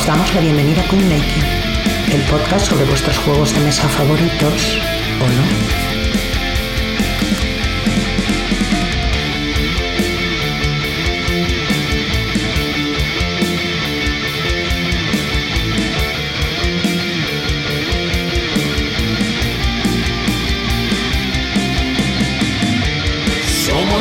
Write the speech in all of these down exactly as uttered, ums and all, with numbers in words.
Os damos la bienvenida a Queenmaking, el podcast sobre vuestros juegos de mesa favoritos, ¿o no?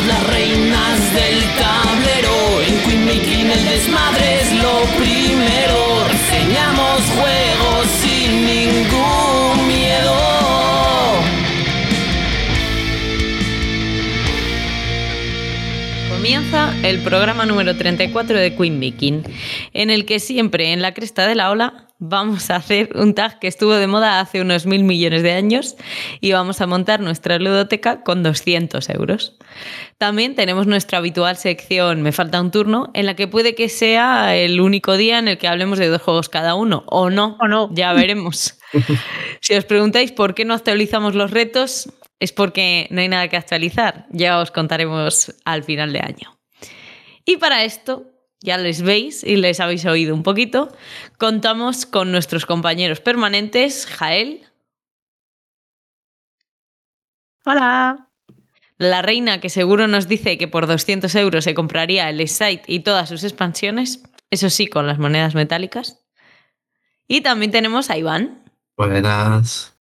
Las reinas del tablero, en Queenmaking el desmadre es lo primero. Reseñamos juegos sin ningún miedo. Comienza el programa número treinta y cuatro de Queenmaking, en el que siempre en la cresta de la ola vamos a hacer un tag que estuvo de moda hace unos mil millones de años y vamos a montar nuestra ludoteca con doscientos euros. También tenemos nuestra habitual sección Me falta un turno, en la que puede que sea el único día en el que hablemos de dos juegos cada uno, o no, o no. Ya veremos. Si os preguntáis por qué no actualizamos los retos, es porque no hay nada que actualizar. Ya os contaremos al final de año. Y para esto, ya les veis y les habéis oído un poquito, contamos con nuestros compañeros permanentes, Jael. Hola. La reina que seguro nos dice que por doscientos euros se compraría el site y todas sus expansiones, eso sí, con las monedas metálicas. Y también tenemos a Iván. Buenas.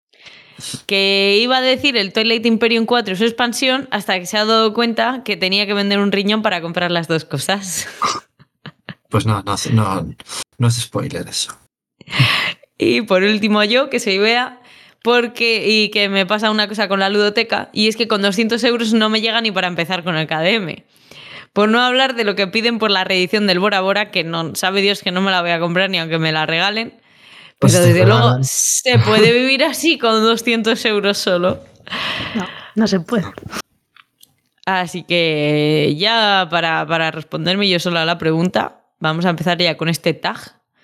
Que iba a decir el Twilight Imperium cuatro y su expansión hasta que se ha dado cuenta que tenía que vender un riñón para comprar las dos cosas. Pues no, no, no, no es spoiler eso. Y por último yo, que soy Bea, porque, y que me pasa una cosa con la ludoteca, y es que con doscientos euros no me llega ni para empezar con el K D M. Por no hablar de lo que piden por la reedición del Bora Bora, que no sabe Dios que no me la voy a comprar ni aunque me la regalen. Pero pues desde luego, ganan. ¿Se puede vivir así con doscientos euros solo? No, no se puede. Así que ya para, para responderme yo sola a la pregunta, vamos a empezar ya con este tag.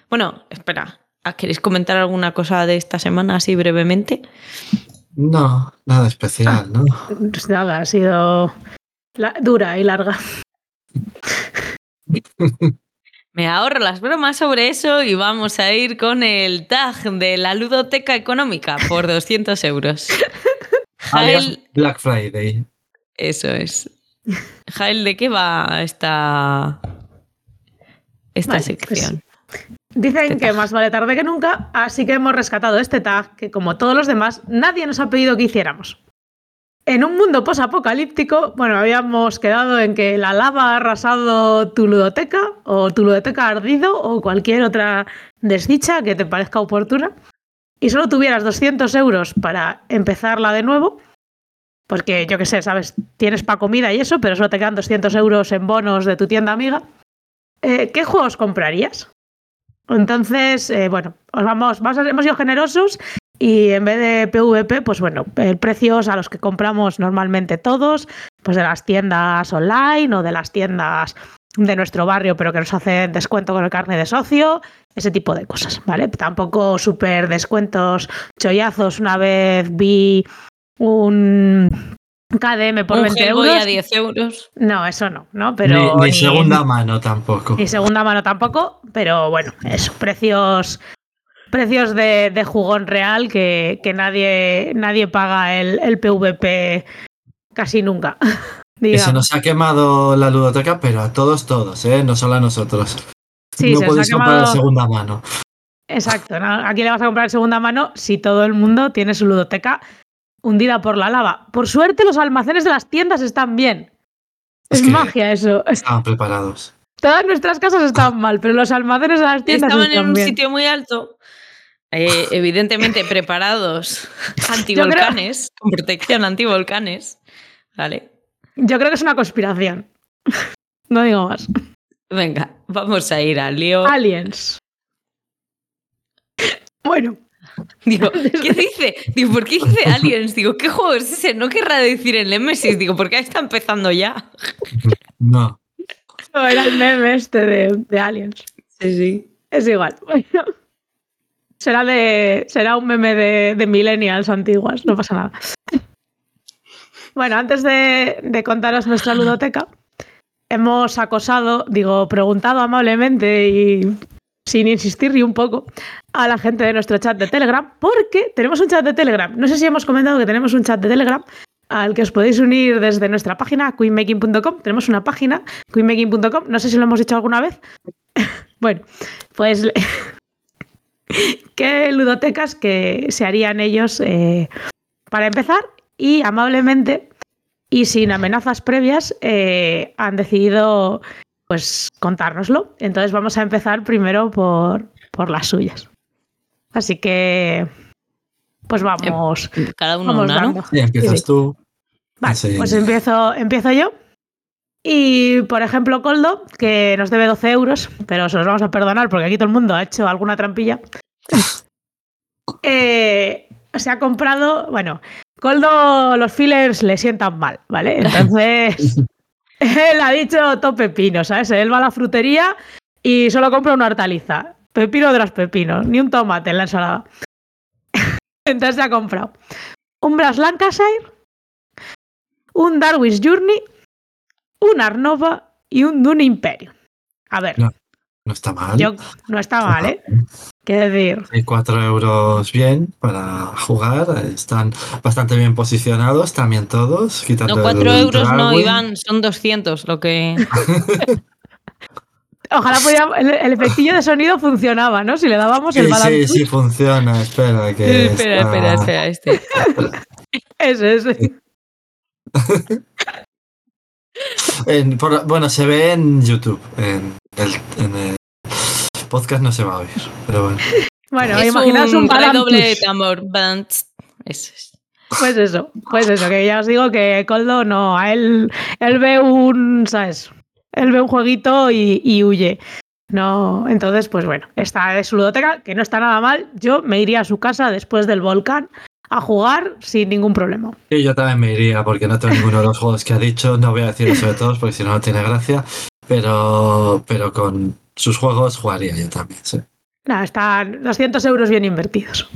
Bueno, espera, ¿queréis comentar alguna cosa de esta semana así brevemente? No, nada especial, ¿no? Pues nada, ha sido la, dura y larga. Me ahorro las bromas sobre eso y vamos a ir con el tag de la ludoteca económica por doscientos euros. Jael... Black Friday. Eso es. Jael, ¿de qué va esta, esta vale, sección? Pues, dicen este que tag. Más vale tarde que nunca, así que hemos rescatado este tag que, como todos los demás, nadie nos ha pedido que hiciéramos. En un mundo posapocalíptico, bueno, habíamos quedado en que la lava ha arrasado tu ludoteca, o tu ludoteca ha ardido, o cualquier otra desdicha que te parezca oportuna, y solo tuvieras doscientos euros para empezarla de nuevo. Porque, yo qué sé, ¿sabes? Tienes para comida y eso, pero solo te quedan doscientos euros en bonos de tu tienda amiga. Eh, ¿Qué juegos comprarías? Entonces, eh, bueno, os vamos, vamos a, hemos sido generosos y en vez de P V P, pues bueno, precios a los que compramos normalmente todos, pues de las tiendas online o de las tiendas de nuestro barrio, pero que nos hacen descuento con el carnet de socio, ese tipo de cosas, ¿vale? Tampoco súper descuentos chollazos. Una vez vi un K D M por un veinte euros. Un a diez euros. No, eso no, ¿no? Pero ni, ni segunda ni, mano tampoco. Ni segunda mano tampoco, pero bueno, esos precios precios de, de jugón real que, que nadie nadie paga el, el P V P casi nunca. Que se nos ha quemado la ludoteca, pero a todos, todos, ¿eh? No solo a nosotros. Sí, no se podéis nos ha comprar quemado... segunda mano. Exacto, ¿no? Aquí le vas a comprar segunda mano si todo el mundo tiene su ludoteca hundida por la lava. Por suerte, los almacenes de las tiendas están bien. Es, es que magia eso. Estaban preparados. Todas nuestras casas están mal, pero los almacenes de las tiendas estaban están en un bien. Sitio muy alto, eh, evidentemente preparados, antivolcanes, creo... con protección antivolcanes, ¿vale? Yo creo que es una conspiración. No digo más. Venga, vamos a ir al lío. Aliens. Bueno. Digo, ¿qué dice? Digo, ¿por qué dice Aliens? Digo, ¿qué juego es ese? No querrá decir el Nemesis. Digo, ¿por qué está empezando ya? No. No, era el meme este de, de Aliens. Sí, sí. Es igual. Bueno, será, de, será un meme de, de millennials antiguas, no pasa nada. Bueno, antes de, de contaros nuestra ludoteca, hemos acosado, digo, preguntado amablemente y... sin insistir ni un poco, a la gente de nuestro chat de Telegram, porque tenemos un chat de Telegram. No sé si hemos comentado que tenemos un chat de Telegram al que os podéis unir desde nuestra página, queenmaking punto com. Tenemos una página, queenmaking punto com. No sé si lo hemos dicho alguna vez. Bueno, pues... qué ludotecas que se harían ellos eh, para empezar, y amablemente y sin amenazas previas eh, han decidido pues contárnoslo. Entonces vamos a empezar primero por, por las suyas. Así que pues vamos. Eh, cada uno vamos una, ¿no? Sí, empiezas sí. tú. Vale, sí. pues empiezo, empiezo yo. Y, por ejemplo, Coldo, que nos debe doce euros, pero se los vamos a perdonar porque aquí todo el mundo ha hecho alguna trampilla. eh, se ha comprado... Bueno, Coldo, los fillers le sientan mal, ¿vale? Entonces, él ha dicho todo pepino, ¿sabes? Él va a la frutería y solo compra una hortaliza. Pepino de los pepinos, ni un tomate en la ensalada. Entonces se ha comprado un Brass Lancashire, un Darwin's Journey, un Arnova y un Dune Imperium. A ver. No, no está mal. Yo, no está no mal, ¿eh? Quiero decir. Hay cuatro euros bien para jugar. Están bastante bien posicionados también todos. Quitando no, cuatro euros Dragon. No, Iván. Son doscientos lo que... Ojalá pudiera... El, el efectillo de sonido funcionaba, ¿no? Si le dábamos sí, el balance. Sí, sí, funciona. Espera, que... Sí, espera, está... espera, espera, este. Ese, ese. En, por, bueno, se ve en YouTube. En el, en el podcast no se va a oír, pero bueno. Bueno, es imaginaos un, un redoble tambor. Eso es. Pues eso, pues eso, que ya os digo que Coldo no, a él, él ve un, ¿sabes? Él ve un jueguito y, y huye. No, entonces, pues bueno, está de su ludoteca, que no está nada mal. Yo me iría a su casa después del volcán a jugar sin ningún problema. Sí, yo también me iría porque no tengo ninguno de los juegos que ha dicho. No voy a decir eso de todos porque si no, no tiene gracia. Pero, pero con sus juegos jugaría yo también, sí. Nada, están doscientos euros bien invertidos.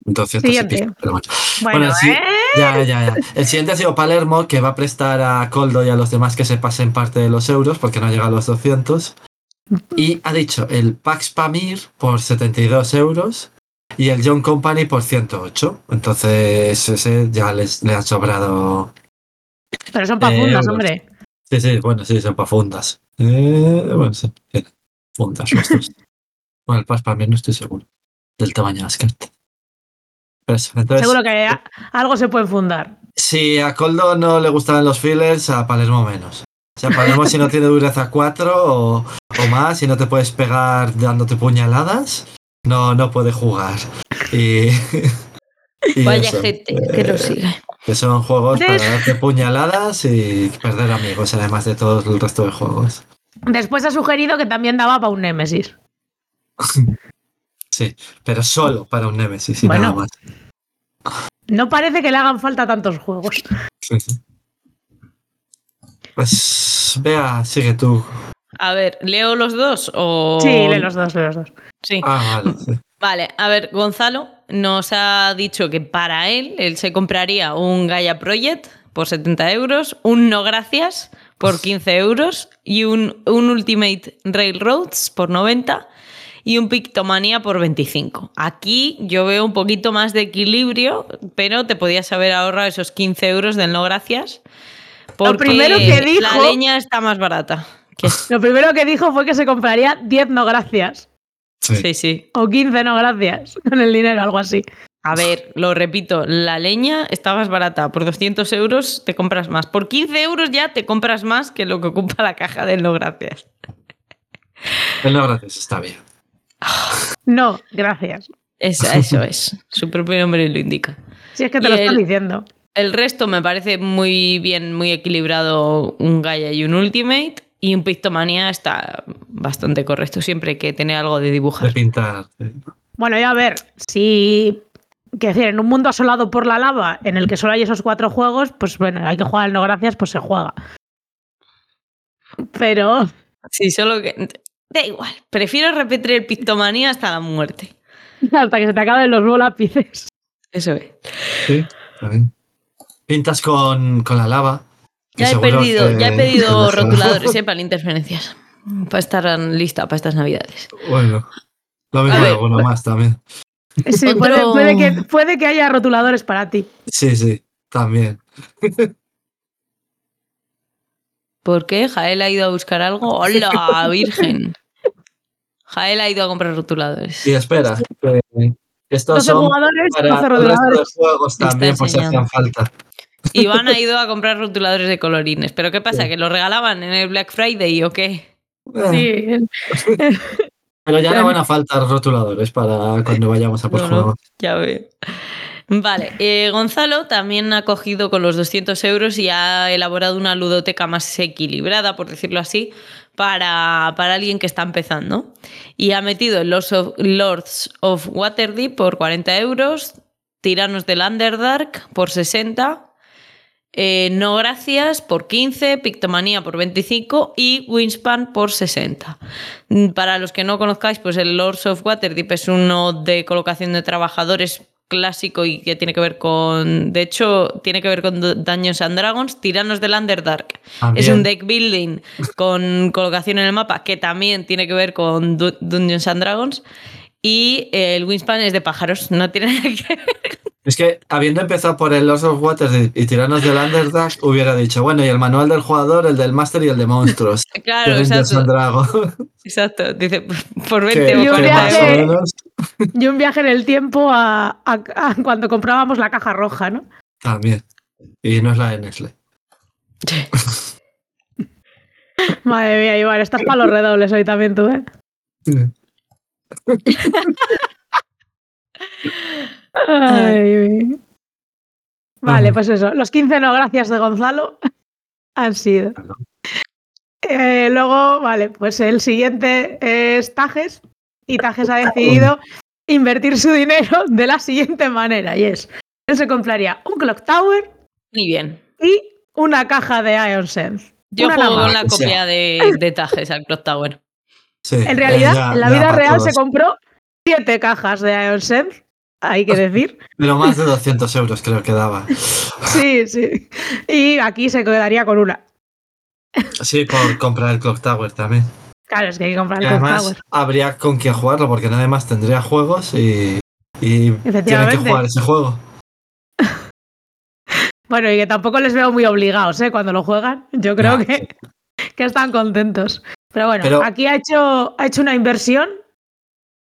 doscientos siguiente. Y pico, pero bueno. Bueno, bueno sí, ¿eh? ya, ya, ya. El siguiente ha sido Palermo, que va a prestar a Coldo y a los demás que se pasen parte de los euros porque no llega a los doscientos. Y ha dicho el Pax Pamir por setenta y dos euros. Y el John Company por ciento ocho. Entonces ese ya les, les ha sobrado. Pero son para fundas, eh, hombre. Sí, sí, bueno, sí, son para fundas. Eh, bueno, sí, fundas. Bueno, el Pax para mí no estoy seguro del tamaño de las cartas. Eso, entonces, seguro que eh, algo se puede fundar. Si a Coldo no le gustan los fillers, a Palermo menos. O sea, Palermo si no tiene dureza cuatro o, o más, si no te puedes pegar dándote puñaladas... No, no puede jugar. Y, y vaya eso, gente eh, que lo sigue. Que son juegos Des... para darte puñaladas y perder amigos, además de todo el resto de juegos. Después ha sugerido que también daba para un Némesis. Sí, pero solo para un Némesis y bueno, nada más. No parece que le hagan falta tantos juegos. Sí, sí. Pues Bea, sigue tú. A ver, ¿leo los dos o...? Sí, lee los dos, lee los dos. Sí. Ah, vale, sí. Vale, a ver, Gonzalo nos ha dicho que para él, él se compraría un Gaia Project por setenta euros, un No Gracias por quince euros y un, un Ultimate Railroads por noventa y un Pictomanía por veinticinco. Aquí yo veo un poquito más de equilibrio, pero te podías haber ahorrado esos quince euros del No Gracias porque Lo primero que dijo... la leña está más barata. ¿Qué? Lo primero que dijo fue que se compraría diez no gracias. Sí. sí, sí. O quince no gracias con el dinero, algo así. A ver, lo repito, la leña está más barata. Por doscientos euros te compras más. Por quince euros ya te compras más que lo que ocupa la caja del no gracias. El no gracias está bien. No, gracias. Esa, eso es. Su propio nombre lo indica. Si es que te y lo el... están diciendo. El resto me parece muy bien, muy equilibrado un Gaia y un Ultimate. Y un Pictomanía está bastante correcto. Siempre hay que tener algo de dibujar. De pintar. Sí. Bueno, ya a ver, si... Quiero decir, en un mundo asolado por la lava, en el que solo hay esos cuatro juegos, pues bueno, hay que jugar al no gracias, pues se juega. Pero... Sí, solo que... Da igual. Prefiero repetir el Pictomanía hasta la muerte. Hasta que se te acaben los lápices. Eso es. Sí, también. Pintas con, con la lava. Ya he, perdido, que, ya he pedido rotuladores, ¿eh? Para las interferencias. para estar lista para estas navidades. Bueno, lo mismo alguna más también. Sí, Otro... puede, puede, que, puede que haya rotuladores para ti. Sí, sí, también. ¿Por qué? ¿Jael ha ido a buscar algo? ¡Hola, virgen! Jael ha ido a comprar rotuladores. Y espera, que estos son jugadores, para los juegos también, por si hacían falta. Iván ha ido a comprar rotuladores de colorines. ¿Pero qué pasa? Sí. ¿Que los regalaban en el Black Friday o qué? Eh. Sí. Pero ya no van a faltar rotuladores para cuando vayamos a por no, juegos. No, ya veo. Vale, eh, Gonzalo también ha cogido con los doscientos euros y ha elaborado una ludoteca más equilibrada, por decirlo así, para, para alguien que está empezando. Y ha metido el Lords of, Lords of Waterdeep por cuarenta euros, Tiranos del Underdark por sesenta, eh, No Gracias por quince, Pictomanía por veinticinco y Wingspan por sesenta. Para los que no conozcáis, pues el Lords of Waterdeep es uno de colocación de trabajadores clásico y que tiene que ver con... De hecho, tiene que ver con Dungeons and Dragons. Tiranos del Underdark. También. Es un deck building con colocación en el mapa que también tiene que ver con du- Dungeons and Dragons. Y el Wingspan es de pájaros. No tiene nada que ver. Es que, habiendo empezado por el Lords of Waterdeep y Tiranos del Underdark, hubiera dicho, bueno, y el manual del jugador, el del máster y el de monstruos. Claro, exacto. Dragons. Exacto. Dice, por veinte o cuarenta. Y un viaje en el tiempo a, a, a cuando comprábamos la caja roja, ¿no? También. Y no es la de Nestlé. Madre mía, Iván, estás para los redobles hoy también tú, ¿eh? Ay. Vale, pues eso. Los quince no gracias de Gonzalo han sido. Eh, luego, vale, pues el siguiente es Tages. Y Tages ha decidido invertir su dinero de la siguiente manera, y es, él se compraría un Clock Tower. Muy bien. Y una caja de Ion Sense. Yo una juego con la copia de, de Tages al Clock Tower. Sí, en realidad, ya, en la vida real todos. Se compró siete cajas de Ion Sense, hay que decir. Pero más de doscientos euros creo que daba. Sí, sí. Y aquí se quedaría con una. Sí, por comprar el Clock Tower también. Claro, es que hay que comprar el Clock Tower. Además, habría con quien jugarlo, porque nada más tendría juegos y, y tienen que jugar ese juego. Bueno, y que tampoco les veo muy obligados, ¿eh? Cuando lo juegan. Yo creo nah, que, sí. que están contentos. Pero bueno, Pero... aquí ha hecho, ha hecho una inversión.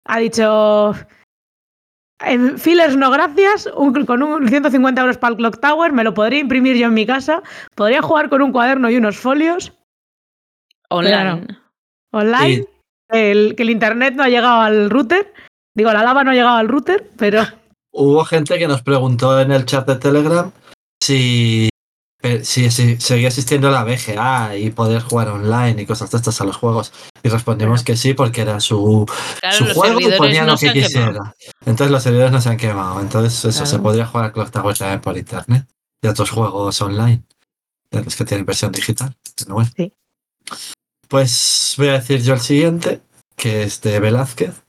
Ha dicho... En fillers no gracias, un, con un ciento cincuenta euros para el Clock Tower, me lo podría imprimir yo en mi casa, podría jugar con un cuaderno y unos folios. Online. Online, el, que el internet no ha llegado al router. Digo, la lava no ha llegado al router, pero... Hubo gente que nos preguntó en el chat de Telegram si, si, si seguía existiendo la B G A y poder jugar online y cosas de estas a los juegos. Y respondimos que sí, porque era su, claro, su juego y ponía no lo que quisiera. Quemado. Entonces los servidores no se han quemado. Entonces eso, claro. Se podría jugar a Clock Tower también por internet y otros juegos online, de los que tienen versión digital. Pero bueno. Sí. Pues voy a decir yo el siguiente, que es de Velázquez,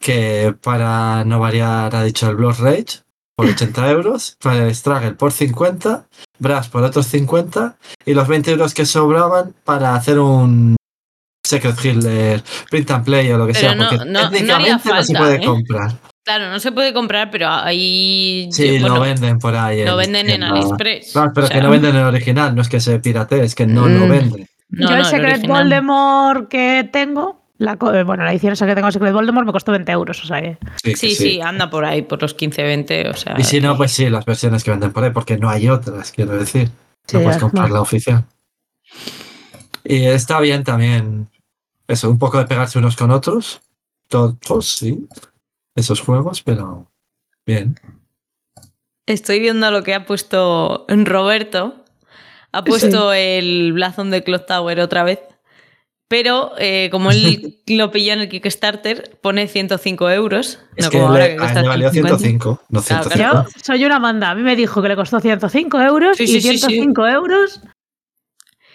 que para no variar ha dicho el Blood Rage por ochenta euros, para el Struggle por cincuenta, Brass por otros cincuenta y los veinte euros que sobraban para hacer un Secret Hitler, Print and Play o lo que pero sea, no, porque no, técnicamente no, falta, no se puede ¿eh? comprar. Claro, no se puede comprar, pero ahí... Sí, bueno, lo venden por ahí. Lo venden en, en AliExpress. Claro, pero o sea, que no venden el original, no es que se piratee, es que no mm. lo venden. No, yo el no, Secret el Voldemort que tengo, la co- bueno, la edición esa que tengo de Secret Voldemort me costó veinte euros, o sea que... Sí, sí, sí, sí, anda por ahí, por los quince, veinte, o sea... Y si no, pues sí, las versiones que venden por ahí, porque no hay otras, quiero decir. Sí, no puedes comprar la oficial. Y está bien también, eso, un poco de pegarse unos con otros, todos, sí, esos juegos, pero bien. Estoy viendo lo que ha puesto Roberto... Ha puesto sí. el blasón de Clock Tower otra vez, pero eh, como él lo pilló en el Kickstarter, pone ciento cinco euros. Es no, que, como le, ahora que cuesta a él valió ciento cinco. No ciento cinco. Claro, yo soy una manda. A mí me dijo que le costó ciento cinco euros sí, y sí, ciento cinco sí, sí. euros.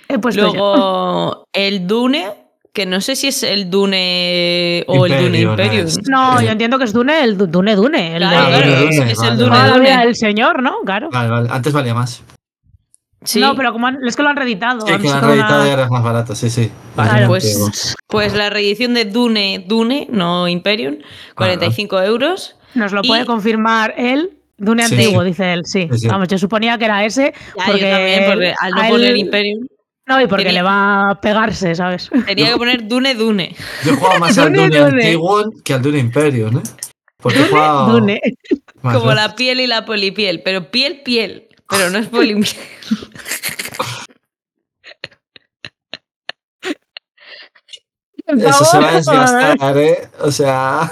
Eh, pues luego el Dune, que no sé si es el Dune o Imperio, el Dune Imperium. No, no, yo entiendo que es Dune, el Dune Dune. El claro, de, claro, Dune, es, Dune, es el Dune, vale, Dune. Dune. El señor, ¿no? Claro. Vale, vale. Antes valía más. Sí. No, pero como han, es que lo han reeditado. Sí, han que lo han reeditado una... y ahora es más barato, sí, sí. Vale, claro. pues, pues la reedición de Dune, Dune, no Imperium, cuarenta y cinco claro. euros. Nos lo y... puede confirmar él. Dune sí. antiguo, dice él, sí. Sí, sí. Vamos, yo suponía que era ese. Ya, porque, yo también, porque al no él... poner Imperium. No, y porque tenía... le va a pegarse, ¿sabes? Tenía no. que poner Dune, Dune. Yo jugaba más Dune, al Dune, Dune antiguo que al Dune Imperium, ¿eh? Porque Dune, jugaba... Dune. Más Como más. La piel y la polipiel, pero piel, piel. Pero no es polipiel. Eso se va a desgastar, ¿eh? O sea...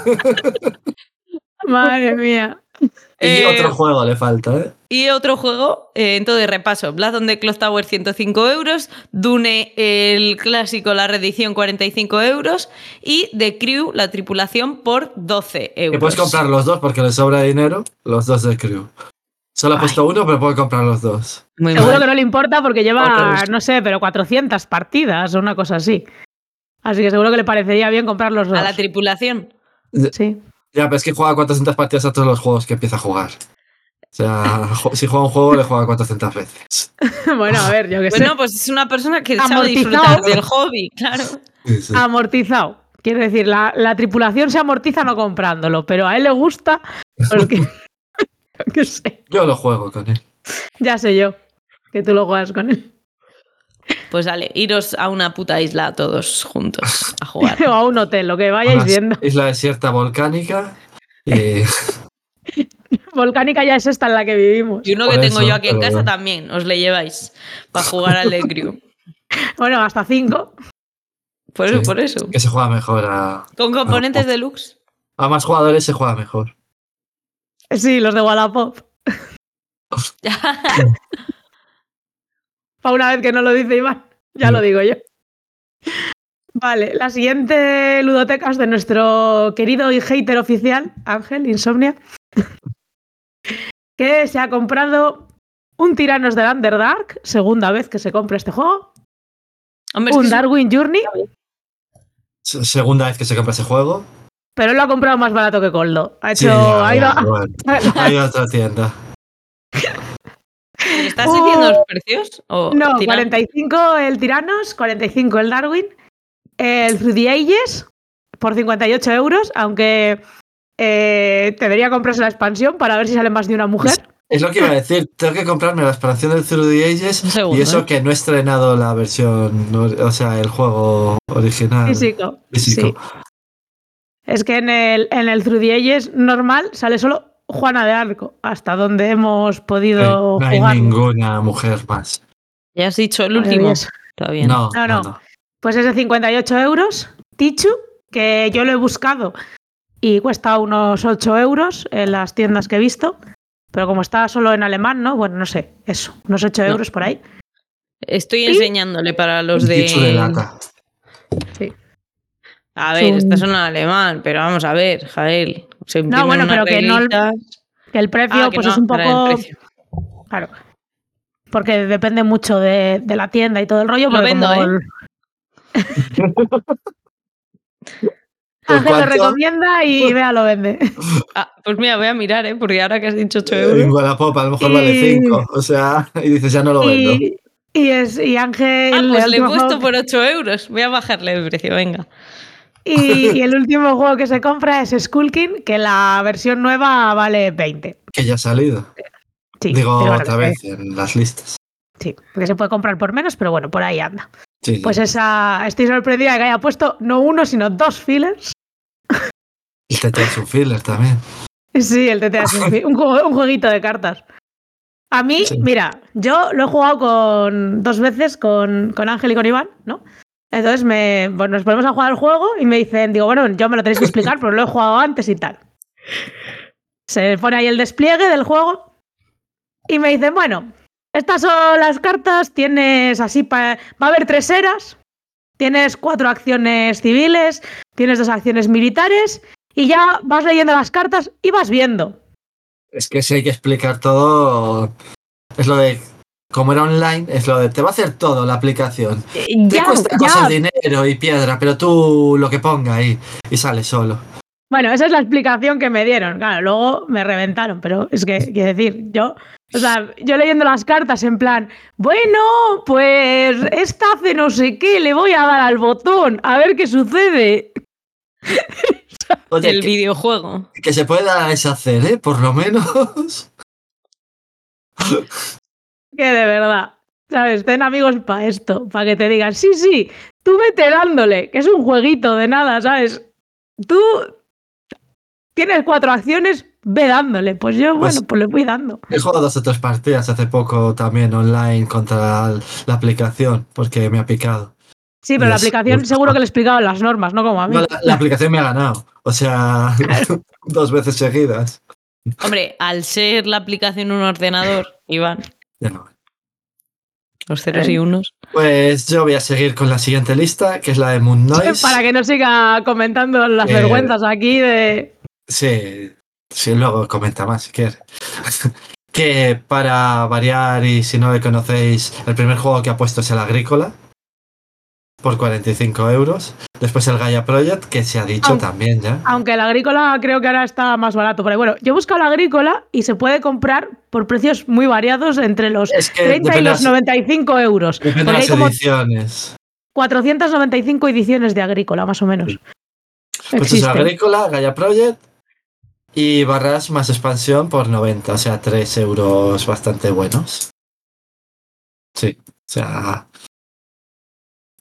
Madre mía. Y eh, otro juego le falta, ¿eh? Y otro juego, eh, entonces repaso. Blast on the Clock Tower, ciento cinco euros. Dune, el clásico, la reedición, cuarenta y cinco euros. Y The Crew, la tripulación, por doce euros. Y puedes comprar los dos porque le sobra dinero. Los dos de Crew. Solo he puesto uno, pero puedo comprar los dos. Muy Seguro mal. Que no le importa porque lleva, okay. no sé, pero cuatrocientas partidas o una cosa así. Así que seguro que le parecería bien comprar los dos. ¿A la tripulación? Sí. Ya, pero es que juega cuatrocientas partidas a todos los juegos que empieza a jugar. O sea, si juega un juego, le juega cuatrocientas veces. Bueno, a ver, yo qué sé. Bueno, pues es una persona que Amortizado. Sabe disfrutar del hobby, claro. Sí, sí. Amortizado. Quiero decir, la, la tripulación se amortiza no comprándolo, pero a él le gusta porque... yo qué sé. Yo lo juego con él. Ya sé yo que tú lo juegas con él. Pues dale, iros a una puta isla todos juntos a jugar. O a un hotel, lo que vayáis viendo. Isla desierta volcánica. Eh... volcánica ya es esta en la que vivimos. Y uno Por que eso, tengo yo aquí en casa bueno. también, os le lleváis para jugar al The Crew. Bueno, hasta cinco. Por eso, sí, por eso. Que se juega mejor a... Con componentes a... deluxe. A más jugadores se juega mejor. Sí, los de Wallapop. Para una vez que no lo dice Iván, ya sí. lo digo yo. Vale, la siguiente ludoteca es de nuestro querido y hater oficial, Ángel Insomnia, que se ha comprado un Tiranos del Underdark, segunda vez que se compra este juego. Hombre, un es que Darwin se... Journey. Segunda vez que se compra ese juego. Pero lo ha comprado más barato que Coldo. Ha hecho... Sí, ha ido a otra tienda. ¿Estás uh, diciendo los precios? ¿O no, tiran? cuarenta y cinco el Tiranos, cuarenta y cinco el Darwin, el Through the Ages por cincuenta y ocho euros, aunque eh, debería comprarse la expansión para ver si sale más de una mujer. Es, es lo que iba a decir, tengo que comprarme la expansión del Through the Ages segundo, y eso eh. que no he estrenado la versión, o sea, el juego original. Físico. Físico. Sí. Es que en el, en el Through the Ages normal sale solo Juana de Arco, hasta donde hemos podido sí, no jugar. No hay ninguna mujer más. Ya has dicho el último. Está bien. No, no, no. no. Pues es de cincuenta y ocho euros. Tichu, que yo lo he buscado y cuesta unos ocho euros en las tiendas que he visto. Pero como está solo en alemán, ¿no? Bueno, no sé, eso, unos ocho euros no. por ahí. Estoy ¿Y? enseñándole para los de... Tichu de lata. Sí. A ver, estas son en alemán, pero vamos a ver, Jael. Se no, bueno, pero que, no, que el precio ah, que pues no, es un poco... Claro, porque depende mucho de, de la tienda y todo el rollo. Lo vendo, como... ¿eh? Ángel lo recomienda y Bea lo vende. Ah, pues mira, voy a mirar, ¿eh? Porque ahora que has dicho ocho euros... En Wallapop a lo mejor y... vale cinco, o sea, y dices ya no lo vendo. Y, y, es, y Ángel... Ah, pues le he puesto juego... por ocho euros, voy a bajarle el precio, venga. Y, y el último juego que se compra es Skulking, que la versión nueva vale veinte. Que ya ha salido. Sí, Digo otra vez es. en las listas. Sí, porque se puede comprar por menos, pero bueno, por ahí anda. Sí, pues sí. esa estoy sorprendida de que haya puesto no uno, sino dos fillers. El T T A es un filler también. Sí, el T T A es un, un, juego, un jueguito de cartas. A mí, sí. mira, yo lo he jugado con dos veces con, con Ángel y con Iván, ¿no? Entonces me, bueno, nos ponemos a jugar el juego y me dicen, digo, bueno, yo me lo tenéis que explicar, pero lo he jugado antes y tal. Se pone ahí el despliegue del juego y me dicen, bueno, estas son las cartas, tienes así, pa- va a haber tres eras, tienes cuatro acciones civiles, tienes dos acciones militares y ya vas leyendo las cartas y vas viendo. Es que si hay que explicar todo, es lo de... Como era online, es lo de te va a hacer todo la aplicación. Ya, te cuesta ya. cosas dinero y piedra, pero tú lo que ponga ahí y sale solo. Bueno, esa es la explicación que me dieron. Claro, luego me reventaron, pero es que, quiero decir, yo, o sea, yo leyendo las cartas en plan, bueno, pues esta hace no sé qué, le voy a dar al botón, a ver qué sucede. Oye, el que, videojuego. Que se pueda deshacer, ¿eh? Por lo menos. Que de verdad, ¿sabes? Ten amigos para esto, para que te digan, sí, sí, tú vete dándole, que es un jueguito de nada, ¿sabes? Tú... Tienes cuatro acciones, ve dándole. Pues yo, bueno, pues, pues le voy dando. He jugado dos o tres partidas hace poco también online contra la, la aplicación, porque me ha picado. Sí, pero y la es, aplicación es, seguro que le he explicado las normas, no como a mí. No, la, la aplicación me ha ganado. O sea, dos veces seguidas. Hombre, al ser la aplicación un ordenador, Iván. Ya no. Los ceros eh. y unos. Pues yo voy a seguir con la siguiente lista, que es la de Moon Noise. Para que no siga comentando las eh, vergüenzas aquí de... Sí, sí, luego comenta más si quieres. Que para variar, y si no le conocéis, el primer juego que ha puesto es el Agrícola por cuarenta y cinco euros. Después el Gaia Project, que se ha dicho aunque, también ya. Aunque el Agrícola creo que ahora está más barato. Pero bueno, yo he buscado el Agrícola y se puede comprar por precios muy variados entre los es que treinta y los noventa y cinco euros. Depende de las ediciones. cuatrocientas noventa y cinco ediciones de Agrícola, más o menos. Pues existen. Es el Agrícola, Gaia Project. Y barras más expansión por noventa, o sea, tres euros bastante buenos. Sí, o sea,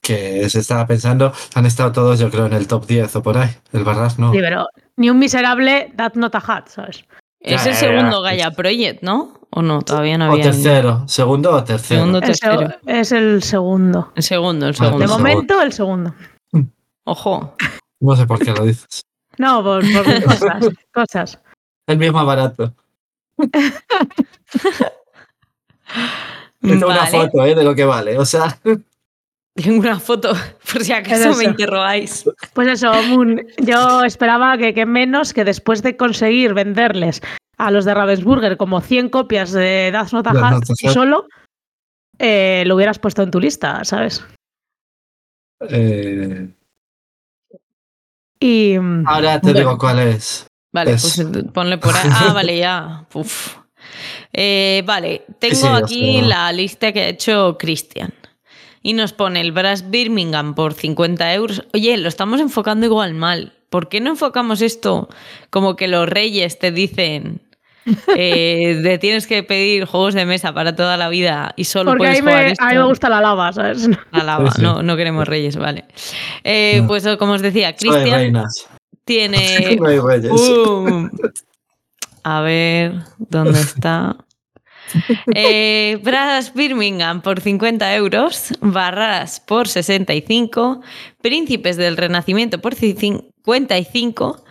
que se estaba pensando, han estado todos yo creo en el top diez o por ahí, el barras no. Sí, pero ni un miserable that not a hat, ¿sabes? Es el segundo Gaia Project, ¿no? ¿O no? Todavía no había... O tercero, segundo o tercero. Segundo, tercero. El seg- es el segundo. El segundo, el segundo. De momento, el segundo. Ojo. No sé por qué lo dices. No, por, por cosas, cosas. El mismo barato. Tengo vale. una foto eh, de lo que vale, o sea... Tengo una foto, por si acaso me interrogáis. Pues eso, Moon, yo esperaba que, que menos que después de conseguir venderles a los de Ravensburger como cien copias de Das Not a Hat solo, eh, lo hubieras puesto en tu lista, ¿sabes? Eh... Y, ahora te bueno. digo cuál es. Vale, es. Pues ponle por ahí. Ah, vale, ya. Uf. Eh, vale, tengo sí, sí, aquí la lista que ha hecho Cristian. Y nos pone el Brass Birmingham por cincuenta euros. Oye, lo estamos enfocando igual mal. ¿Por qué no enfocamos esto como que los reyes te dicen eh, te tienes que pedir juegos de mesa para toda la vida y solo porque puedes jugar me, esto? A mí me gusta la lava, ¿sabes? La lava, sí, sí. No, no queremos reyes, vale. Eh, no. Pues como os decía, Cristian tiene... No hay reyes. Uh, a ver, ¿dónde está? Eh, Brass Birmingham por cincuenta euros, Barras por sesenta y cinco, Príncipes del Renacimiento por cincuenta y cinco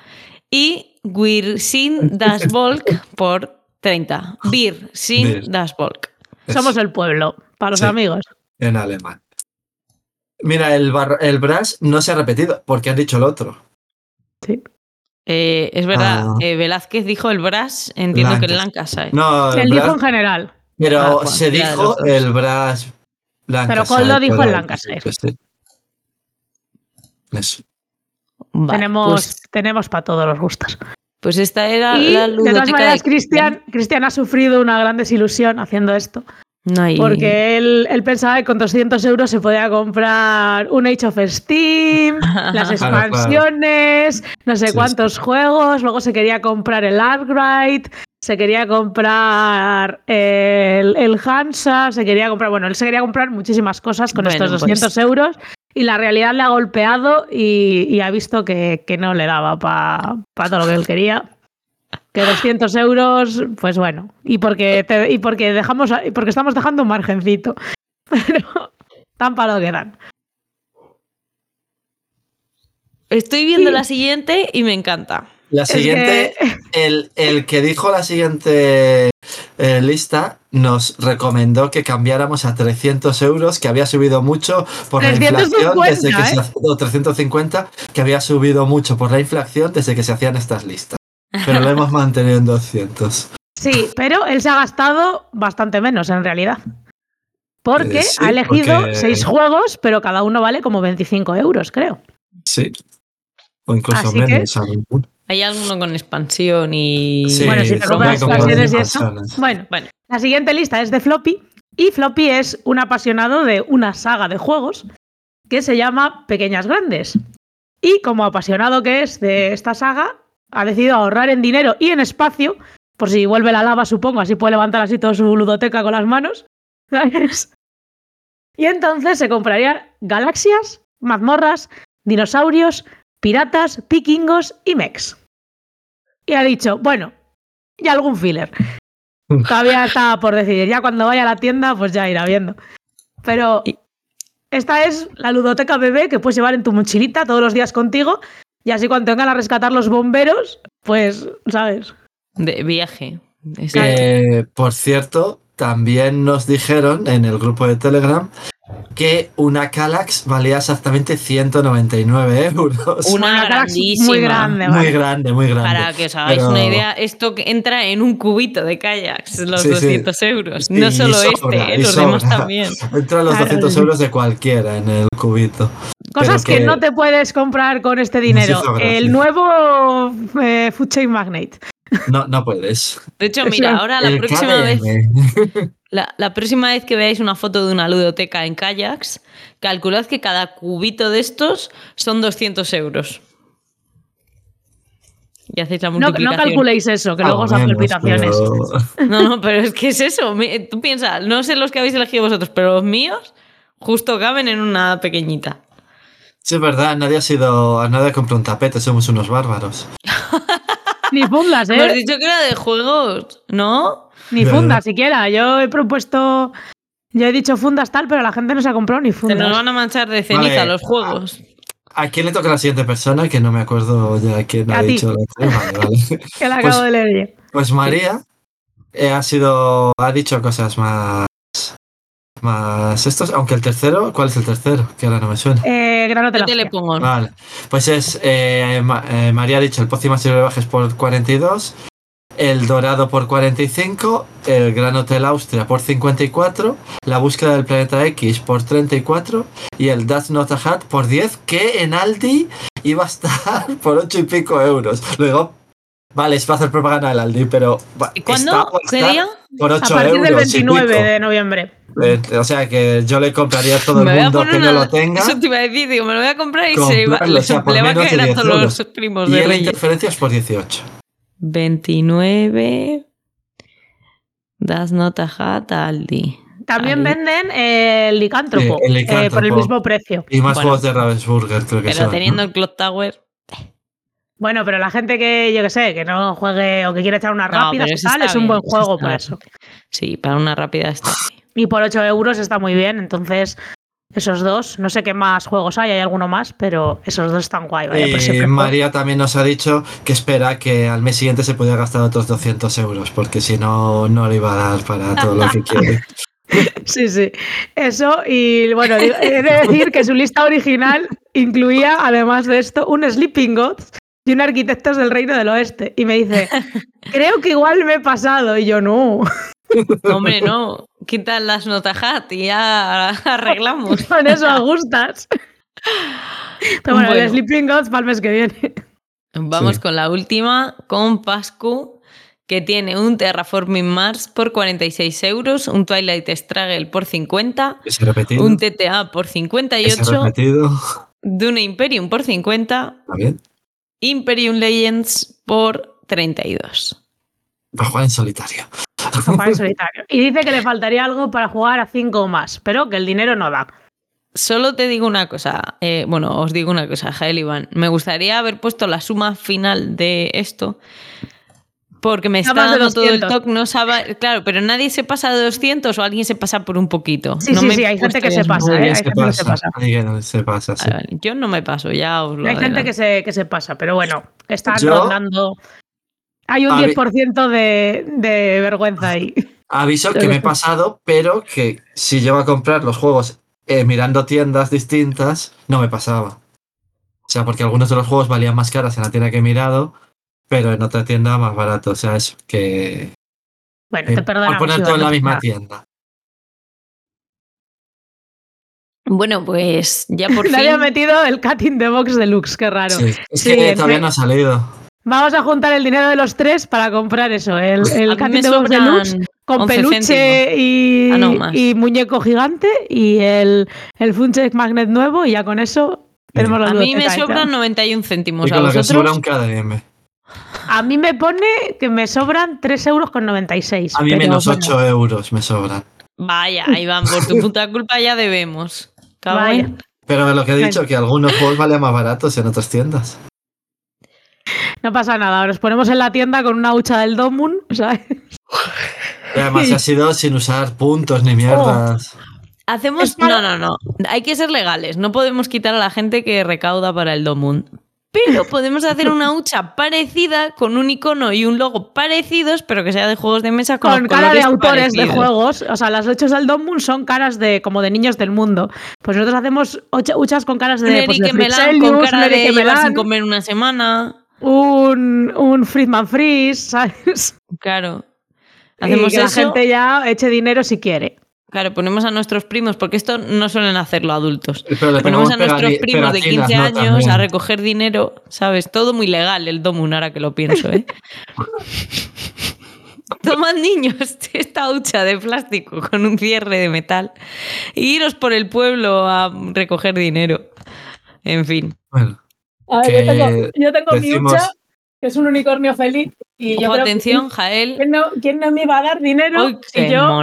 y Wir sind das Volk por treinta. Wir sind das Volk. Somos el pueblo, para los sí, amigos. En alemán. Mira, el, bar, el Brass no se ha repetido porque han dicho el otro. Sí. Eh, es verdad, ah. eh, Velázquez dijo el Brass, entiendo Lanca. que el Lancashire. ¿eh? No, el, el Brass, dijo en general. Pero ah, Juan, se dijo el Brass Lancashire. Pero Coldo dijo el Lancashire. Este. Eso. Vale, tenemos pues, tenemos para todos los gustos. Pues esta era y, la ludoteca de todas maneras, de Cristian. Cristian ha sufrido una gran desilusión haciendo esto. No hay... Porque él, él pensaba que con doscientos euros se podía comprar un Age of Steam, las expansiones, claro, claro. no sé sí, cuántos sí. juegos. Luego se quería comprar el Arkwright, se quería comprar el, el Hansa, se quería comprar... Bueno, él se quería comprar muchísimas cosas con bueno, estos doscientos pues... euros y la realidad le ha golpeado y, y ha visto que, que no le daba para pa todo lo que él quería. Que doscientos euros, pues bueno, y porque te, y porque dejamos y porque estamos dejando un margencito, pero tan para lo que dan. Estoy viendo sí. la siguiente y me encanta. La siguiente, es que... El, el que dijo la siguiente eh, lista nos recomendó que cambiáramos a trescientos euros, que había subido mucho por trescientos cincuenta, la inflación desde que ¿eh? se, o trescientos cincuenta, que había subido mucho por la inflación desde que se hacían estas listas. Pero lo hemos mantenido en doscientos. Sí, pero él se ha gastado bastante menos en realidad. Porque eh, sí, ha elegido porque... seis juegos, pero cada uno vale como veinticinco euros, creo. Sí. O incluso Así menos. Que... Hay alguno con expansión y... Sí, bueno, si te compras expansiones y eso. Bueno, bueno, la siguiente lista es de Floppy. Y Floppy es un apasionado de una saga de juegos que se llama Pequeñas Grandes. Y como apasionado que es de esta saga, ha decidido ahorrar en dinero y en espacio, por si vuelve la lava, supongo, así puede levantar así toda su ludoteca con las manos. ¿Sabes? Y entonces se comprarían galaxias, mazmorras, dinosaurios, piratas, vikingos y mechs. Y ha dicho, bueno, y algún filler. Todavía está por decidir. Ya cuando vaya a la tienda, pues ya irá viendo. Pero esta es la ludoteca bebé que puedes llevar en tu mochilita todos los días contigo. Y así cuando vengan a rescatar los bomberos, pues, ¿sabes? De viaje. Eh, por cierto, también nos dijeron en el grupo de Telegram que una Kallax valía exactamente ciento noventa y nueve euros. Una, una grandísima. Muy grande, muy grande, muy grande. Para que os hagáis Pero... una idea, esto entra en un cubito de Kallax, los sí, doscientos sí. euros. Sí, no solo sobra, este, ¿eh? Los sobra. Demás también. Entra los claro. doscientos euros de cualquiera en el cubito. Cosas que... que no te puedes comprar con este dinero. Sí, sobra, el sí. nuevo eh, Food Chain Magnate. No, no puedes. De hecho, mira, ahora la el próxima K D M. Vez... La, la próxima vez que veáis una foto de una ludoteca en Kallax, calculad que cada cubito de estos son doscientos euros. Y hacéis la multiplicación. No, no calculéis eso, que ah, luego os hacen palpitaciones. Pero... No, no, pero es que es eso. Tú piensas, no sé los que habéis elegido vosotros, pero los míos justo caben en una pequeñita. Sí, es verdad, nadie ha sido... Nadie compró un tapete, somos unos bárbaros. Ni fundas, ¿eh? Me has dicho que era de juegos, ¿no? Ni fundas siquiera. Yo he propuesto... Yo he dicho fundas tal, pero la gente no se ha comprado ni fundas. Se nos van a manchar de ceniza vale. los juegos. ¿A, ¿A quién le toca la siguiente persona? Que no me acuerdo ya quién ha dicho. Vale, vale. Que la acabo pues, de leer yo. Pues María eh, ha sido... Ha dicho cosas más... Más estos, aunque el tercero, ¿cuál es el tercero? Que ahora no me suena. Eh, Granota te le pongo. Vale, pues es eh, ma, eh, María ha dicho el Pócimas y Rebajes por cuarenta y dos, el Dorado por cuarenta y cinco, el Gran Hotel Austria por cincuenta y cuatro, la Búsqueda del Planeta X por treinta y cuatro y el That's Not a Hat por diez, que en Aldi iba a estar por ocho y pico euros. Luego, vale, se va a hacer propaganda del Aldi, pero. ¿Y cuándo? ¿Qué día? Por ocho euros. A partir del veintinueve de noviembre. Eh, o sea que yo le compraría a todo el mundo que una... no lo tenga. Eso te iba a decir, digo, me lo voy a comprar y se va, o sea, le va a caer a todos los primos de Reyes. Y interferencias por dieciocho. veintinueve. Das not a hat Aldi. También Aldi. Venden eh, el licántropo, eh, el licántropo eh, por el mismo precio. Y más bueno, juegos de Ravensburger, creo que sí. Pero sea, teniendo ¿no? el Clock Tower. Bueno, pero la gente que, yo que sé, que no juegue o que quiere echar una rápida, no, tal, es un bien, buen juego por eso. Bien. Sí, para una rápida está bien. Y por ocho euros está muy bien, entonces esos dos, no sé qué más juegos hay, hay alguno más, pero esos dos están guay. Vaya, y María también nos ha dicho que espera que al mes siguiente se pueda gastar otros doscientos euros, porque si no, no le iba a dar para todo lo que quiere. Sí, sí, eso y bueno, he de decir que su lista original incluía, además de esto, un Sleeping Gods y un Arquitectos del Reino del Oeste. Y me dice, creo que igual me he pasado, y yo no... Hombre, no, quita las notajat y ya arreglamos. Con eso a gustas. Pero bueno, bueno, el Sleeping Gods para el mes que viene. Vamos sí. con la última, con Pascu, que tiene un Terraforming Mars por cuarenta y seis euros, un Twilight Struggle por cincuenta, un T T A por cincuenta y ocho, Dune Imperium por cincuenta, ¿también? Imperium Legends por treinta y dos. Para jugar en solitario. Jugar en solitario. Y dice que le faltaría algo para jugar a cinco o más, pero que el dinero no da. Solo te digo una cosa. Eh, bueno, os digo una cosa, Jael, Iván. Me gustaría haber puesto la suma final de esto, porque me está dando todo el toque. No sabe, claro, pero nadie se pasa de doscientos o alguien se pasa por un poquito. Sí, no sí, me sí. Hay gente que se pasa. Hay gente que se pasa. Se pasa sí. ver, yo no me paso, ya os lo Hay adelanto. gente que se, que se pasa, pero bueno, están rondando... Hay un Avi- diez por ciento de, de vergüenza ahí. Aviso que me he pasado, pero que si yo iba a comprar los juegos eh, mirando tiendas distintas, no me pasaba. O sea, porque algunos de los juegos valían más caras en la tienda que he mirado, pero en otra tienda más barato. O sea, es que... Bueno, eh, te perdonamos. Por poner todo en la misma tienda. Bueno, pues ya por fin... Le había metido el Cat in the Box Deluxe, qué raro. Sí, es que sí, todavía no ha salido. Vamos a juntar el dinero de los tres para comprar eso, el, el catito de luz con peluche y, ah, no, y muñeco gigante y el, el Funcheck Magnet nuevo y ya con eso tenemos los dos. A mí me sobran noventa y un céntimos. Y con a vosotros, lo que sobra un K D M. A mí me pone que me sobran tres euros con noventa y seis. A mí menos ocho euros me sobran. Vaya, Iván, por tu puta culpa ya debemos. Vaya. Pero lo que he dicho, que algunos juegos valen más baratos en otras tiendas. No pasa nada, nos ponemos en la tienda con una hucha del DOMUND, ¿sabes? Y además ha sido sin usar puntos ni mierdas. Oh. Hacemos... Para... No, no, no. Hay que ser legales. No podemos quitar a la gente que recauda para el DOMUND. Pero podemos hacer una hucha parecida con un icono y un logo parecidos, pero que sea de juegos de mesa con, con cara de autores parecidos de juegos. O sea, las huchas del DOMUND son caras de como de niños del mundo. Pues nosotros hacemos huchas con caras de... Pues, de Melán, con cara Neri de llevar sin comer una semana... Un, un Friedman Freeze, ¿sabes? Claro. Hacemos y que eso. La gente ya eche dinero si quiere. Claro, ponemos a nuestros primos, porque esto no suelen hacerlo adultos. Pero ponemos a nuestros primos de quince años también a recoger dinero, ¿sabes? Todo muy legal el DOMUND, ahora que lo pienso, ¿eh? Tomad, niños, esta hucha de plástico con un cierre de metal e iros por el pueblo a recoger dinero. En fin. Bueno. A ver, yo tengo, yo tengo decimos... mi hucha, que es un unicornio feliz. Y yo Ojo, creo atención, que, Jael. ¿quién no, ¿Quién no me va a dar dinero Uy, si, yo,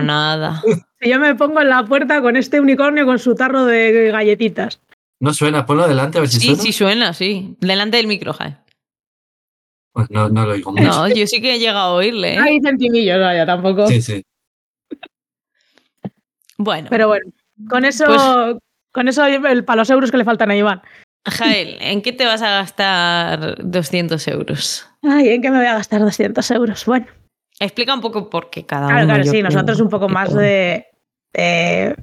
si yo me pongo en la puerta con este unicornio con su tarro de galletitas? No suena, ponlo delante a ver si sí, suena. Sí, sí suena, sí. Delante del micro, Jael. Pues no, no lo oigo mucho. No, yo sí que he llegado a oírle, ¿eh? Hay centimillos, vaya, tampoco. Sí, sí. Bueno. Pero bueno, con eso, pues... con eso para los euros que le faltan a Iván. Jael, ¿en qué te vas a gastar doscientos euros? Ay, ¿en qué me voy a gastar doscientos euros? Bueno. Explica un poco por qué cada claro, uno. Claro, sí, nosotros un poco más de, de,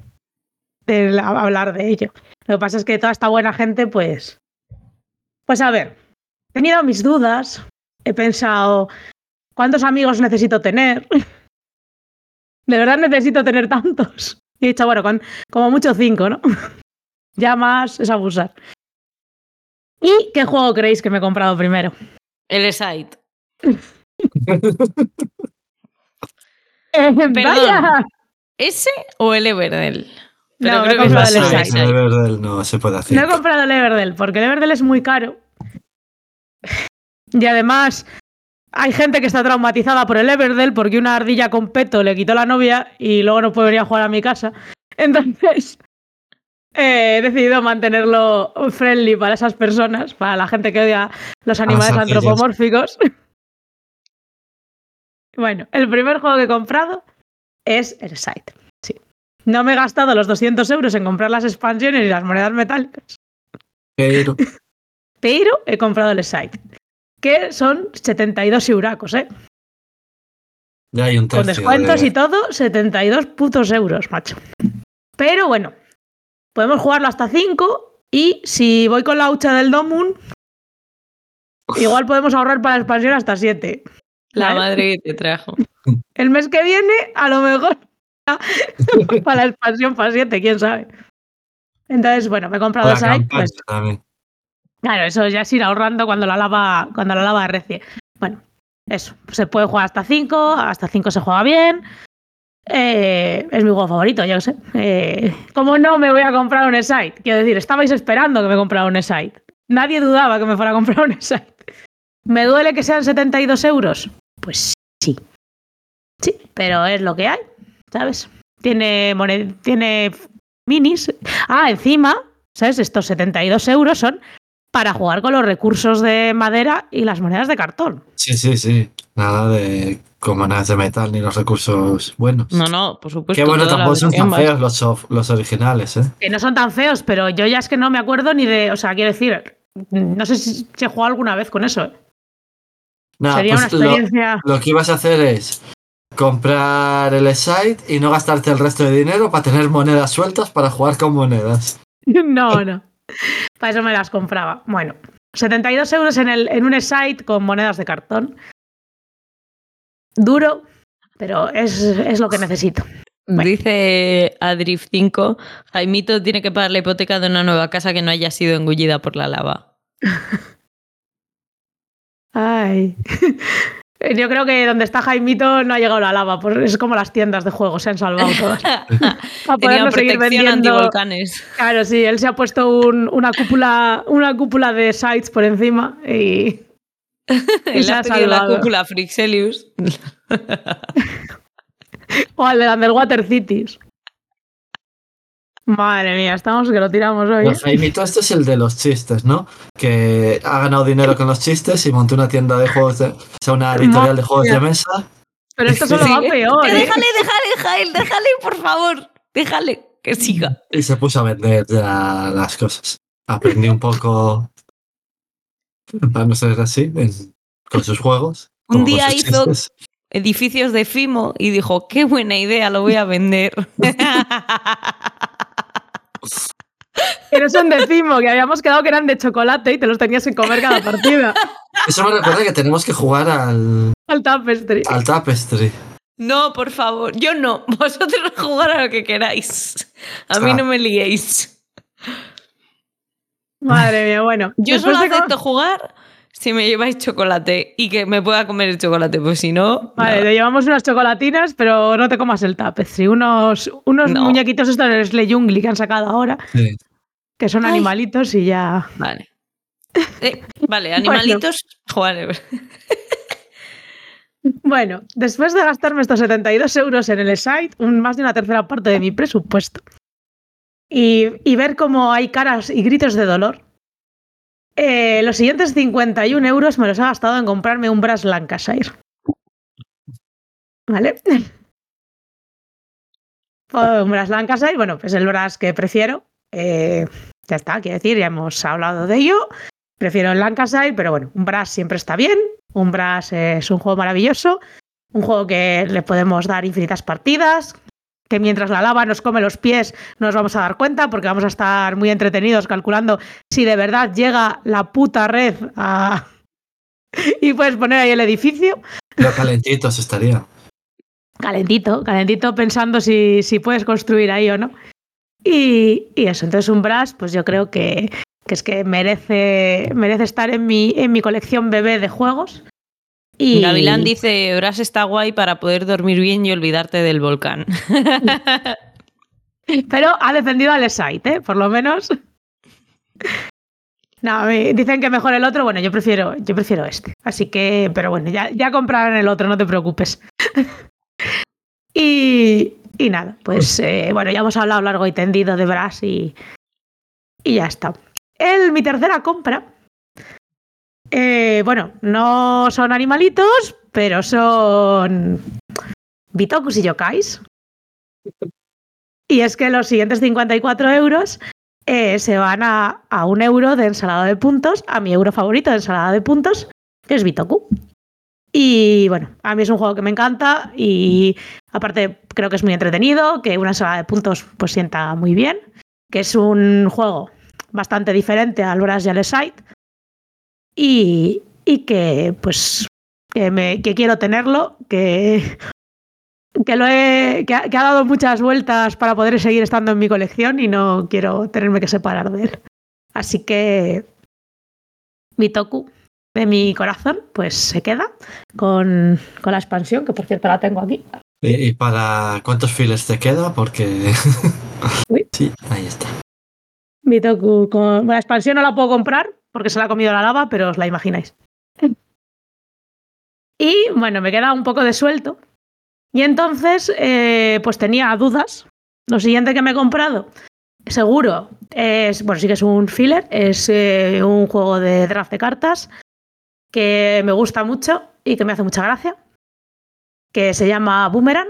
de hablar de ello. Lo que pasa es que toda esta buena gente, pues... Pues a ver, he tenido mis dudas, he pensado, ¿cuántos amigos necesito tener? ¿De verdad necesito tener tantos? Y he dicho, bueno, con, como mucho cinco, ¿no? Ya más es abusar. ¿Y qué juego creéis que me he comprado primero? El Excite. Perdón, ¿ese o el Everdell? Pero no, creo he comprado que el Excite. El Everdell no se puede hacer. No he comprado el Everdell, porque el Everdell es muy caro. Y además, hay gente que está traumatizada por el Everdell porque una ardilla con peto le quitó la novia y luego no podría jugar a mi casa. Entonces... Eh, he decidido mantenerlo friendly para esas personas, para la gente que odia los animales antropomórficos. Bueno, el primer juego que he comprado es el Site. Sí. No me he gastado los doscientos euros en comprar las expansiones y las monedas metálicas. Pero, Pero he comprado el Site, que son setenta y dos euracos, ¿eh? Ya hay un tercio, con descuentos de... y todo, setenta y dos putos euros, macho. Pero bueno. Podemos jugarlo hasta cinco y si voy con la hucha del DOMUND, igual podemos ahorrar para la expansión hasta siete. La madre que te trajo. El mes que viene, a lo mejor, para la expansión para siete, quién sabe. Entonces, bueno, me he comprado esa. Pues, claro, eso ya es ir ahorrando cuando la lava cuando la lava recie. Bueno, eso. Se puede jugar hasta cinco, hasta cinco se juega bien. Eh, es mi juego favorito, yo sé. Eh, ¿Cómo no me voy a comprar un Excite? Quiero decir, estabais esperando que me comprara un Excite. Nadie dudaba que me fuera a comprar un Excite. ¿Me duele que sean setenta y dos euros? Pues sí. Sí, pero es lo que hay, ¿sabes? Tiene, moned- tiene minis. Ah, encima, ¿sabes? Estos setenta y dos euros son para jugar con los recursos de madera y las monedas de cartón. Sí, sí, sí. Nada de... Como nada de metal ni los recursos buenos. No, no, por supuesto. Qué bueno, tampoco son tan feos los, soft, los originales, ¿eh? Que no son tan feos, pero yo ya es que no me acuerdo ni de... O sea, quiero decir, no sé si se jugó alguna vez con eso, ¿eh? Nah, sería pues una experiencia... Lo, lo que ibas a hacer es comprar el site y no gastarte el resto de dinero para tener monedas sueltas para jugar con monedas. No, no. Para eso me las compraba. Bueno, setenta y dos euros en, el, en un site con monedas de cartón. Duro, pero es, es lo que necesito. Bueno. Dice Adrift cinco, Jaimito tiene que pagar la hipoteca de una nueva casa que no haya sido engullida por la lava. Ay. Yo creo que donde está Jaimito no ha llegado la lava, pues es como las tiendas de juegos, se han salvado todas. Para poderlo seguir vendiendo. Antivolcanes. Claro, sí, él se ha puesto un, una cúpula, una cúpula de sites por encima y, y se ha salvado. La cúpula Frixelius. O al de la Underwater Cities. Madre mía, estamos que lo tiramos hoy. No, Jaimito, este es el de los chistes, ¿no? Que ha ganado dinero con los chistes y montó una tienda de juegos de... O sea, una editorial Madre de juegos mía. de mesa. Pero esto solo sí. va peor, ¿eh? Déjale, déjale, Jael, déjale, por favor. Déjale que siga. Y se puso a vender ya las cosas. Aprendí un poco... Vamos a ser así, en, con sus juegos. Un día hizo... Chistes. Edificios de Fimo y dijo, qué buena idea, lo voy a vender. Pero son de Fimo, que habíamos quedado que eran de chocolate y te los tenías que comer cada partida. Eso me recuerda que tenemos que jugar al... Al Tapestry. Al Tapestry. No, por favor, yo no. Vosotros jugar a lo que queráis. A mí ah. no me liéis. Madre mía, bueno. Yo solo acepto jugar... Si me lleváis chocolate y que me pueda comer el chocolate, pues si no... Vale, nada. Te llevamos unas chocolatinas, pero no te comas el Tapestry. Unos, unos no. muñequitos estos de Slay Jungli que han sacado ahora, sí. que son Ay. animalitos y ya... Vale, eh, vale animalitos... Bueno. Bueno, después de gastarme estos setenta y dos euros en el site, un, más de una tercera parte de mi presupuesto, y, y ver cómo hay caras y gritos de dolor, Eh, los siguientes cincuenta y un euros me los ha gastado en comprarme un Brass Lancashire. ¿Vale? Un Brass Lancashire, bueno, pues el Brass que prefiero. Eh, ya está, quiero decir, ya hemos hablado de ello. Prefiero el Lancashire, pero bueno, un Brass siempre está bien. Un Brass es un juego maravilloso. Un juego que le podemos dar infinitas partidas. Que mientras la lava nos come los pies no nos vamos a dar cuenta porque vamos a estar muy entretenidos calculando si de verdad llega la puta red a... y puedes poner ahí el edificio. Pero calentito se estaría. Calentito, calentito pensando si, si puedes construir ahí o no. Y, y eso, entonces un Brass, pues yo creo que, que es que merece, merece estar en mi, en mi colección bebé de juegos. Y... Gavilán dice, Brass está guay para poder dormir bien y olvidarte del volcán. Pero ha defendido al site, ¿eh? Por lo menos. No, me dicen que mejor el otro. Bueno, yo prefiero, yo prefiero este. Así que, pero bueno, ya, ya comprarán el otro, no te preocupes. y, y nada, pues eh, bueno, ya hemos hablado largo y tendido de Brass y, y ya está. El, mi tercera compra... Eh, bueno, no son animalitos, pero son bitokus y yokais. Y es que los siguientes cincuenta y cuatro euros eh, se van a, a un euro de ensalada de puntos, a mi euro favorito de ensalada de puntos, que es Bitoku. Y bueno, a mí es un juego que me encanta y aparte creo que es muy entretenido, que una ensalada de puntos pues sienta muy bien, que es un juego bastante diferente al Brass y al Site. Y, y que pues que, me, que quiero tenerlo, que, que, lo he, que, ha, que ha dado muchas vueltas para poder seguir estando en mi colección y no quiero tenerme que separar de él. Así que Bitoku de mi corazón pues se queda con, con la expansión, que por cierto la tengo aquí. ¿Y, y para cuántos files te queda? Porque... ¿Uy? Sí, ahí está. Bitoku con la expansión no la puedo comprar porque se la ha comido la lava, pero os la imagináis. Y bueno, me queda un poco de suelto. Y entonces, eh, pues tenía dudas. Lo siguiente que me he comprado, seguro, es, bueno, sí que es un filler, es eh, un juego de draft de cartas que me gusta mucho y que me hace mucha gracia, que se llama Boomerang.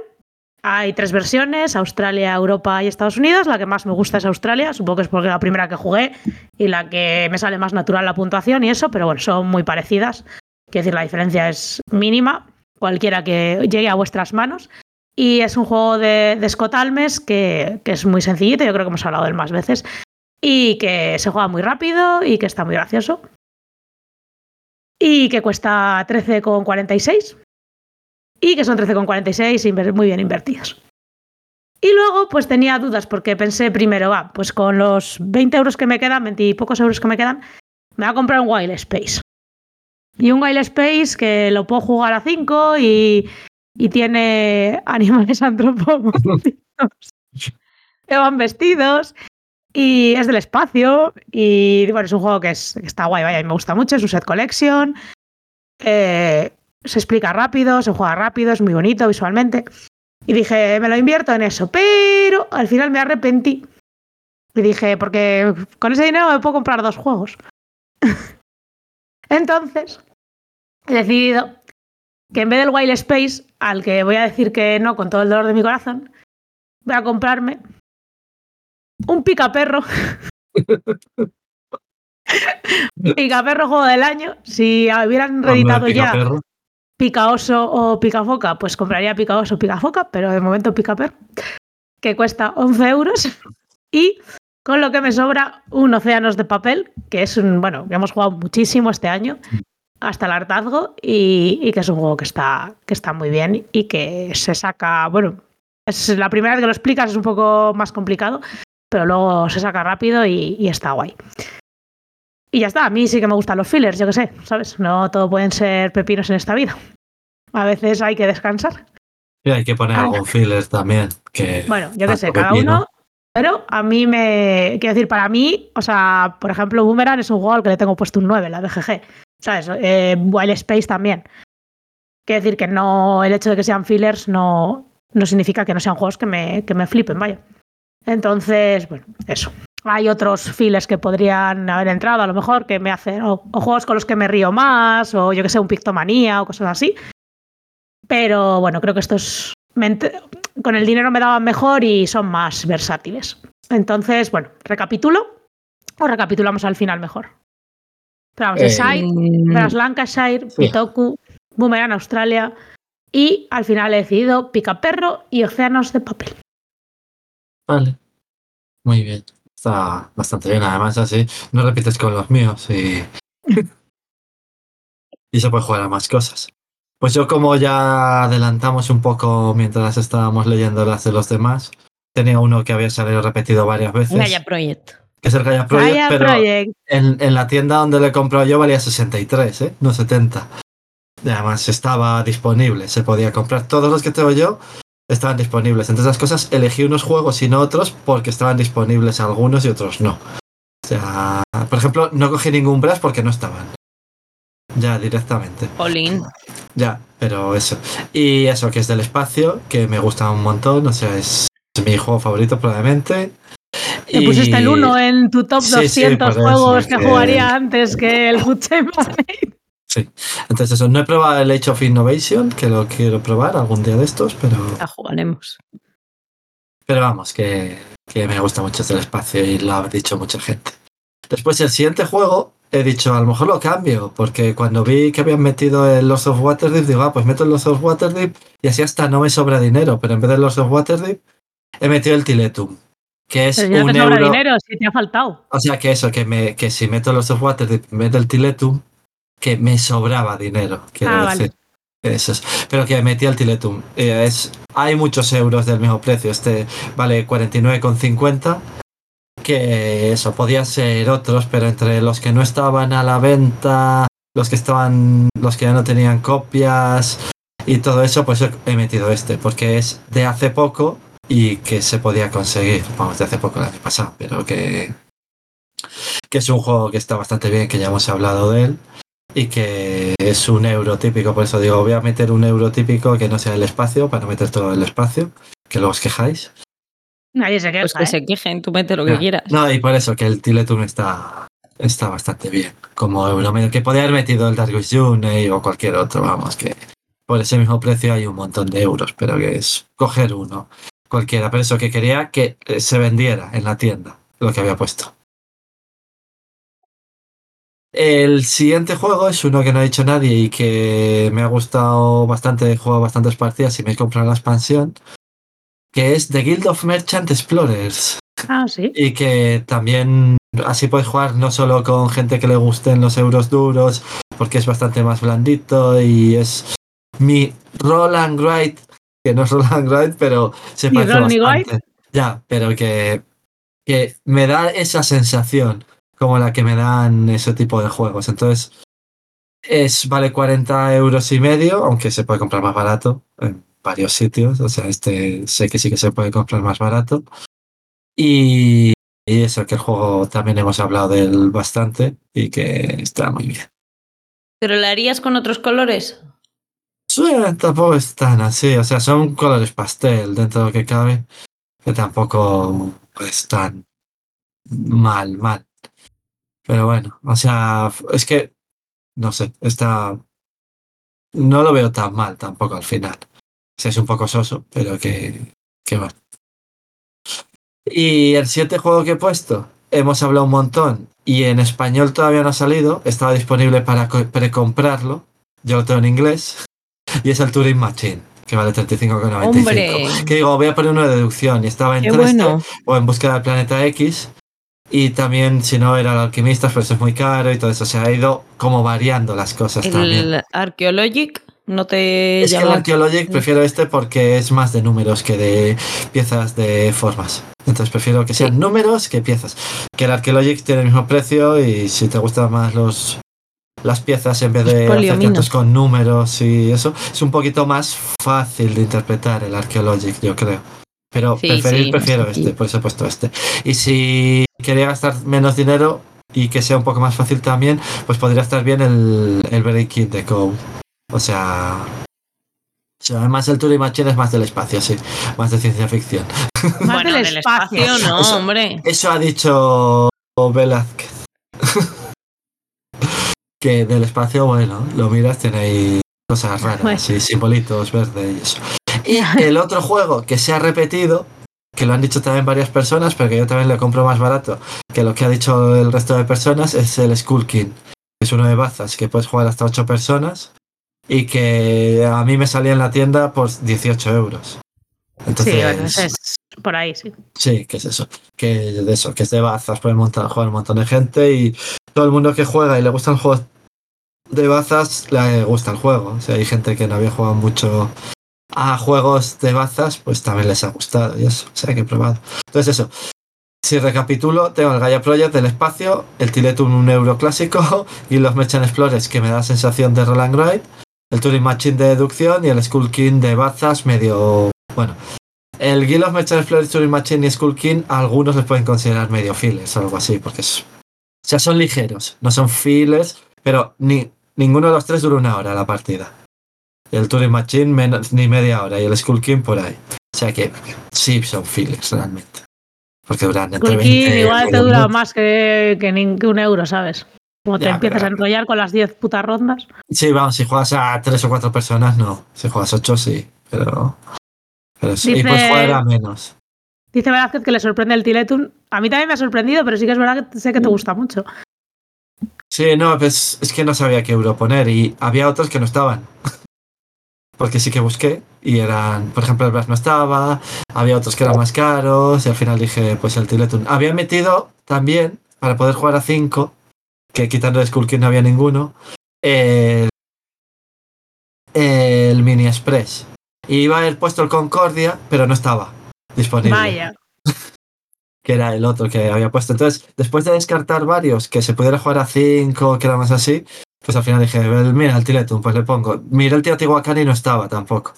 Hay tres versiones, Australia, Europa y Estados Unidos. La que más me gusta es Australia, supongo que es porque es la primera que jugué y la que me sale más natural la puntuación y eso, pero bueno, son muy parecidas. Quiero decir, la diferencia es mínima, cualquiera que llegue a vuestras manos. Y es un juego de, de Scott Almes que, que es muy sencillito, yo creo que hemos hablado de él más veces, y que se juega muy rápido y que está muy gracioso. Y que cuesta trece con cuarenta y seis. Y que son trece con cuarenta y seis muy bien invertidos. Y luego pues tenía dudas porque pensé primero, va, ah, pues con los veinte euros que me quedan, veinte y pocos euros que me quedan, me voy a comprar un Wild Space. Y un Gael Space que lo puedo jugar a cinco y, y tiene animales antropomórficos que van vestidos y es del espacio. Y bueno, es un juego que, es, que está guay, vaya, y me gusta mucho. Es un set collection. Eh, se explica rápido, se juega rápido, es muy bonito visualmente. Y dije, me lo invierto en eso, pero al final me arrepentí. Y dije, porque con ese dinero me puedo comprar dos juegos. Entonces, he decidido que en vez del Wild Space, al que voy a decir que no con todo el dolor de mi corazón, voy a comprarme un picaperro. Picaperro juego del año. Si hubieran reeditado ya Picaoso o Picafoca, pues compraría Picaoso o Picafoca, pero de momento Picaperro, que cuesta once euros. Y con lo que me sobra un Océanos de Papel, que es un, bueno, que hemos jugado muchísimo este año, hasta el hartazgo, y, y que es un juego que está, que está muy bien y que se saca, bueno, es la primera vez que lo explicas, es un poco más complicado, pero luego se saca rápido y, y está guay. Y ya está, a mí sí que me gustan los fillers, yo qué sé, ¿sabes? No todo pueden ser pepinos en esta vida. A veces hay que descansar. Y hay que poner ah, algún fillers también. Que bueno, yo qué sé, cada pepino. Uno... Pero a mí me... Quiero decir, para mí, o sea, por ejemplo, Boomerang es un juego al que le tengo puesto un nueve, la B G G. ¿Sabes? Eh, Wild Space también. Quiero decir que no... El hecho de que sean fillers no, no significa que no sean juegos que me, que me flipen, vaya. Entonces, bueno, eso. Hay otros fillers que podrían haber entrado, a lo mejor, que me hacen... O, o juegos con los que me río más, o yo que sé, un Pictomanía, o cosas así. Pero, bueno, creo que esto es... Con el dinero me daban mejor y son más versátiles. Entonces, bueno, ¿recapitulo o recapitulamos al final mejor? Pero vamos, eh, Shire, Brass Lancashire, sí. Pitoku, Boomerang Australia y al final he decidido Picaperro y Océanos de Papel. Vale, muy bien. Está bastante bien, además así no repites con los míos y, y se puede jugar a más cosas. Pues yo, como ya adelantamos un poco mientras estábamos leyendo las de los demás, tenía uno que había salido repetido varias veces. Gaia Project. Que es el Gaia Project, Gaia pero Project. En, en la tienda donde lo he comprado yo valía sesenta y tres, ¿eh? No setenta. Y además estaba disponible, se podía comprar. Todos los que tengo yo estaban disponibles. Entre esas cosas elegí unos juegos y no otros porque estaban disponibles algunos y otros no. O sea, por ejemplo, no cogí ningún Brass porque no estaban. Ya, directamente. Olin. Ya, pero eso. Y eso, que es del espacio, que me gusta un montón. O sea, es mi juego favorito probablemente. Te y... pusiste el uno en tu top sí, doscientos sí, juegos que, que jugaría antes que el Good Time. Sí, entonces eso. No he probado el Age of Innovation, que lo quiero probar algún día de estos, pero... La jugaremos. Pero vamos, que, que me gusta mucho este espacio y lo ha dicho mucha gente. Después, el siguiente juego... He dicho, a lo mejor lo cambio, porque cuando vi que habían metido el Lords of Waterdeep, digo, ah, pues meto el Lords of Waterdeep y así hasta no me sobra dinero. Pero en vez del Lords of Waterdeep, he metido el Tiletum, que es pero un no euro. Dinero, si te ha faltado. O sea, que eso, que, me, que si meto el Lords of Waterdeep, meto el Tiletum, que me sobraba dinero, quiero ah, decir. Vale. Eso es. Pero que metí el Tiletum. Eh, es, hay muchos euros del mismo precio. Este vale cuarenta y nueve con cincuenta. Que eso, podía ser otros, pero entre los que no estaban a la venta, los que estaban, los que ya no tenían copias y todo eso, pues he metido este, porque es de hace poco y que se podía conseguir, vamos, de hace poco, el año pasado, pero que, que es un juego que está bastante bien, que ya hemos hablado de él y que es un euro típico, por eso digo, voy a meter un euro típico que no sea el espacio, para no meter todo el espacio, que luego os quejáis. Nadie se queja, pues que ¿eh? Se quejen, tú mete lo no, que quieras. No, y por eso que el Tiletum está, está bastante bien. Como euro, que podía haber metido el Dark West June o cualquier otro, vamos, que por ese mismo precio hay un montón de euros, pero que es coger uno, cualquiera. Pero eso, que quería que se vendiera en la tienda, lo que había puesto. El siguiente juego es uno que no ha dicho nadie y que me ha gustado bastante, he jugado bastantes partidas y me he comprado la expansión. Que es The Guild of Merchant Explorers. Ah, sí. Y que también así puedes jugar no solo con gente que le gusten los euros duros, porque es bastante más blandito y es mi roll and write, que no es roll and write, pero se ¿Mi parece roll bastante. Ni ya, pero que, que me da esa sensación como la que me dan ese tipo de juegos. Entonces, Es, vale cuarenta euros y medio, aunque se puede comprar más barato en varios sitios. O sea, este sé que sí que se puede comprar más barato. Y, y eso, que el juego también hemos hablado de él bastante y que está muy bien. ¿Pero lo harías con otros colores? Sí, tampoco es tan así. O sea, son colores pastel dentro de lo que cabe, que tampoco es tan mal, mal. Pero bueno, o sea, es que, no sé, está... No lo veo tan mal tampoco al final. O sea, es un poco soso, pero que, que bueno. Y el siguiente juego que he puesto, hemos hablado un montón y en español todavía no ha salido. Estaba disponible para precomprarlo. Yo lo tengo en inglés. Y es el Turing Machine, que vale treinta y cinco con noventa y cinco. ¡Hombre! Que digo, voy a poner una deducción. Y estaba en tres D, bueno, o en búsqueda del planeta X. Y también, si no, era el Alquimista, pero eso es muy caro y todo eso. O sea, ha ido como variando las cosas. ¿El también. ¿El Archaeologic? No te... Es llama... que el Archaeologic prefiero este porque es más de números que de piezas de formas. Entonces prefiero que sean sí. números que piezas. Que el Archaeologic tiene el mismo precio y si te gustan más los... las piezas en vez de hacer cantos con números y eso, es un poquito más fácil de interpretar el Archaeologic, yo creo. Pero sí, preferir, sí, prefiero este, sí. Por eso he puesto este. Y si quería gastar menos dinero y que sea un poco más fácil también, pues podría estar bien el, el Breaking the Code. O sea, además el Turing Machine es más del espacio, sí, más de ciencia ficción. Más bueno, del espacio, no, eso, hombre. Eso ha dicho Velázquez. Que del espacio, bueno, lo miras, tiene ahí cosas raras, bueno, y simbolitos verdes y eso. Y el otro juego que se ha repetido, que lo han dicho también varias personas, pero que yo también le compro más barato que lo que ha dicho el resto de personas, es el Skull King. Es uno de bazas que puedes jugar hasta ocho personas y que a mí me salía en la tienda por dieciocho euros. Entonces, sí, bueno, es por ahí, sí. Sí, que es eso. Que de eso, que es de bazas, puedes montar, jugar un montón de gente y todo el mundo que juega y le gustan juegos de bazas, le gusta el juego. O sea, hay gente que no había jugado mucho a juegos de bazas, pues también les ha gustado y eso. O sea, que he probado. Entonces eso, si recapitulo, tengo el Gaia Project del espacio, el Tiletum un euro clásico y los Merchant Explorers, que me da la sensación de Roll and Ride, el Turing Machine de deducción y el Skull King de bazas medio... Bueno, el Guild of Merchant Explorers, Turing Machine y Skull King, a algunos les pueden considerar medio fillers o algo así, porque es... O sea, son ligeros, no son fillers, pero ni... Ninguno de los tres dura una hora la partida. El Turing Machine menos, ni media hora, y el Skull King por ahí. O sea que sí son fillers realmente. Porque duran entre veinte... Skull King igual te dura más que, que, que un euro, ¿sabes? Como te ya, empiezas pero, a enrollar con las diez putas rondas. Sí, vamos, si juegas a tres o cuatro personas, no. Si juegas ocho, sí. Pero, pero sí. Dice, y puedes jugar a menos. Dice Velázquez que le sorprende el Tiletum. A mí también me ha sorprendido, pero sí que es verdad que sé que te gusta mucho. Sí, no, pues es que no sabía qué euro poner y había otros que no estaban. Porque sí que busqué y eran, por ejemplo, el Brass no estaba, había otros que eran más caros y al final dije, pues el Tiletum. Había metido también, para poder jugar a cinco, que quitando el Skull King no había ninguno, el, el Mini Express. Y iba a haber puesto el Concordia, pero no estaba disponible. Vaya. Que era el otro que había puesto. Entonces, después de descartar varios, que se pudiera jugar a cinco, que era más así, pues al final dije, mira el Tiletum, pues le pongo. Miré el Teotihuacán y no estaba tampoco.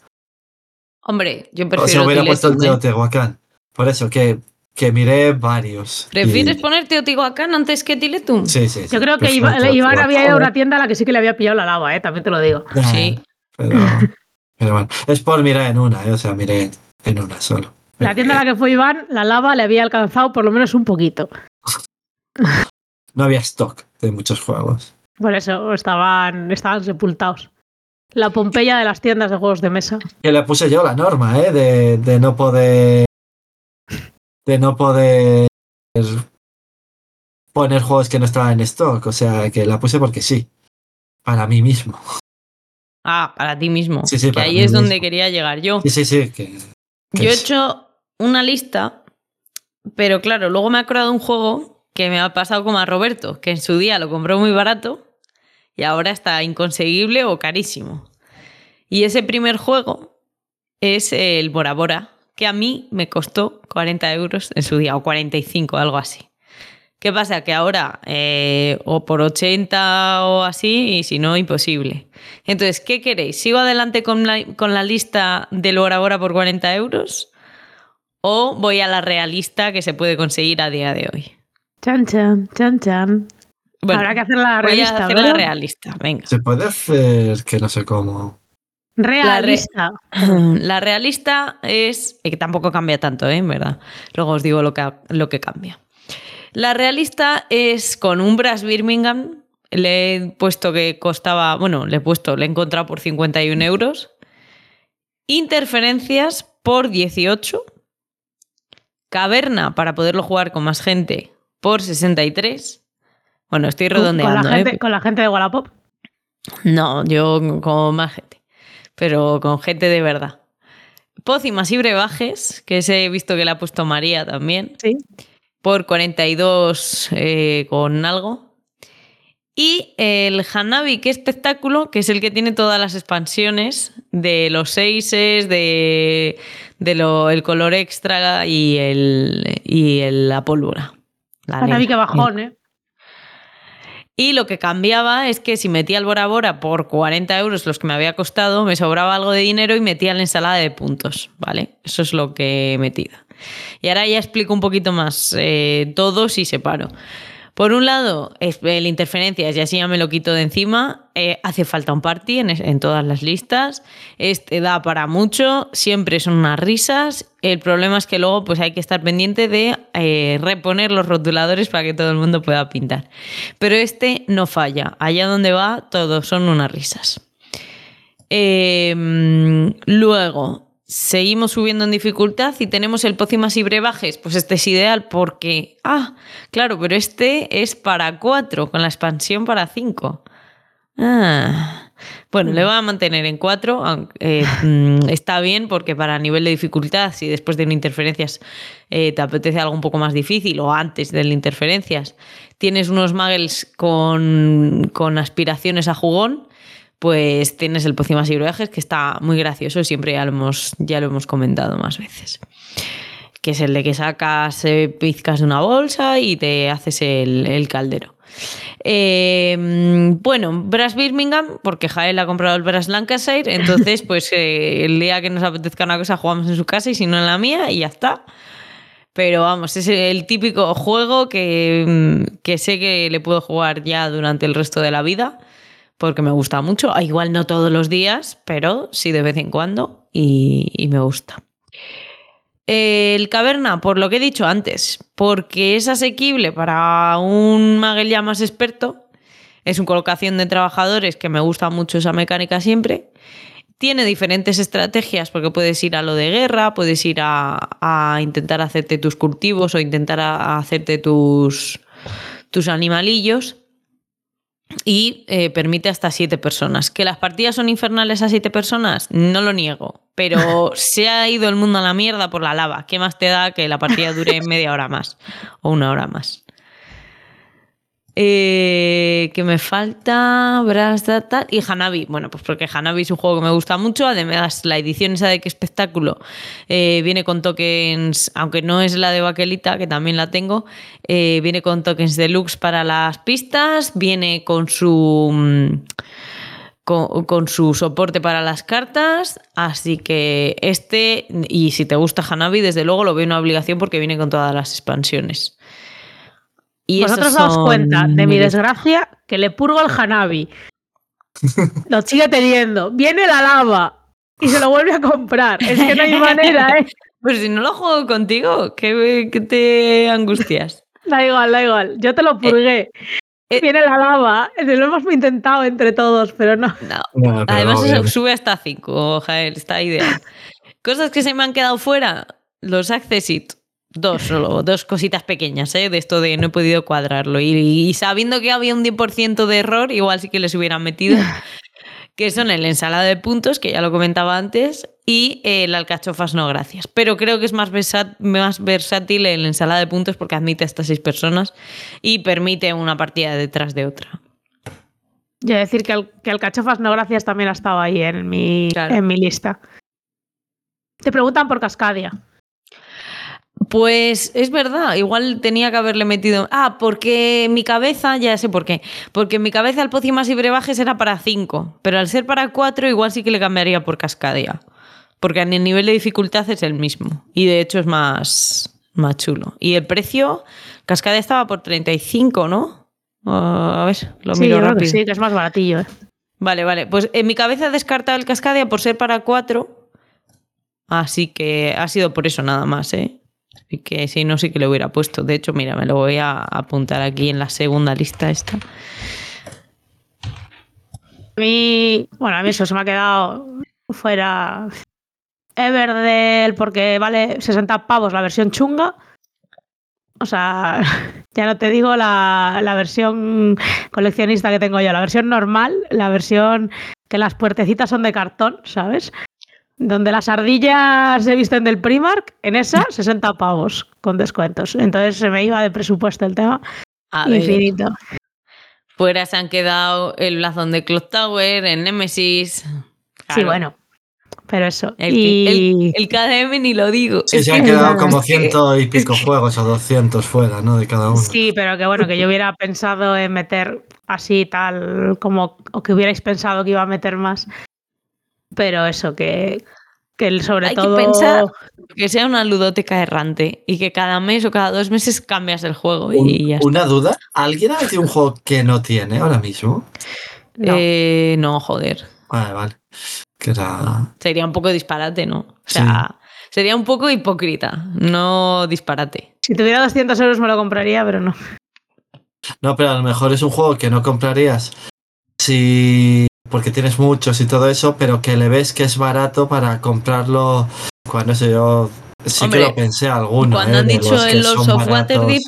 Hombre, yo prefiero. O sea, hubiera puesto el Teotihuacán. Por eso, que, que miré varios. ¿Prefieres y... poner Teotihuacán antes que Tiletum? Sí, sí. Yo creo que Iván había ido a una tienda a la que sí que le había pillado la lava, ¿eh? También te lo digo. Ah, sí. Pero, pero bueno, es por mirar en una, ¿eh? O sea, miré en una solo. La tienda a la que fue Iván, la lava le había alcanzado por lo menos un poquito. No había stock de muchos juegos. Por eso, estaban, estaban sepultados. La Pompeya de las tiendas de juegos de mesa. Que le puse yo la norma, ¿eh? De, de no poder... De no poder... Poner juegos que no estaban en stock. O sea, que la puse porque sí. Para mí mismo. Ah, para ti mismo. Sí, sí, que ahí es mismo. Donde quería llegar yo. Sí, sí, sí. Que... Yo he hecho una lista, pero claro, luego me he acordado de un juego que me ha pasado como a Roberto, que en su día lo compró muy barato y ahora está inconseguible o carísimo. Y ese primer juego es el Bora Bora, que a mí me costó cuarenta euros en su día, o cuarenta y cinco, algo así. ¿Qué pasa? Que ahora eh, o por ochenta o así, y si no, imposible. Entonces, ¿qué queréis? ¿Sigo adelante con la, con la lista del Bora Bora por cuarenta euros? ¿O voy a la realista que se puede conseguir a día de hoy? Chan, chan, chan, chan. Bueno, habrá que hacer la realista. Voy a hacer la realista, venga. Se puede hacer que no sé cómo. Realista. La, re- la realista es... que tampoco cambia tanto, ¿eh? En verdad. Luego os digo lo que, lo que cambia. La realista es con un Brass Birmingham. Le he puesto que costaba... Bueno, le he puesto, le he encontrado por cincuenta y un euros. Interferencias por dieciocho. Caverna, para poderlo jugar con más gente, por sesenta y tres. Bueno, estoy redondeando. ¿Con la gente, ¿eh? ¿Con la gente de Wallapop? No, yo con más gente. Pero con gente de verdad. Pócimas y brebajes, que ese he visto que le ha puesto María también. Sí. Por cuarenta y dos eh, con algo. Y el Hanabi, que espectáculo, que es el que tiene todas las expansiones de los seises, de, de lo, el color extra y, el, y el, la pólvora. La Hanabi, que bajón, ¿eh? Y lo que cambiaba es que si metía el Bora Bora por cuarenta euros, los que me había costado, me sobraba algo de dinero y metía la ensalada de puntos, ¿vale? Eso es lo que he metido. Y ahora ya explico un poquito más eh, todo si separo. Por un lado, es, el interferencias, y así ya me lo quito de encima. Eh, hace falta un party en, en todas las listas. Este da para mucho, siempre son unas risas. El problema es que luego pues, hay que estar pendiente de eh, reponer los rotuladores para que todo el mundo pueda pintar. Pero este no falla. Allá donde va, todos son unas risas. Eh, luego, seguimos subiendo en dificultad y tenemos el Pócimas y Brebajes. Pues este es ideal porque... Ah, claro, pero este es para cuatro, con la expansión para cinco. Ah. Bueno, le voy a mantener en cuatro. Eh, está bien porque para nivel de dificultad, si después de una interferencias eh, te apetece algo un poco más difícil o antes de la interferencias, tienes unos muggles con, con aspiraciones a jugón, pues tienes el Pócimas y Brebajes, que está muy gracioso, siempre ya lo hemos, ya lo hemos comentado más veces. Que es el de que sacas eh, pizcas de una bolsa y te haces el, el caldero. Eh, bueno, Brass Birmingham, porque Jael ha comprado el Brass Lancashire, entonces pues eh, el día que nos apetezca una cosa jugamos en su casa y si no en la mía y ya está. Pero vamos, es el típico juego que, que sé que le puedo jugar ya durante el resto de la vida, porque me gusta mucho. Igual no todos los días, pero sí de vez en cuando y, y me gusta. El Caverna, por lo que he dicho antes, porque es asequible para un maguel ya más experto. Es una colocación de trabajadores que me gusta mucho esa mecánica siempre. Tiene diferentes estrategias porque puedes ir a lo de guerra, puedes ir a, a intentar hacerte tus cultivos o intentar a hacerte tus, tus animalillos. Y eh, permite hasta siete personas. ¿Que las partidas son infernales a siete personas? No lo niego. Pero se ha ido el mundo a la mierda por la lava. ¿Qué más te da que la partida dure media hora más? O una hora más. Eh, ¿Qué me falta? Brasdata y Hanabi. Bueno, pues porque Hanabi es un juego que me gusta mucho. Además, la edición esa de qué espectáculo eh, viene con tokens, aunque no es la de Baquelita, que también la tengo, eh, viene con tokens deluxe para las pistas, viene con su... Con, con su soporte para las cartas, así que este, y si te gusta Hanabi, desde luego lo veo una obligación porque viene con todas las expansiones. Y vosotros son... daos cuenta de mi desgracia que le purgo al Hanabi. Lo sigue teniendo. Viene la lava y se lo vuelve a comprar. Es que no hay manera, ¿eh? Pues si no lo juego contigo, ¿qué, qué te angustias? Da igual, da igual. Yo te lo purgué. Eh... Viene la lava, lo hemos intentado entre todos, pero no. no. no pero Además, no, eso sube hasta cinco, Jael, está ideal. Cosas que se me han quedado fuera, los accessit, dos solo, dos cositas pequeñas, ¿eh? De esto de no he podido cuadrarlo. Y, y sabiendo que había un diez por ciento de error, igual sí que les hubieran metido, que son el ensalada de puntos, que ya lo comentaba antes, y el alcachofas no gracias. Pero creo que es más, versa- más versátil el ensalada de puntos porque admite hasta seis personas y permite una partida detrás de otra. Yo decir que, el- que alcachofas no gracias también ha estado ahí en mi, claro. en mi lista. Te preguntan por Cascadia. Pues es verdad, igual tenía que haberle metido... Ah, porque en mi cabeza, ya sé por qué, porque en mi cabeza el Pocimas y Brebajes era para cinco, pero al ser para cuatro igual sí que le cambiaría por Cascadia, porque en el nivel de dificultad es el mismo y de hecho es más, más chulo. Y el precio, Cascadia estaba por treinta y cinco, ¿no? Uh, a ver, lo sí, miro rápido. Que sí, que es más baratillo, ¿eh? Vale, vale, pues en mi cabeza he descartado el Cascadia por ser para cuatro, así que ha sido por eso nada más, ¿eh? Así que si no, sí que lo hubiera puesto. De hecho, mira, me lo voy a apuntar aquí en la segunda lista esta. A mí, bueno, a mí eso se me ha quedado fuera Everdell porque vale sesenta pavos la versión chunga. O sea, ya no te digo la, la versión coleccionista que tengo yo, la versión normal, la versión que las puertecitas son de cartón, ¿sabes? Donde las ardillas se visten del Primark, en esa sesenta pavos con descuentos. Entonces se me iba de presupuesto el tema. A infinito. Ver. Fuera se han quedado el blazón de Clock Tower, el Nemesis. Claro. Sí, bueno. Pero eso. El, y... el, el K D M ni lo digo. Sí, es se que han quedado como ciento y pico juegos o doscientos fuera, ¿no? De cada uno. Sí, pero que bueno, que yo hubiera pensado en meter así tal como, o que hubierais pensado que iba a meter más. Pero eso, que, que sobre Hay todo... Hay que pensar que sea una ludoteca errante y que cada mes o cada dos meses cambias el juego Un, y ya está. Una duda, ¿alguien ha metido un juego que no tiene ahora mismo? No, eh, no joder. Vale, vale. Que era... Sería un poco disparate, ¿no? O sea, sí. Sería un poco hipócrita, no disparate. Si tuviera doscientos euros me lo compraría, pero no. No, pero a lo mejor es un juego que no comprarías si... porque tienes muchos y todo eso, pero que le ves que es barato para comprarlo cuando no sé yo, sí. Hombre, que lo pensé alguno. Cuando eh, han dicho el Lords of Waterdeep,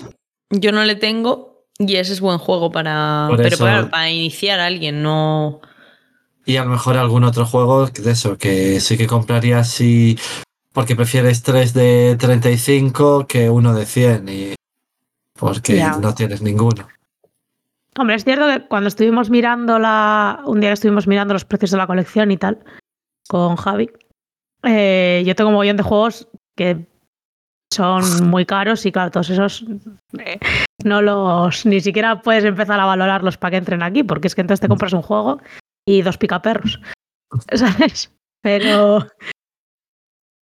yo no le tengo y ese es buen juego para, pero eso, para, para iniciar a alguien, no. Y a lo mejor algún otro juego de eso, que sí que comprarías si porque prefieres tres de treinta y cinco que uno de cien y porque yeah. no tienes ninguno. Hombre, es cierto que cuando estuvimos mirando la... un día que estuvimos mirando los precios de la colección y tal, con Javi, eh, yo tengo un mogollón de juegos que son muy caros y claro, todos esos eh, no los... ni siquiera puedes empezar a valorarlos para que entren aquí, porque es que entonces te compras un juego y dos picaperros, ¿sabes? Pero...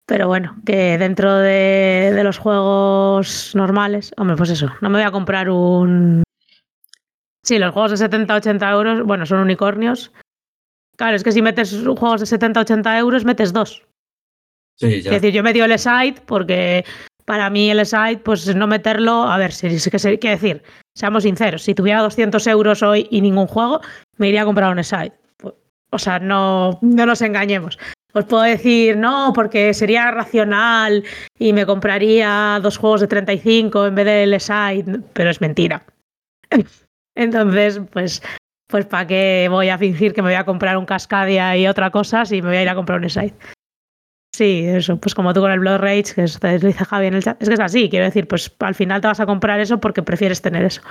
Pero bueno, que dentro de, de los juegos normales... Hombre, pues eso, no me voy a comprar un... Sí, los juegos de setenta a ochenta euros, bueno, son unicornios. Claro, es que si metes juegos de setenta a ochenta euros, metes dos. Sí, ya. Es decir, yo metí el Side porque para mí el Side, pues no meterlo... A ver, si, si, si, quiero decir, seamos sinceros, si tuviera doscientos euros hoy y ningún juego, me iría a comprar un Side. O sea, no, no nos engañemos. Os puedo decir, no, porque sería racional y me compraría dos juegos de treinta y cinco en vez del Side, pero es mentira. Entonces, pues, pues ¿para qué voy a fingir que me voy a comprar un Cascadia y otra cosa si me voy a ir a comprar un Side? Sí, eso, pues como tú con el Blood Rage, que es, te dice Javi en el chat, es que es así, quiero decir, pues al final te vas a comprar eso porque prefieres tener eso.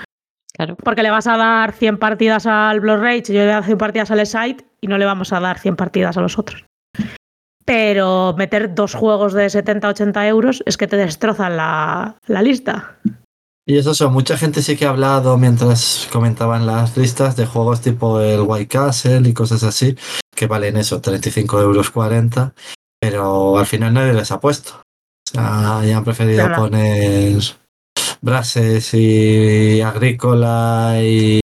Claro. Porque le vas a dar cien partidas al Blood Rage, yo le voy a dar cien partidas al Side y no le vamos a dar cien partidas a los otros. Pero meter dos juegos de setenta a ochenta euros es que te destrozan la, la lista. Y eso son, mucha gente sí que ha hablado mientras comentaban las listas de juegos tipo el White Castle y cosas así, que valen eso, treinta y cinco euros cuarenta, pero al final nadie les ha puesto. O sea, ya han preferido claro. poner Brases y Agrícola y,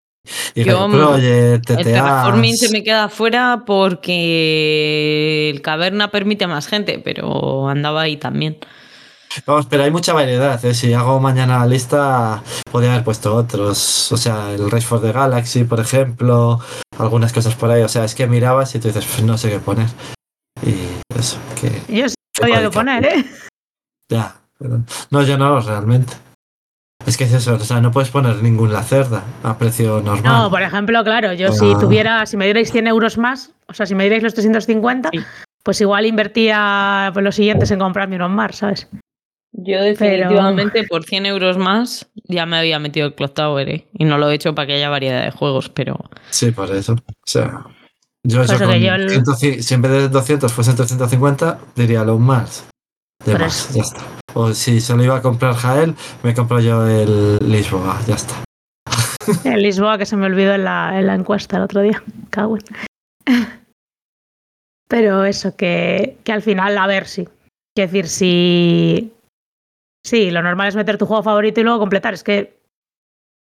y Yo, Project, T T A. El Terraforming se me queda fuera porque el Caverna permite a más gente, pero andaba ahí también. Vamos, pero hay mucha variedad, ¿eh? Si hago mañana la lista, podría haber puesto otros. O sea, el Race for the Galaxy, por ejemplo, algunas cosas por ahí. O sea, es que mirabas y tú dices, no sé qué poner. Y eso, que... Yo sí sabía qué poner, ¿eh? Ya, pero... No, yo no, realmente. Es que es eso, o sea, no puedes poner ningún La Cerda a precio normal. No, por ejemplo, claro, yo ah. si tuviera, si me dierais cien euros más, o sea, si me dierais los trescientos cincuenta, sí. pues igual invertía los siguientes en comprarme unos más, ¿sabes? Yo definitivamente pero... por cien euros más ya me había metido el Clock Tower, ¿eh? Y no lo he hecho para que haya variedad de juegos, pero... Sí, por eso. O sea, yo eso con yo el... cien, si en vez de doscientos fuesen trescientos cincuenta, diría lo más. De más, eso. Ya está. o si se lo iba a comprar Jael, me he comprado yo el Lisboa, ya está. El Lisboa que se me olvidó en la, en la encuesta el otro día. Cago en. Pero eso, que, que al final, a ver, sí. Quiero decir, si... Sí, lo normal es meter tu juego favorito y luego completar. Es que...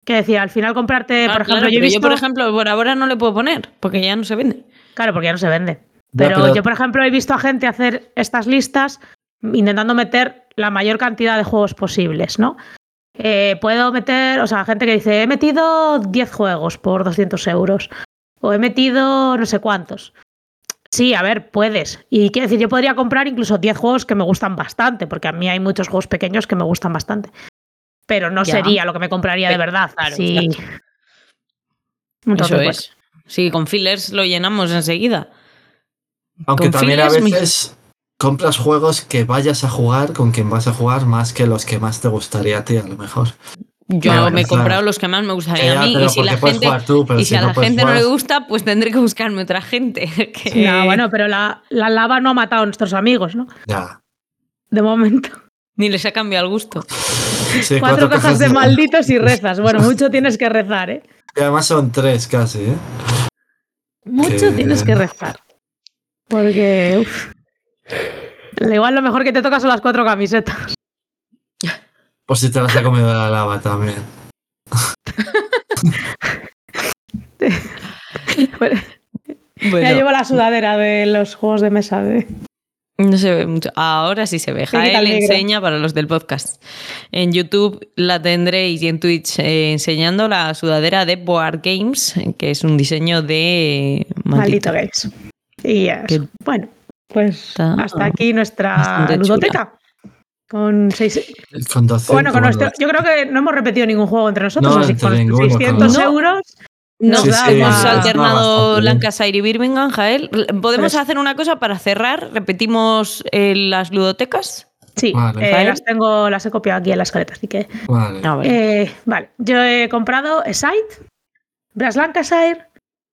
¿Qué decía? Al final comprarte, ah, por ejemplo... Claro, yo, he visto... yo, por ejemplo, por ahora no le puedo poner, porque ya no se vende. Claro, porque ya no se vende. Pero, no, pero... yo, por ejemplo, he visto a gente hacer estas listas intentando meter la mayor cantidad de juegos posibles, ¿no? Eh, puedo meter... O sea, gente que dice, he metido diez juegos por doscientos euros. O he metido no sé cuántos. Sí, a ver, puedes. Y quiero decir, yo podría comprar incluso diez juegos que me gustan bastante, porque a mí hay muchos juegos pequeños que me gustan bastante. Pero no ya. sería lo que me compraría de verdad. Claro, sí. Claro. Entonces, eso es. Bueno. Sí, con fillers lo llenamos enseguida. Aunque con también fillers, a veces mi... compras juegos que vayas a jugar con quien vas a jugar más que los que más te gustaría a ti, a lo mejor. Yo no, me he comprado claro. los que más me gustaría a mí, y si, la gente, tú, y si, si a la no gente jugar. no le gusta, pues tendré que buscarme otra gente. Que... Sí. No, bueno, pero la, la lava no ha matado a nuestros amigos, ¿no? Ya. De momento. Ni les ha cambiado el gusto. Sí, cuatro cuatro cajas de, de malditos y rezas. Bueno, mucho tienes que rezar, ¿eh? Y además son tres casi, ¿eh? Mucho que... tienes que rezar. Porque, uff. Igual lo mejor que te toca son las cuatro camisetas. Pues si te las ha comido la lava también. Bueno, ya llevo la sudadera de los juegos de mesa. ¿Eh? No se ve mucho. Ahora sí se ve. Jael enseña para los del podcast. En YouTube la tendréis y en Twitch eh, enseñando la sudadera de Board Games, que es un diseño de Maldito, Maldito Games. Y yes. Bueno, pues está... hasta aquí nuestra ludoteca. Chula. Con seis... Con doce, bueno, con nuestro... Yo creo que no hemos repetido ningún juego entre nosotros, no, así que con ninguno, seiscientos no. euros nos sí, da sí, hemos alternado no, Lancashire y Birmingham, Jael. ¿Podemos Pero... hacer una cosa para cerrar? ¿Repetimos eh, las ludotecas? Sí, vale. eh, las tengo, las he copiado aquí en la escaleta, así que... Vale. Ah, vale. Eh, vale. Yo he comprado Eside, Brass Lancashire,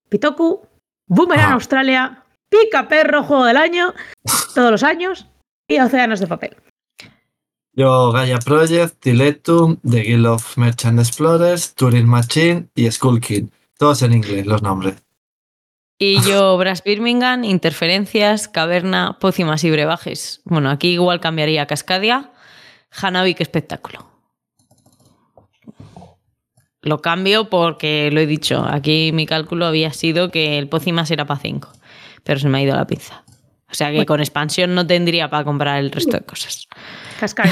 Pitoku, Boomerang ah. Australia, Pica Perro, Juego del Año, Todos los Años y Océanos de Papel. Yo, Gaia Project, Diletum, The Guild of Merchant Explorers, Turing Machine y Skull Kid. Todos en inglés, los nombres. Y yo, Brass Birmingham, Interferencias, Caverna, Pócimas y Brebajes. Bueno, aquí igual cambiaría Cascadia, Hanabi, que espectáculo. Lo cambio porque lo he dicho. Aquí mi cálculo había sido que el Pócimas era para cinco, pero se me ha ido la pinza. O sea que bueno, con expansión no tendría para comprar el resto de cosas. Cascada.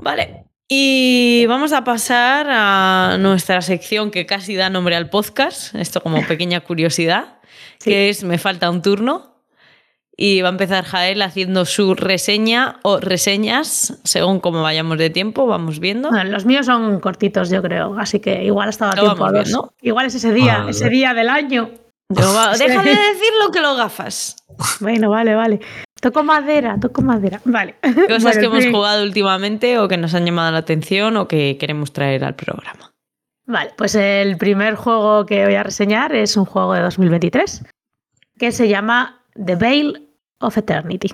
Vale. Y vamos a pasar a nuestra sección que casi da nombre al podcast. Esto como pequeña curiosidad. Sí. Que es Me falta un turno. Y va a empezar Jael haciendo su reseña o reseñas, según como vayamos de tiempo, vamos viendo. Bueno, los míos son cortitos, yo creo. Así que igual ha estado a tiempo a dos. ¿No? Igual es ese día, vale. ese día del año. Va, deja de decirlo que lo gafas. Bueno, vale, vale. Toco madera, toco madera. Vale. Cosas bueno, que hemos sí. jugado últimamente o que nos han llamado la atención o que queremos traer al programa. Vale, pues el primer juego que voy a reseñar es un juego de dos mil veintitrés que se llama The Veil of Eternity.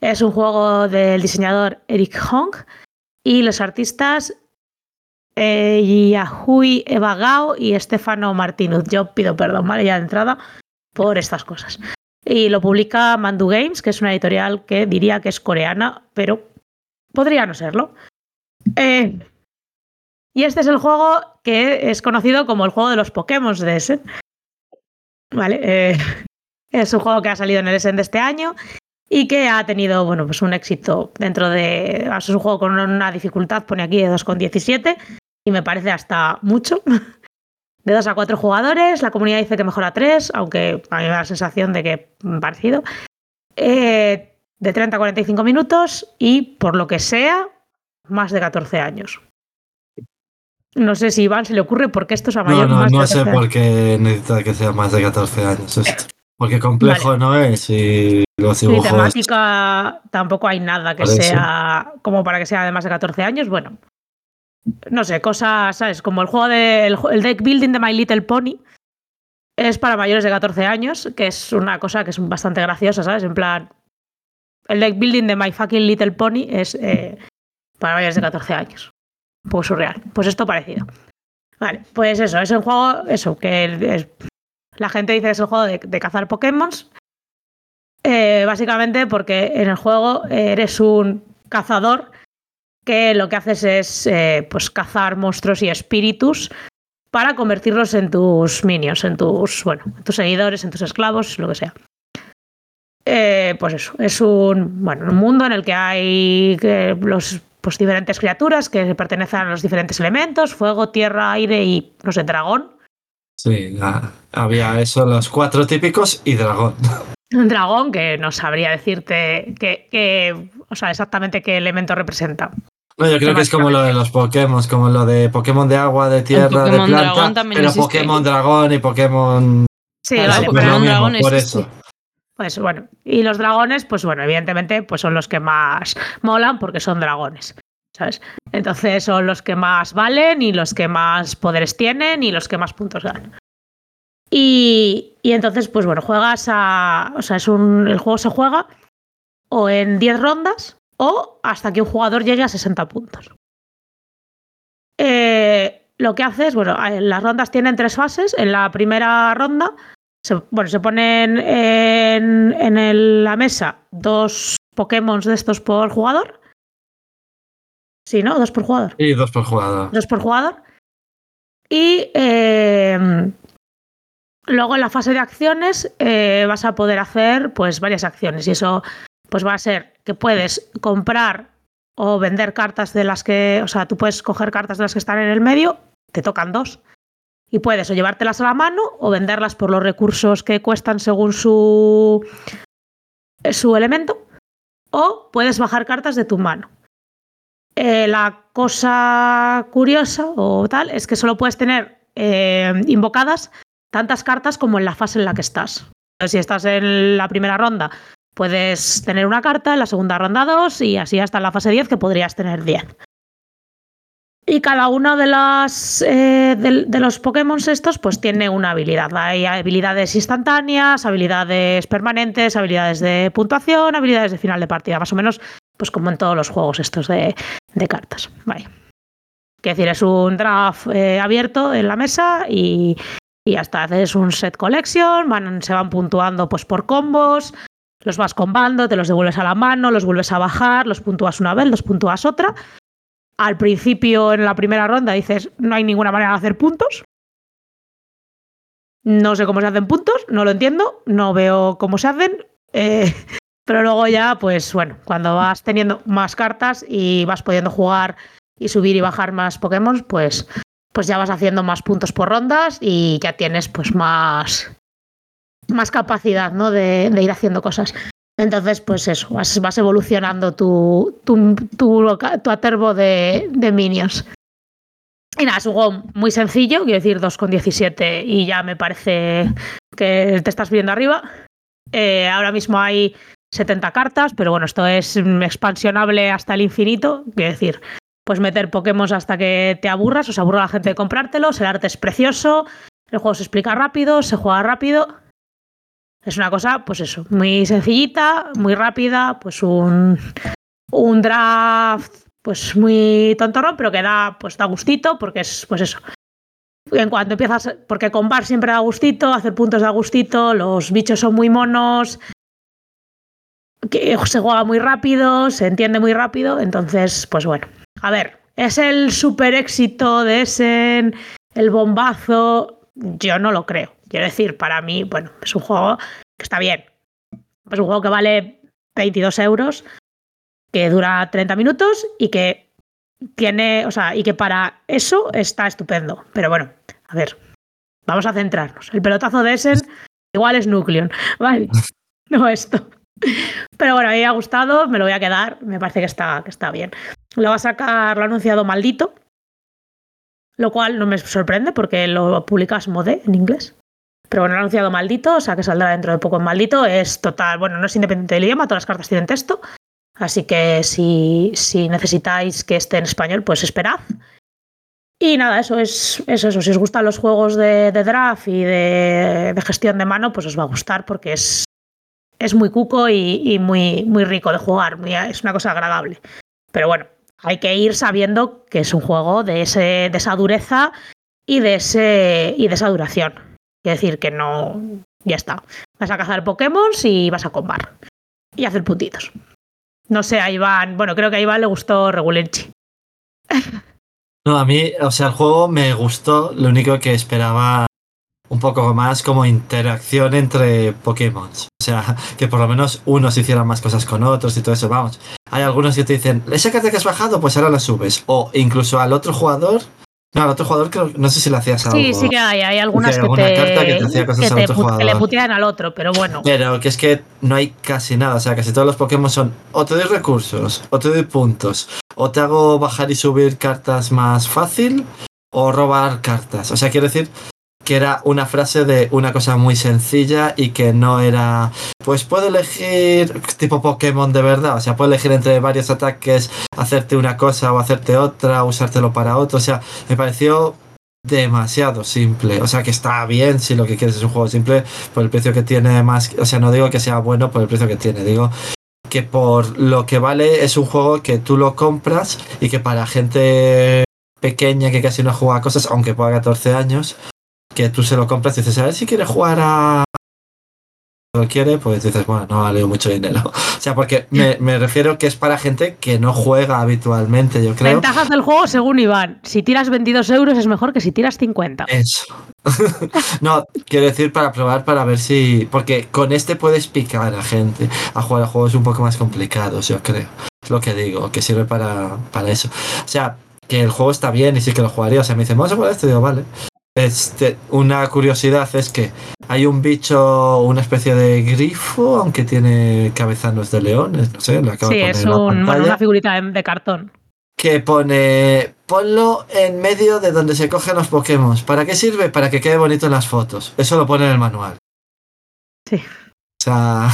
Es un juego del diseñador Eric Hong y los artistas... Eh, Yahui Evagao y Estefano Martínez. Yo pido perdón, ¿vale? Ya de entrada por estas cosas. Y lo publica Mandoo Games, que es una editorial que diría que es coreana, pero podría no serlo. Eh, y este es el juego que es conocido como el juego de los Pokémon de Essen. Vale, eh, es un juego que ha salido en el Essen de este año y que ha tenido, bueno, pues un éxito dentro de... Es un juego con una dificultad, pone aquí, de dos coma diecisiete. Y me parece hasta mucho. De dos a cuatro jugadores. La comunidad dice que mejora a tres, aunque a mí me da la sensación de que parecido. Eh, de treinta a cuarenta y cinco minutos y, por lo que sea, más de catorce años. No sé si a Iván se le ocurre porque esto es a mayor no, no, más no de catorce. No, no sé por qué necesita que sea más de catorce años esto. Porque complejo vale. no es y los dibujos... Y temática tampoco hay nada que sea como para que sea de más de catorce años. Bueno, no sé, cosas, ¿sabes? Como el juego del de, deck building de My Little Pony es para mayores de catorce años, que es una cosa que es bastante graciosa, ¿sabes? En plan, el deck building de My Fucking Little Pony es eh, para mayores de catorce años. Un poco surreal. Pues esto parecido. Vale, pues eso, es el juego, eso, que el, es, la gente dice que es el juego de, de cazar Pokémon. Eh, básicamente porque en el juego eres un cazador que lo que haces es eh, pues cazar monstruos y espíritus para convertirlos en tus minions, en tus, bueno, en tus seguidores, en tus esclavos, lo que sea. Eh, pues eso, es un, bueno, un mundo en el que hay eh, los, pues, diferentes criaturas que pertenecen a los diferentes elementos, fuego, tierra, aire y, no sé, dragón. Sí, la, había eso, los cuatro típicos y dragón. Un dragón que no sabría decirte que, que, o sea, exactamente qué elemento representa. No, yo creo que es como lo de los Pokémon, como lo de Pokémon de agua, de tierra, de planta, pero existe. Pokémon dragón y Pokémon... Sí, claro, vale, Pokémon pero dragón por existe. Eso. Pues bueno, y los dragones, pues bueno, evidentemente pues son los que más molan porque son dragones, ¿sabes? Entonces son los que más valen y los que más poderes tienen y los que más puntos dan. Y, y entonces, pues bueno, juegas a... O sea, es un, el juego se juega o en diez rondas o hasta que un jugador llegue a sesenta puntos. Eh, lo que haces, bueno, las rondas tienen tres fases. En la primera ronda... Se, bueno, se ponen en, en el, la mesa dos Pokémon de estos por jugador. Sí, ¿no? Dos por jugador. Sí, dos por jugador. Dos por jugador. Y eh, luego en la fase de acciones eh, vas a poder hacer pues varias acciones. Y eso pues va a ser que puedes comprar o vender cartas de las que... O sea, tú puedes coger cartas de las que están en el medio, te tocan dos. Y puedes o llevártelas a la mano o venderlas por los recursos que cuestan según su, su elemento. O puedes bajar cartas de tu mano. Eh, la cosa curiosa o tal es que solo puedes tener eh, invocadas tantas cartas como en la fase en la que estás. Si estás en la primera ronda puedes tener una carta, en la segunda ronda dos y así hasta en la fase diez que podrías tener diez. Y cada uno de, las, eh, de, de los Pokémon estos pues tiene una habilidad. Hay habilidades instantáneas, habilidades permanentes, habilidades de puntuación, habilidades de final de partida. Más o menos pues como en todos los juegos estos de, de cartas. Vale. Quiero decir, es un draft eh, abierto en la mesa y, y hasta haces un set collection. Van, se van puntuando pues por combos, los vas combando, te los devuelves a la mano, los vuelves a bajar, los puntúas una vez, los puntúas otra. Al principio, en la primera ronda, dices, no hay ninguna manera de hacer puntos. No sé cómo se hacen puntos, no lo entiendo, no veo cómo se hacen. Eh, pero luego ya, pues bueno, cuando vas teniendo más cartas y vas pudiendo jugar y subir y bajar más Pokémon, pues, pues ya vas haciendo más puntos por rondas y ya tienes pues más, más capacidad, ¿no? de, de ir haciendo cosas. Entonces, pues eso, vas, vas evolucionando tu, tu, tu, tu acervo de, de minions. Y nada, es un juego muy sencillo, quiero decir dos con diecisiete y ya me parece que te estás viendo arriba. Eh, ahora mismo hay setenta cartas, pero bueno, esto es expansionable hasta el infinito. Quiero decir, pues meter Pokémon hasta que te aburras, os aburra la gente de comprártelos, el arte es precioso, el juego se explica rápido, se juega rápido... Es una cosa, pues eso, muy sencillita, muy rápida, pues un, un draft pues muy tontorrón, pero que da, pues da gustito, porque es pues eso. En cuanto empiezas, porque combar siempre da gustito, hacer puntos da gustito, los bichos son muy monos, que se juega muy rápido, se entiende muy rápido, entonces, pues bueno. A ver, ¿es el super éxito de Essen, el bombazo? Yo no lo creo. Quiero decir, para mí, bueno, es un juego que está bien. Es un juego que vale veintidós euros, que dura treinta minutos y que tiene, o sea, y que para eso está estupendo. Pero bueno, a ver, vamos a centrarnos. El pelotazo de Essen igual es Nucleon, ¿vale? No esto. Pero bueno, a mí me ha gustado, me lo voy a quedar, me parece que está, que está bien. Lo va a sacar, lo ha anunciado Maldito, lo cual no me sorprende porque lo publicas Modé en inglés. Pero bueno, lo ha anunciado Maldito, o sea que saldrá dentro de poco en Maldito. Es total, bueno, no es independiente del idioma, todas las cartas tienen texto. Así que si, si necesitáis que esté en español, pues esperad. Y nada, eso es, es eso. Si os gustan los juegos de, de draft y de, de gestión de mano, pues os va a gustar porque es, es muy cuco y, y muy, muy rico de jugar, muy, es una cosa agradable. Pero bueno, hay que ir sabiendo que es un juego de, ese, de esa dureza y de, ese, y de esa duración. Es decir, que no... Ya está. Vas a cazar Pokémon y vas a combar. Y hacer puntitos. No sé, a Iván... Bueno, creo que a Iván le gustó Regulenchi. No, a mí, o sea, el juego me gustó. Lo único que esperaba un poco más como interacción entre Pokémon. O sea, que por lo menos unos hicieran más cosas con otros y todo eso. Vamos, hay algunos que te dicen, esa carta que has bajado, pues ahora la subes. O incluso al otro jugador... No, al otro jugador creo, no sé si le hacías algo. Sí, sí que hay, hay algunas que te, carta que te hacía cosas que te al otro put- jugador. Que le putean al otro, pero bueno. Pero que es que no hay casi nada, o sea, casi todos los Pokémon son o te doy recursos, o te doy puntos, o te hago bajar y subir cartas más fácil, o robar cartas. O sea, quiero decir que era una frase de una cosa muy sencilla y que no era, pues puedo elegir tipo Pokémon de verdad, o sea, puedo elegir entre varios ataques, hacerte una cosa o hacerte otra, usártelo para otro, o sea, me pareció demasiado simple, o sea, que está bien si lo que quieres es un juego simple por el precio que tiene más, o sea, no digo que sea bueno por el precio que tiene, digo que por lo que vale es un juego que tú lo compras y que para gente pequeña que casi no juega cosas, aunque pueda catorce años, que tú se lo compras y dices, a ver si quiere jugar a... lo quiere, pues dices, bueno, no vale mucho dinero. O sea, porque me, me refiero que es para gente que no juega habitualmente, yo creo. Ventajas del juego según Iván. Si tiras veintidós euros es mejor que si tiras cincuenta. Eso. No, quiero decir para probar, para ver si... Porque con este puedes picar a gente a jugar a juegos un poco más complicados, yo creo. Es lo que digo, que sirve para, para eso. O sea, que el juego está bien y sí que lo jugaría. O sea, me dicen, vamos a jugar esto, digo, vale. Este, una curiosidad es que hay un bicho, una especie de grifo, aunque tiene cabezanos de leones, no sé, lo acabo sí, de poner. Sí, es un, bueno, una figurita de, de cartón. Que pone, ponlo en medio de donde se cogen los Pokémon. ¿Para qué sirve? Para que quede bonito en las fotos. Eso lo pone en el manual. Sí. O sea,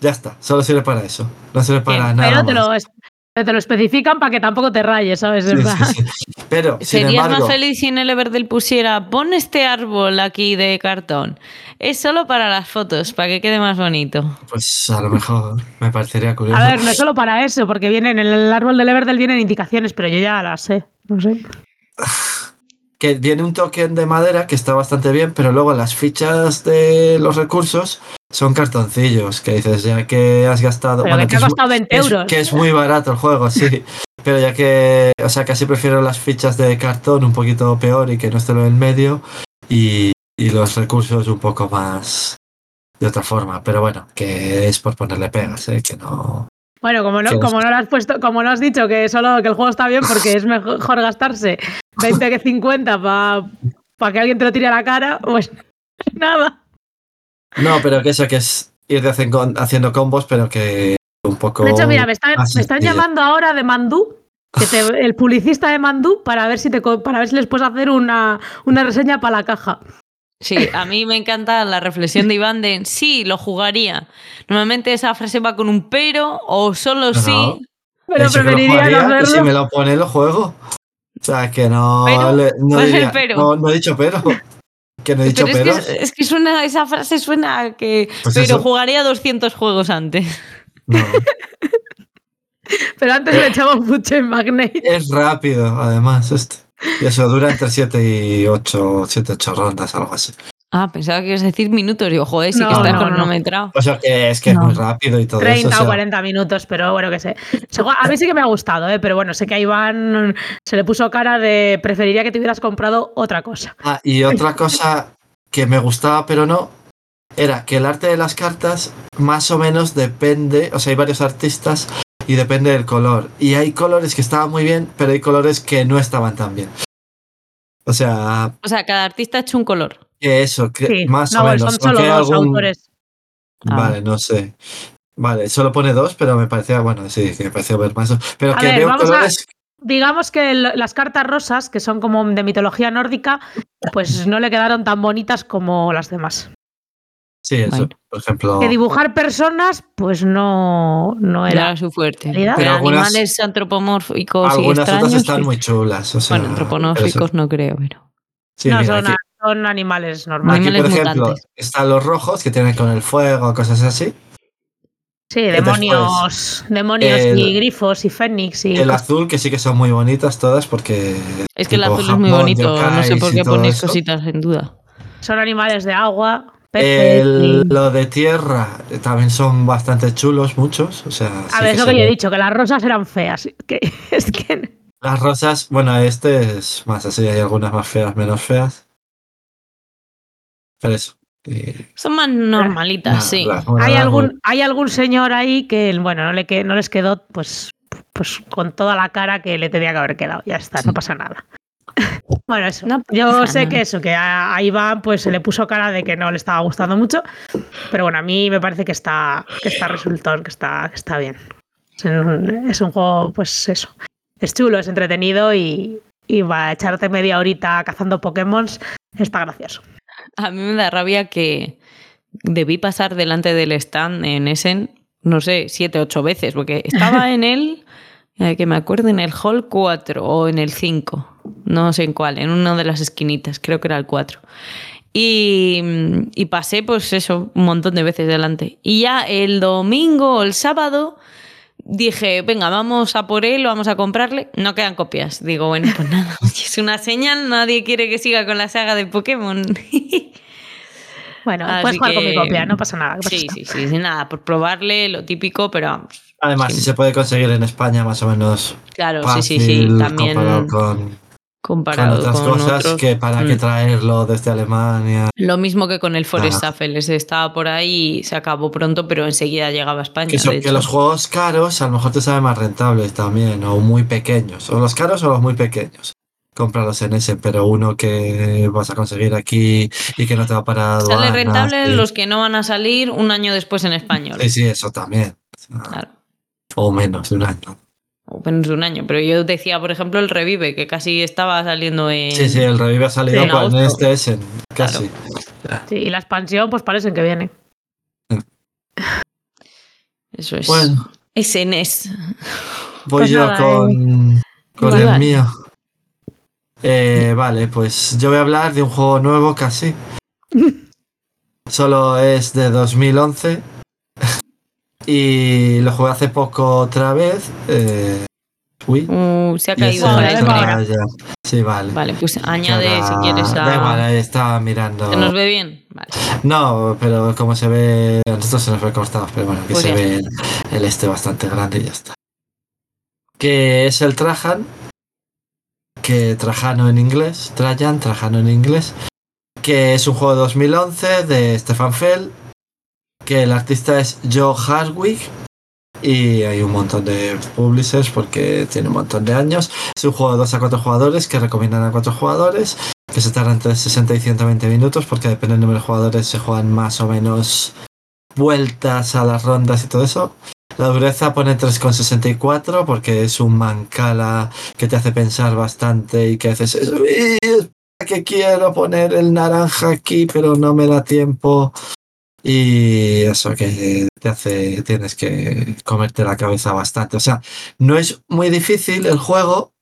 ya está, solo sirve para eso. No sirve para sí, nada pero te más. Lo es- Te lo especifican para que tampoco te rayes, ¿sabes? Sí, sí, sí. Pero, serías sin embargo, más feliz si en el Everdell pusiera pon este árbol aquí de cartón. Es solo para las fotos, para que quede más bonito. Pues a lo mejor me parecería curioso. A ver, no es solo para eso, porque vienen en el árbol del Everdell vienen indicaciones, pero yo ya las sé, no sé. Que viene un token de madera que está bastante bien, pero luego las fichas de los recursos son cartoncillos, que dices, ya que has gastado... Pero bueno, que te ha costado veinte euros. Es, que es muy barato el juego, sí. Pero ya que... O sea, casi prefiero las fichas de cartón un poquito peor y que no esté lo en medio y, y los recursos un poco más de otra forma. Pero bueno, que es por ponerle pegas, ¿eh? Que no... Bueno, como no, como no lo has puesto, como no has dicho que solo que el juego está bien porque es mejor gastarse veinte que cincuenta para pa que alguien te lo tire a la cara, pues nada. No, pero que eso que es ir de haciendo combos, pero que un poco... De hecho, mira, me están, me están llamando ahora de Mandoo, que te, el publicista de Mandoo, para ver si te para ver si les puedes hacer una, una reseña para la caja. Sí, a mí me encanta la reflexión de Iván de sí, lo jugaría. Normalmente esa frase va con un pero o solo no, sí. Pero preferiría no verlo. Si me lo pone, lo juego. O sea, que no... Pero, le, no, diría, pero. no No he dicho pero. Que no he dicho pero. pero. Es que, es que suena, esa frase suena a que... Pues pero eso. Jugaría doscientos juegos antes. No. Pero antes eh, le echaba mucho en Magnate. Es rápido, además, esto. Y eso dura entre siete y ocho rondas, algo así. Ah, pensaba que ibas a decir minutos. Digo, joder, sí no, que está no, cronometrado. No. O sea, que es que no. Es muy rápido y todo treinta eso. treinta o sea... cuarenta minutos, pero bueno, que sé. A mí sí que me ha gustado, ¿eh? Pero bueno, sé que a Iván se le puso cara de preferiría que te hubieras comprado otra cosa. Ah, y otra cosa que me gustaba, pero no, era que el arte de las cartas más o menos depende, o sea, hay varios artistas... Y depende del color. Y hay colores que estaban muy bien, pero hay colores que no estaban tan bien. O sea... O sea, cada artista ha hecho un color. Que eso, que sí. Más no, o menos. Son solo dos algún... autores. Vale, ah. No sé. Vale, solo pone dos, pero me parecía... Bueno, sí, que me pareció ver más... Pero a que ver, veo vamos colores... A... Digamos que el, las cartas rosas, que son como de mitología nórdica, pues no le quedaron tan bonitas como las demás. Sí, eso, bueno. Por ejemplo... Que dibujar personas, pues no, no era, era su fuerte. Pero, pero algunas, animales antropomórficos algunas y extraños... Algunas otras están muy chulas, o sea... Bueno, antropomórficos no creo, pero... Sí, no, mira, son, aquí, son animales normales. Aquí, por ejemplo, mutantes. Están los rojos, que tienen con el fuego, cosas así. Sí, demonios, después, demonios el, y grifos y fénix. Y... El azul, que sí que son muy bonitas todas porque... Es que el azul es muy bonito, no sé por qué ponéis cositas en duda. Son animales de agua. El, y... Lo de tierra también son bastante chulos, muchos. O sea, a sí ver, es lo que yo he dicho, que las rosas eran feas. Que, es que... Las rosas, bueno, este es más así, hay algunas más feas, menos feas. Pero eso. Son más normalitas, no, sí. Las, bueno, hay algún, muy... hay algún señor ahí que, bueno, no le que no les quedó, pues, pues, con toda la cara que le tenía que haber quedado. Ya está, sí. No pasa nada. Bueno, eso. No pasa Yo nada. sé que eso, que a, a Iván, pues, se le puso cara de que no le estaba gustando mucho, pero bueno, a mí me parece que está, que está resultón, que está, que está bien. Es un, es un juego, pues, eso. Es chulo, es entretenido y, y va a echarte media horita cazando Pokémon. Está gracioso. A mí me da rabia que debí pasar delante del stand en Essen, no sé, siete, ocho veces, porque estaba en el, que me acuerdo, en el hall cuatro o en el cinco, no sé en cuál, en una de las esquinitas, creo que era el cuatro. Y, y pasé, pues eso, un montón de veces delante. Y ya el domingo o el sábado dije, venga, vamos a por él, vamos a comprarle. No quedan copias. Digo, bueno, pues nada, es una señal, nadie quiere que siga con la saga de Pokémon. Bueno, así puedes jugar que... con mi copia, no pasa nada. Sí, sí, sí, sí, nada, por probarle, lo típico, pero vamos. Además, sí. Si se puede conseguir en España, más o menos. Claro, fácil, sí, sí, sí, también. Comparado con, comparado con otras con cosas otros. Que para mm. qué traerlo desde Alemania. Lo mismo que con el Forestafel, ah. estaba por ahí y se acabó pronto, pero enseguida llegaba a España. Que, eso, que los juegos caros a lo mejor te salen más rentables también, o muy pequeños, o los caros o los muy pequeños. Cómpralos en ese, pero uno que vas a conseguir aquí y que no te va para aduanas. Sale rentable y... los que no van a salir un año después en español. Sí, sí, eso también. O sea, claro. O menos de un año. O menos de un año. Pero yo decía, por ejemplo, el Revive, que casi estaba saliendo en... Sí, sí, el Revive ha salido en, en este Essen, casi. Claro. Sí, y la expansión, pues parecen que viene. Eso es. Bueno. Essen es. Voy pues yo nada, con, eh. con vale, el vale. mío. Eh, vale, pues yo voy a hablar de un juego nuevo casi. Solo es de dos mil once y lo jugué hace poco otra vez. Eh, uy, uh, se ha caído ahora. Sí, vale. Vale, pues añade ahora, si quieres. A... Da igual, ahí estaba mirando. ¿Se nos ve bien? Vale. No, pero como se ve, a nosotros se nos ve cortado, pero bueno, que pues se bien. ve el, el este bastante grande y ya está. Que es el Trajan. Que Trajano en inglés, Trajan, Trajano en inglés, que es un juego de dos mil once de Stefan Feld, que el artista es Joe Hardwick y hay un montón de publishers porque tiene un montón de años. Es un juego de dos a cuatro jugadores que recomiendan a cuatro jugadores, que se tarda entre sesenta y ciento veinte minutos porque depende del número de jugadores se juegan más o menos vueltas a las rondas y todo eso. La dureza pone tres coma sesenta y cuatro porque es un mancala que te hace pensar bastante y que haces eso. Que quiero poner el naranja aquí, pero no me da tiempo. Y eso que te hace, tienes que comerte la cabeza bastante. O sea, no es muy difícil el juego,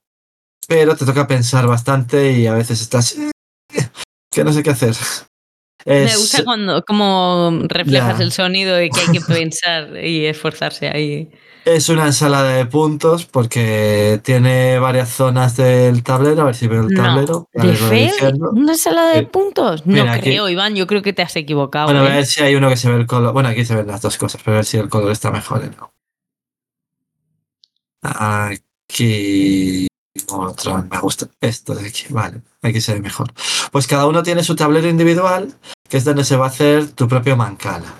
pero te toca pensar bastante y a veces estás que no sé qué hacer. Es... Me gusta cuando como reflejas yeah. el sonido y que hay que pensar y esforzarse ahí. Es una ensalada de puntos porque tiene varias zonas del tablero. A ver si veo el tablero. No. ¿De fe? ¿Una ensalada de puntos? No Mira, creo, aquí... Iván. Yo creo que te has equivocado. Bueno, ¿eh? A ver si hay uno que se ve el color. Bueno, aquí se ven las dos cosas, pero a ver si el color está mejor o no. Aquí... Otro, me gusta esto de aquí, vale, aquí se ve mejor. Pues cada uno tiene su tablero individual, que es donde se va a hacer tu propio mancala.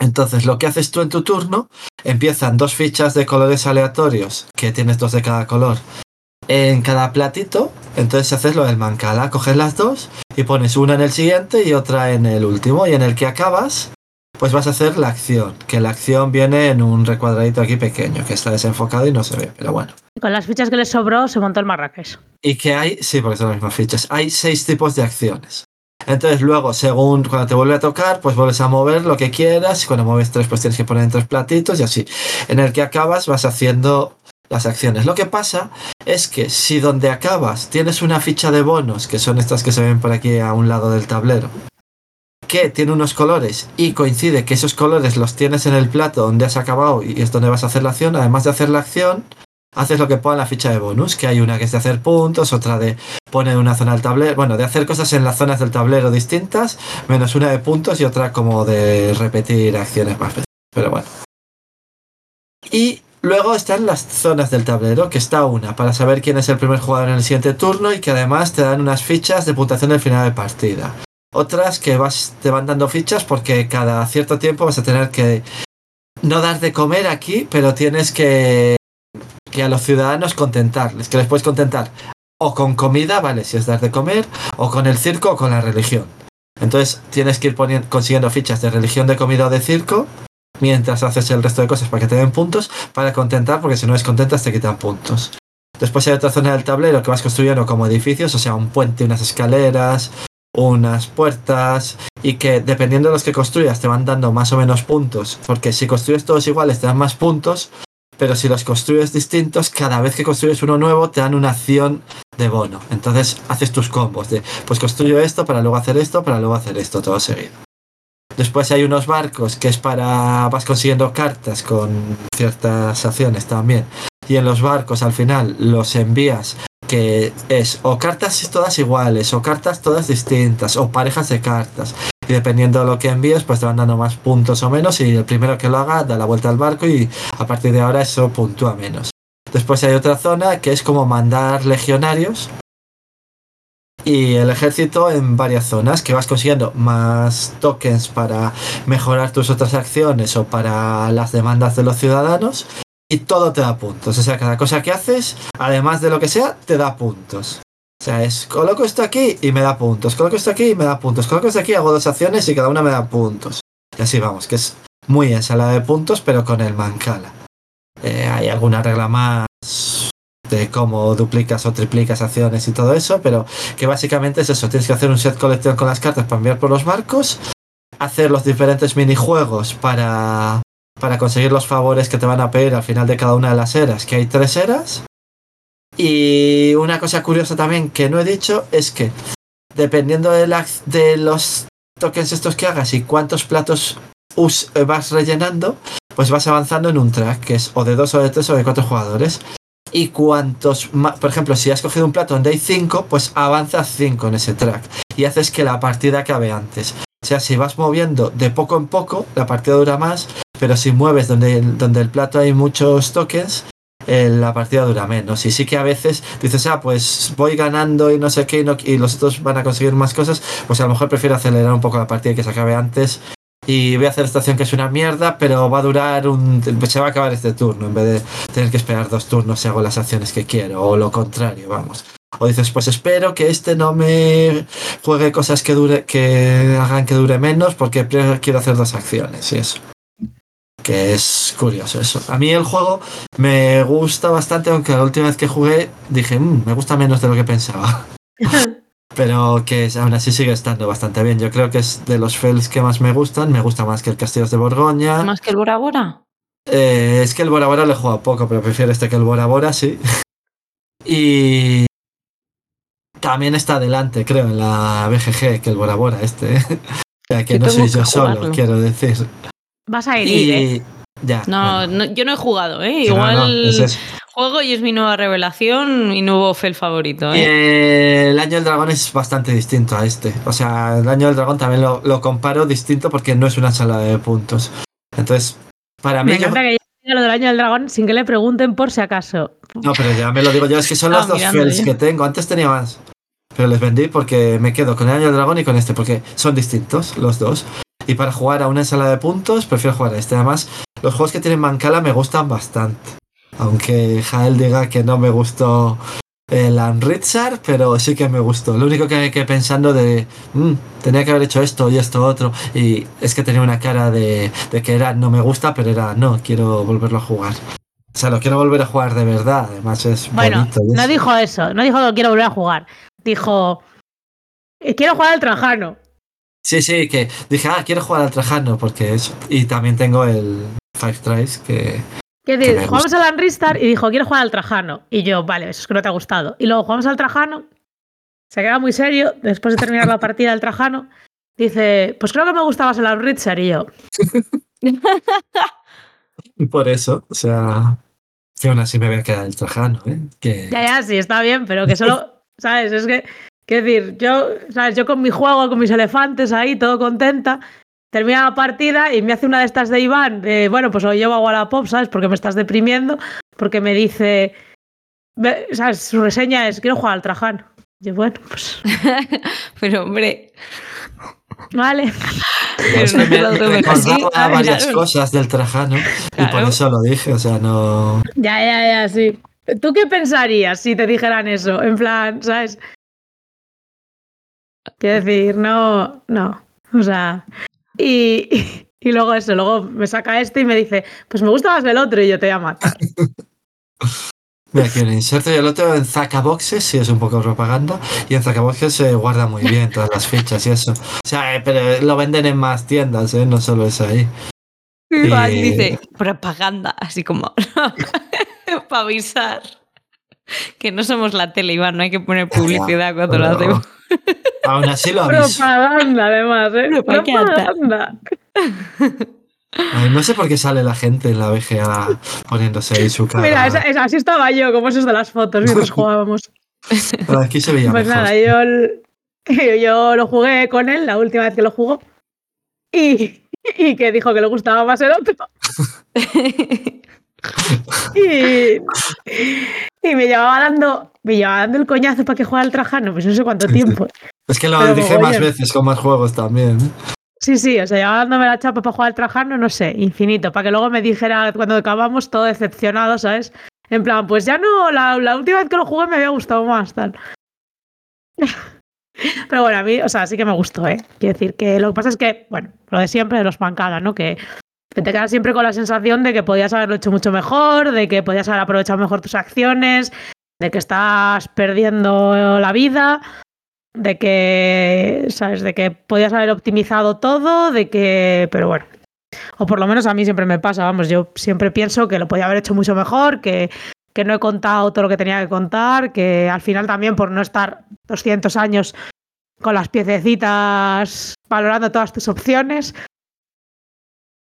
Entonces, lo que haces tú en tu turno, empiezan dos fichas de colores aleatorios, que tienes dos de cada color, en cada platito. Entonces haces lo del mancala, coges las dos y pones una en el siguiente y otra en el último, y en el que acabas, pues vas a hacer la acción, que la acción viene en un recuadradito aquí pequeño, que está desenfocado y no se ve, pero bueno. Con las fichas que les sobró se montó el Marrakech. Y que hay, sí, porque son las mismas fichas, hay seis tipos de acciones. Entonces luego, según cuando te vuelve a tocar, pues vuelves a mover lo que quieras, y cuando mueves tres, pues tienes que poner en tres platitos y así. En el que acabas vas haciendo las acciones. Lo que pasa es que si donde acabas tienes una ficha de bonos, que son estas que se ven por aquí a un lado del tablero, que tiene unos colores y coincide que esos colores los tienes en el plato donde has acabado y es donde vas a hacer la acción, además de hacer la acción, haces lo que pueda en la ficha de bonus, que hay una que es de hacer puntos, otra de poner una zona del tablero, bueno, de hacer cosas en las zonas del tablero distintas, menos una de puntos y otra como de repetir acciones más veces, pero bueno. Y luego están las zonas del tablero, que está una para saber quién es el primer jugador en el siguiente turno y que además te dan unas fichas de puntuación del final de partida. Otras que vas, te van dando fichas porque cada cierto tiempo vas a tener que no dar de comer aquí, pero tienes que, que a los ciudadanos contentarles, que les puedes contentar o con comida, vale, si es dar de comer, o con el circo o con la religión. Entonces tienes que ir poniendo, consiguiendo fichas de religión, de comida o de circo mientras haces el resto de cosas para que te den puntos para contentar, porque si no les contentas te quitan puntos. Después hay otra zona del tablero que vas construyendo como edificios, o sea, un puente, unas escaleras, unas puertas, y que dependiendo de los que construyas te van dando más o menos puntos, porque si construyes todos iguales te dan más puntos, pero si los construyes distintos, cada vez que construyes uno nuevo te dan una acción de bono. Entonces haces tus combos de pues construyo esto para luego hacer esto para luego hacer esto, todo seguido. Después hay unos barcos que es para vas consiguiendo cartas con ciertas acciones también, y en los barcos al final los envías, que es o cartas todas iguales, o cartas todas distintas, o parejas de cartas. Y dependiendo de lo que envíes, pues te van dando más puntos o menos, y el primero que lo haga da la vuelta al barco y a partir de ahora eso puntúa menos. Después hay otra zona que es como mandar legionarios y el ejército en varias zonas, que vas consiguiendo más tokens para mejorar tus otras acciones o para las demandas de los ciudadanos. Y todo te da puntos, o sea, cada cosa que haces, además de lo que sea, te da puntos. O sea, es, coloco esto aquí y me da puntos, coloco esto aquí y me da puntos, coloco esto aquí, hago dos acciones y cada una me da puntos. Y así vamos, que es muy ensalada de puntos, pero con el mancala. Eh, hay alguna regla más de cómo duplicas o triplicas acciones y todo eso, pero que básicamente es eso, tienes que hacer un set collection con las cartas para enviar por los barcos, hacer los diferentes minijuegos para... para conseguir los favores que te van a pedir al final de cada una de las eras, que hay tres eras. Y una cosa curiosa también que no he dicho es que dependiendo de, la, de los tokens estos que hagas y cuántos platos us, vas rellenando, pues vas avanzando en un track, que es o de dos o de tres o de cuatro jugadores. Y cuantos más, por ejemplo, si has cogido un plato donde hay cinco, pues avanzas cinco en ese track y haces que la partida acabe antes. O sea, si vas moviendo de poco en poco, la partida dura más, pero si mueves donde, donde el plato hay muchos tokens, eh, la partida dura menos. Y sí que a veces dices, ah, pues voy ganando y no sé qué, y, no, y los otros van a conseguir más cosas, pues a lo mejor prefiero acelerar un poco la partida y que se acabe antes. Y voy a hacer esta acción que es una mierda, pero va a durar un... se va a acabar este turno, en vez de tener que esperar dos turnos si hago las acciones que quiero, o lo contrario, vamos. O dices, pues espero que este no me juegue cosas que dure, que hagan que dure menos, porque quiero hacer dos acciones y eso. Que es curioso eso. A mí el juego me gusta bastante, aunque la última vez que jugué dije, mmm, me gusta menos de lo que pensaba. Pero que aún así sigue estando bastante bien. Yo creo que es de los fails que más me gustan. Me gusta más que el Castillos de Borgoña. ¿Más que el Bora Bora? Eh, es que el Bora Bora lo he jugado poco, pero prefiero este que el Bora Bora, sí. Y... también está adelante, creo, en la B G G que el Bora Bora este. O sea, que yo no soy yo solo, jugarlo. Quiero decir. Vas a herir, y... ¿eh? Ya, no, bueno. no, yo no he jugado, ¿eh? Pero igual no, no, es juego y es mi nueva revelación, mi nuevo fail favorito, ¿eh? Eh, el Año del Dragón es bastante distinto a este. O sea, el Año del Dragón también lo, lo comparo distinto porque no es una sala de puntos. Entonces, para mí... Me encanta yo... que lo del Año del Dragón sin que le pregunten por si acaso. No, pero ya me lo digo yo, es que son los dos fails que tengo. Antes tenía más, pero les vendí porque me quedo con el Año del Dragón y con este, porque son distintos los dos. Y para jugar a una sala de puntos, prefiero jugar a este. Además, los juegos que tienen mancala me gustan bastante. Aunque Jael diga que no me gustó el Unrichard, pero sí que me gustó. Lo único que me quedé pensando de, mmm, tenía que haber hecho esto y esto otro. Y es que tenía una cara de, de que era no me gusta, pero era no, quiero volverlo a jugar. O sea, lo quiero volver a jugar de verdad, además es bueno, bonito. Bueno, no dijo eso, no dijo que quiero volver a jugar. Dijo, quiero jugar al Trajano. Sí, sí, que dije, ah, quiero jugar al Trajano, porque es... Y también tengo el Five Tries, que... ¿Qué dices? Que jugamos al Unristar y dijo, quiero jugar al Trajano. Y yo, vale, eso es que no te ha gustado. Y luego jugamos al Trajano, se queda muy serio, después de terminar la partida del Trajano, Dice, pues creo que me gustabas el Outreacher, y yo. Por eso, o sea, que aún así me voy a quedar el Trajano, ¿eh? Que... Ya, ya, sí, está bien, pero que solo, ¿sabes? Es que, qué decir, yo, ¿sabes? Yo con mi juego, con mis elefantes ahí, todo contenta, termina la partida y me hace una de estas de Iván, de, bueno, pues lo llevo a Wallapop, ¿sabes? Porque me estás deprimiendo, porque me dice, me, ¿sabes? Su reseña es, quiero jugar al Trajan. Y yo, bueno, pues... Pero, hombre... Vale. Es que me, me recordaba varias cosas del Trajano, claro. Y por eso lo dije, o sea, no... Ya, ya, ya, sí. ¿Tú qué pensarías si te dijeran eso? En plan, ¿sabes? Quiero decir, no, no, o sea... Y, y, y luego eso, luego me saca este y me dice, pues me gusta más del otro y yo te voy a matar. Mira, que el inserto y el otro en Zacaboxes, sí, es un poco propaganda, y en Zacaboxes se eh, guarda muy bien todas las fichas y eso. O sea, eh, pero lo venden en más tiendas, ¿eh? No solo es ahí. Iván y... dice, propaganda, así como, para avisar que no somos la tele, Iván, no hay que poner publicidad cuando lo hacemos. Aún así lo aviso. Propaganda, además, ¿eh? Propaganda. Ay, no sé por qué sale la gente en la B G A poniéndose ahí su cara. Mira, esa, esa, así estaba yo, como esos de las fotos mientras jugábamos. Pero aquí se veía pues mejor. Nada, yo, yo lo jugué con él la última vez que lo jugó y, y que dijo que le gustaba más el otro. y, y me llevaba dando me llevaba dando el coñazo para que jugara al Trajano, pues no sé cuánto tiempo. Es que lo Pero dije más yo. veces con más juegos también. Sí, sí, o sea, llevándome la chapa para jugar al Trajano, no sé, infinito, para que luego me dijera cuando acabamos todo decepcionado, ¿sabes? En plan, pues ya no, la, la última vez que lo jugué me había gustado más, tal. Pero bueno, a mí, o sea, sí que me gustó, ¿eh? Quiero decir que lo que pasa es que, bueno, lo de siempre de los pancadas, ¿no? Que te quedas siempre con la sensación de que podías haberlo hecho mucho mejor, de que podías haber aprovechado mejor tus acciones, de que estás perdiendo la vida... De que, ¿sabes? De que podías haber optimizado todo, de que... Pero bueno, o por lo menos a mí siempre me pasa, vamos, yo siempre pienso que lo podía haber hecho mucho mejor, que, que no he contado todo lo que tenía que contar, que al final también por no estar doscientos años con las piececitas valorando todas tus opciones.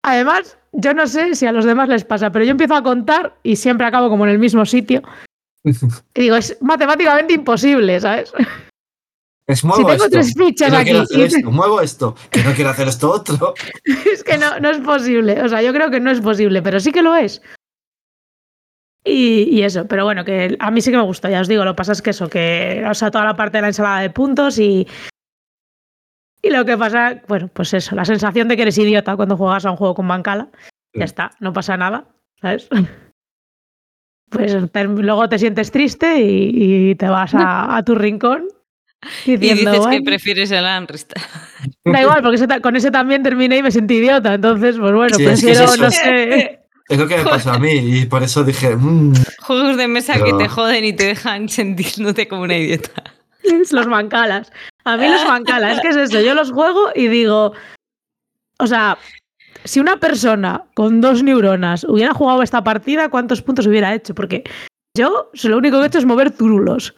Además, yo no sé si a los demás les pasa, pero yo empiezo a contar y siempre acabo como en el mismo sitio. Y digo, es matemáticamente imposible, ¿sabes? Es muevo si tengo esto, tres fichas que no aquí, quiero hacer esto, muevo esto, que no quiero hacer esto otro. Es que no, no es posible, o sea, yo creo que no es posible, pero sí que lo es. Y, y eso, pero bueno, que a mí sí que me gusta, ya os digo, lo que pasa es que eso, que, o sea, toda la parte de la ensalada de puntos y... Y lo que pasa, bueno, pues eso, la sensación de que eres idiota cuando juegas a un juego con bancala, sí. Ya está, no pasa nada, ¿sabes? Pues te, luego te sientes triste y, y te vas a, a tu rincón. Diciendo, y dices bueno, que prefieres el Anristar. Da igual, porque ese, con ese también terminé y me sentí idiota. Entonces, pues bueno, sí, prefiero, es que es no sé. Es lo que me pasó a mí y por eso dije. Mmm, Juegos de mesa pero... que te joden y te dejan sentirte como una idiota. Los mancalas. A mí los mancalas, es que es eso. Yo los juego y digo. O sea, si una persona con dos neuronas hubiera jugado esta partida, ¿cuántos puntos hubiera hecho? Porque yo lo único que he hecho es mover turulos.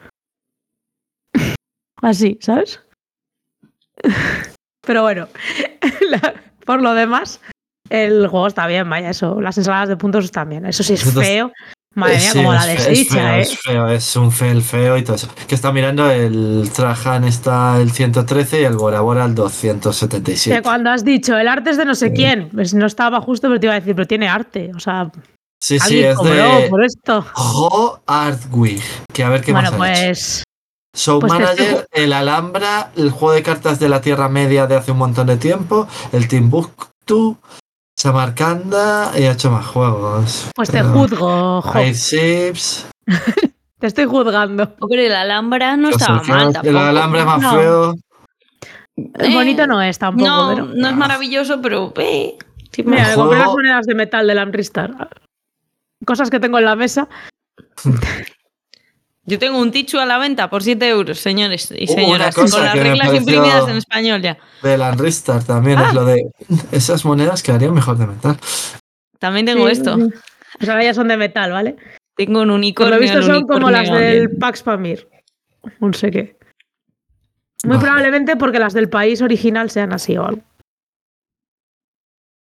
Así, ¿sabes? Pero bueno, la, por lo demás, el juego está bien, vaya, eso. Las ensaladas de puntos están bien. Eso sí es Entonces, feo. Madre mía, sí, como la desdicha, ¿eh? Es feo, es un fel feo y todo eso. Que está mirando el Trajan está el ciento trece y el Bora Bora el doscientos setenta y siete. Que cuando has dicho el arte es de no sé quién, pues no estaba justo, pero te iba a decir, pero tiene arte, o sea... Sí, sí, es de... por esto. Jo Artwig, que a ver qué bueno, más Bueno, pues... Hecho. Show pues Manager, el Alhambra, el juego de cartas de la Tierra Media de hace un montón de tiempo, el Timbuktu, Samarcanda y ha hecho más juegos. Pues te juzgo, joder. Airships. Te estoy juzgando. Pero el Alhambra no pues estaba mal tampoco. El Alhambra es más no. feo. Eh, Bonito no es tampoco. No, pero... no es maravilloso, pero... Eh. Sí, mira, le compré las monedas de metal del Amristar. Cosas que tengo en la mesa. Yo tengo un tichu a la venta por siete euros, señores y señoras, uh, con las reglas imprimidas en español ya. Del Unristar también ah. es lo de... Esas monedas quedarían mejor de metal. También tengo sí, esto. Sí. Pues ahora ya son de metal, ¿vale? Tengo un unicornio. Por lo visto son como las del Pax Pamir. No sé qué. Muy vale. Probablemente porque las del país original sean así o algo.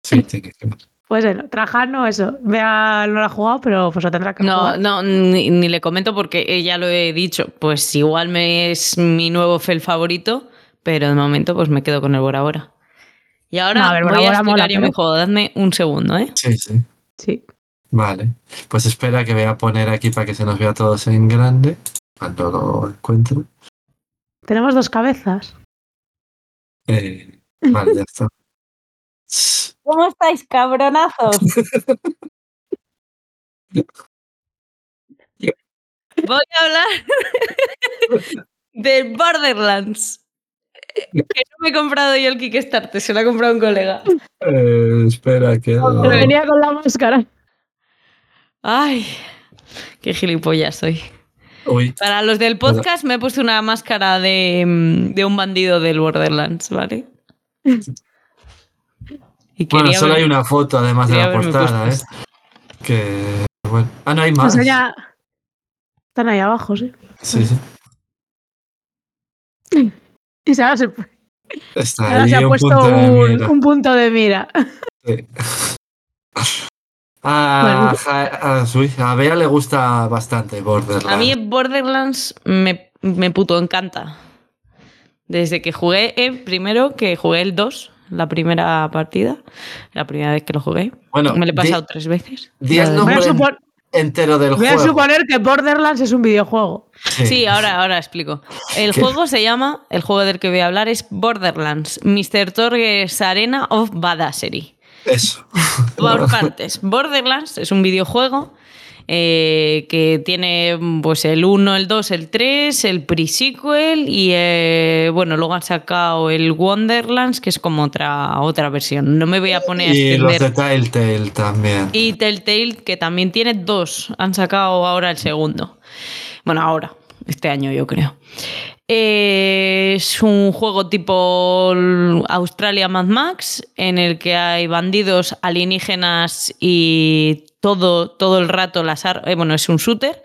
Sí, sí, que pasa. Pues bueno, Trajan no, eso. Bea no la ha jugado, pero pues la tendrá que no, jugar. No, ni, ni le comento porque ya lo he dicho. Pues igual me es mi nuevo F E L favorito, pero de momento pues me quedo con el Bora Bora. Y ahora no, a ver, voy Bora a explicar mola, yo pero... mi juego. Dadme un segundo, ¿eh? Sí, sí. Sí. Vale. Pues espera que voy a poner aquí para que se nos vea a todos en grande cuando lo encuentro. Tenemos dos cabezas. Eh, vale, ya está. ¿Cómo estáis, cabronazos? Voy a hablar del Borderlands. Que no me he comprado yo el Kickstarter, se lo ha comprado un colega. Eh, espera, que... No. Venía con la máscara. Ay, qué gilipollas soy. Uy. Para los del podcast me he puesto una máscara de, de un bandido del Borderlands, ¿vale? Y bueno, solo ver... hay una foto además quería de la portada, ¿eh? Que bueno. Ah, no hay más. Pues allá... Están ahí abajo, sí. Sí, sí. Y se ahora se, Está ahora ahí se ha un puesto punto un, un punto de mira. Sí. Ah, bueno. a, a, a, a Bea le gusta bastante Borderlands. A mí Borderlands me, me puto encanta. Desde que jugué, eh, primero que jugué el dos, la primera partida, la primera vez que lo jugué. Bueno, me lo he pasado di, tres veces. Di el nombre supon- entero del voy juego. Voy a suponer que Borderlands es un videojuego. Sí, sí ahora, ahora explico. El ¿Qué? juego se llama, el juego del que voy a hablar es Borderlands, mister Torgue's Arena of Badassery. Eso. Por partes. Borderlands es un videojuego eh, que tiene pues el uno, el dos, el tres, el pre-sequel y eh, bueno, luego han sacado el Wonderlands, que es como otra, otra versión. No me voy a poner a extender. Y los de Telltale también. Y Telltale, que también tiene dos. Han sacado ahora el segundo. Bueno, ahora, este año yo creo. Es un juego tipo Australia Mad Max en el que hay bandidos, alienígenas y todo, todo el rato las ar- eh, bueno, es un shooter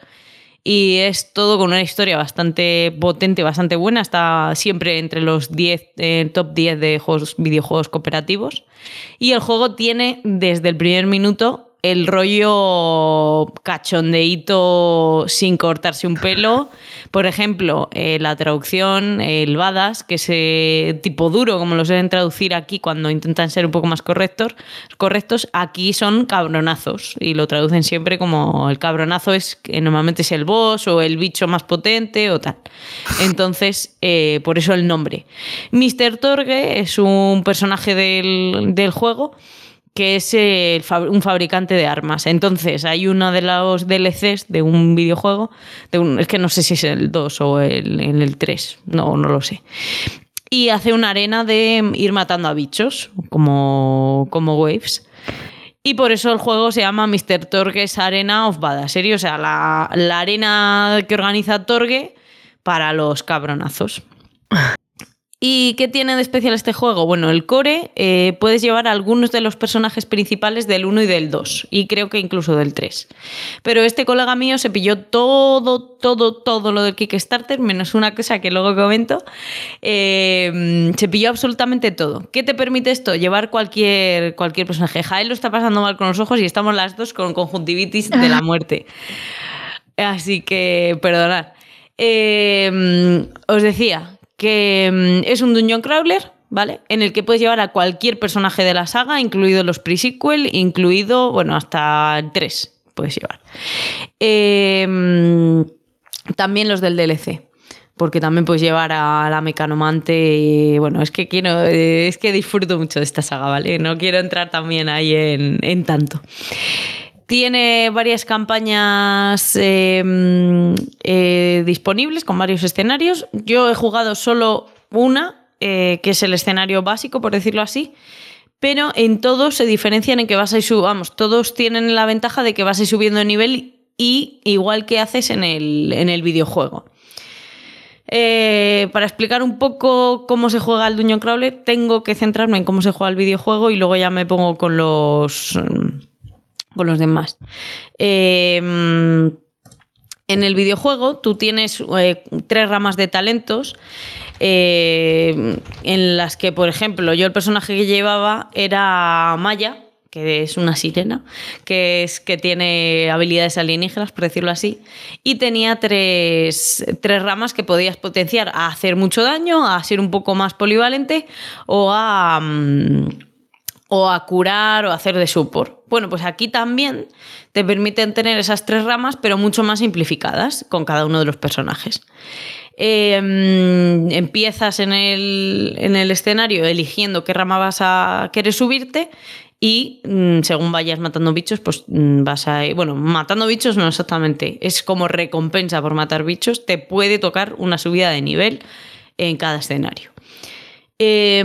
y es todo con una historia bastante potente, bastante buena, está siempre entre los diez, eh, top diez de juegos, videojuegos cooperativos y el juego tiene desde el primer minuto el rollo cachondeíto sin cortarse un pelo. Por ejemplo, eh, la traducción, el badass, que es tipo duro, como lo suelen traducir aquí cuando intentan ser un poco más correctos, correctos, aquí son cabronazos y lo traducen siempre como el cabronazo es que normalmente es el boss o el bicho más potente o tal. Entonces, eh, por eso el nombre. mister Torgue es un personaje del, del juego que es el, un fabricante de armas. Entonces, hay uno de los D L Cs de un videojuego, de un, es que no sé si es el dos o el, el tres, no, no lo sé. Y hace una arena de ir matando a bichos, como, como waves. Y por eso el juego se llama mister Torgue's Arena of Badassery, o sea, la, la arena que organiza Torgue para los cabronazos. ¿Y qué tiene de especial este juego? Bueno, el core eh, puedes llevar a algunos de los personajes principales del uno y del dos, y creo que incluso del tres. Pero este colega mío se pilló todo, todo, todo lo del Kickstarter, menos una cosa que luego comento. Eh, se pilló absolutamente todo. ¿Qué te permite esto? Llevar cualquier, cualquier personaje. Jael lo está pasando mal con los ojos y estamos las dos con conjuntivitis de la muerte. Así que, perdonad. Eh, os decía... que es un dungeon crawler, ¿vale? En el que puedes llevar a cualquier personaje de la saga, incluido los pre-sequel, incluido, bueno, hasta el tres puedes llevar. Eh, también los del D L C, porque también puedes llevar a la mecanomante y, bueno, es que quiero, es que disfruto mucho de esta saga, ¿vale? No quiero entrar también ahí en, en tanto. Tiene varias campañas eh, eh, disponibles con varios escenarios. Yo he jugado solo una, eh, que es el escenario básico, por decirlo así, pero en todos se diferencian en que vas a ir subiendo. Vamos, todos tienen la ventaja de que vas a ir subiendo de nivel y igual que haces en el, en el videojuego. Eh, para explicar un poco cómo se juega el Dungeon Crawler, tengo que centrarme en cómo se juega el videojuego y luego ya me pongo con los... con los demás. Eh, En el videojuego tú tienes eh, tres ramas de talentos eh, en las que, por ejemplo, yo el personaje que llevaba era Maya, que es una sirena, que es que tiene habilidades alienígenas, por decirlo así, y tenía tres, tres ramas que podías potenciar a hacer mucho daño, a ser un poco más polivalente o a... Um, o a curar o a hacer de support. Bueno, pues aquí también te permiten tener esas tres ramas, pero mucho más simplificadas con cada uno de los personajes. Eh, empiezas en el, en el escenario eligiendo qué rama vas a querer subirte y según vayas matando bichos, pues vas a... Bueno, matando bichos no exactamente, es como recompensa por matar bichos, te puede tocar una subida de nivel en cada escenario. Eh,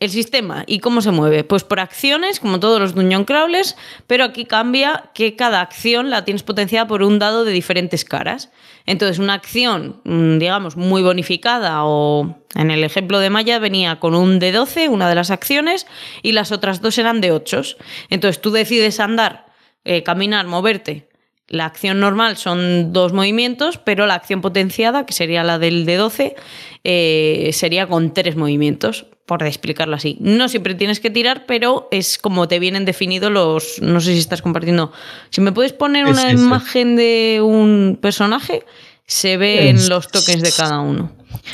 el sistema y cómo se mueve, pues por acciones, como todos los Dungeon Crawlers, pero aquí cambia que cada acción la tienes potenciada por un dado de diferentes caras. Entonces una acción, digamos, muy bonificada, o en el ejemplo de Maya venía con un de doce una de las acciones y las otras dos eran de ocho. Entonces tú decides andar, eh, caminar, moverte. La acción normal son dos movimientos, pero la acción potenciada, que sería la del D doce, eh, sería con tres movimientos, por explicarlo así. No siempre tienes que tirar, pero es como te vienen definidos los... No sé si estás compartiendo... Si me puedes poner es, una es, imagen es. de un personaje, se ven es, los tokens de cada uno.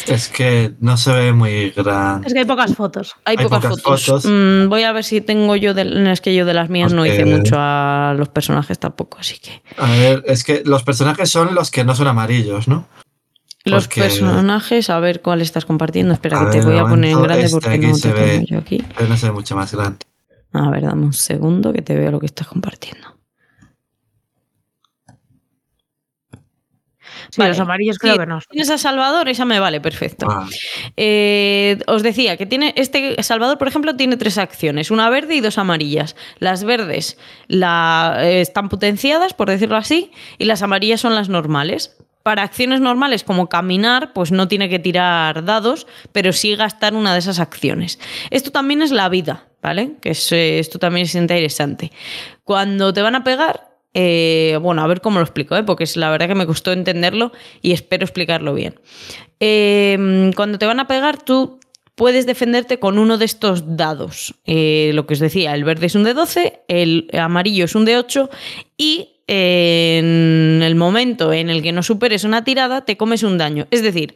Es que no se ve muy grande. Es que hay pocas fotos. Hay, hay pocas, pocas fotos. fotos. Mm, voy a ver si tengo yo... De, es que yo de las mías okay. no hice mucho a los personajes tampoco, así que... A ver, es que los personajes son los que no son amarillos, ¿no? Los porque... personajes... A ver, ¿cuál estás compartiendo? Espera, a que ver, te voy a poner en grande este porque aquí no se te ve, tengo yo aquí. Pero no se ve mucho más grande. A ver, dame un segundo que te veo lo que estás compartiendo. Sí, vale, los amarillos creo sí, que no. Tienes a Salvador, esa me vale, perfecto. Ah. Eh, os decía que tiene este Salvador, por ejemplo, tiene tres acciones, una verde y dos amarillas. Las verdes la, eh, están potenciadas, por decirlo así, y las amarillas son las normales. Para acciones normales como caminar, pues no tiene que tirar dados, pero sí gastar una de esas acciones. Esto también es la vida, ¿vale? Que es, eh, esto también es interesante. Cuando te van a pegar... Eh, bueno, a ver cómo lo explico, ¿eh? Porque es la verdad que me costó entenderlo y espero explicarlo bien. Eh, cuando te van a pegar, tú puedes defenderte con uno de estos dados. Eh, lo que os decía, el verde es un de doce, el amarillo es un de ocho y eh, en el momento en el que no superes una tirada, te comes un daño. Es decir,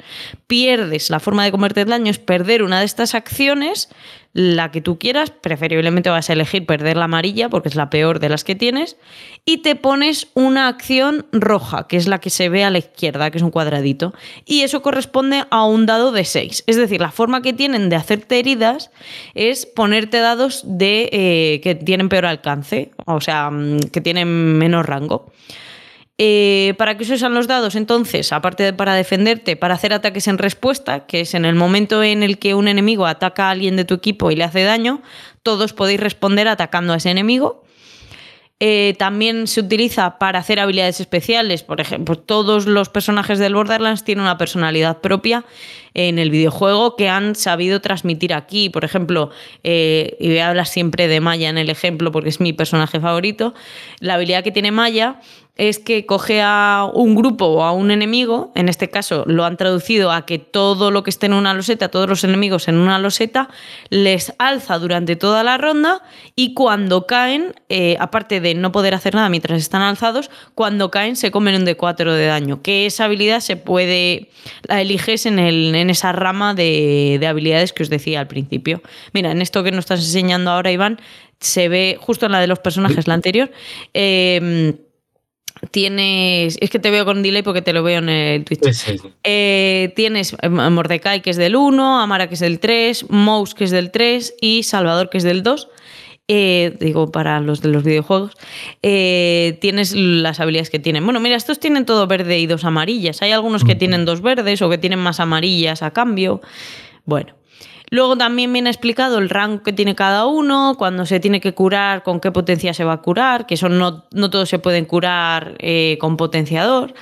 pierdes, la forma de comerte el daño es perder una de estas acciones, la que tú quieras, preferiblemente vas a elegir perder la amarilla porque es la peor de las que tienes, y te pones una acción roja, que es la que se ve a la izquierda, que es un cuadradito, y eso corresponde a un dado de seis. Es decir, la forma que tienen de hacerte heridas es ponerte dados de eh, que tienen peor alcance, o sea, que tienen menos rango. Eh, ¿Para qué se usan los dados? Entonces, aparte de para defenderte, para hacer ataques en respuesta, que es en el momento en el que un enemigo ataca a alguien de tu equipo y le hace daño, todos podéis responder atacando a ese enemigo. Eh, también se utiliza para hacer habilidades especiales. Por ejemplo, todos los personajes del Borderlands tienen una personalidad propia en el videojuego que han sabido transmitir aquí. Por ejemplo, eh, y voy a hablar siempre de Maya en el ejemplo porque es mi personaje favorito. La habilidad que tiene Maya es que coge a un grupo o a un enemigo, en este caso lo han traducido a que todo lo que esté en una loseta, todos los enemigos en una loseta, les alza durante toda la ronda y cuando caen, eh, aparte de no poder hacer nada mientras están alzados, cuando caen se comen un D cuatro de daño, que esa habilidad se puede, la eliges en, el, en esa rama de, de habilidades que os decía al principio. Mira, en esto que nos estás enseñando ahora, Iván, se ve justo en la de los personajes, la anterior, eh, tienes, es que te veo con delay porque te lo veo en el Twitch. Sí, sí, sí. Eh, tienes Mordecai, que es del uno, Amara, que es del tres, Mouse, que es del tres y Salvador, que es del dos. Eh, digo, para los de los videojuegos, eh, tienes las habilidades que tienen. Bueno, mira, estos tienen todo verde y dos amarillas. Hay algunos que tienen dos verdes o que tienen más amarillas a cambio. Bueno. Luego también viene explicado el rango que tiene cada uno, cuando se tiene que curar, con qué potencia se va a curar, que eso no, no todos se pueden curar eh, con potenciador.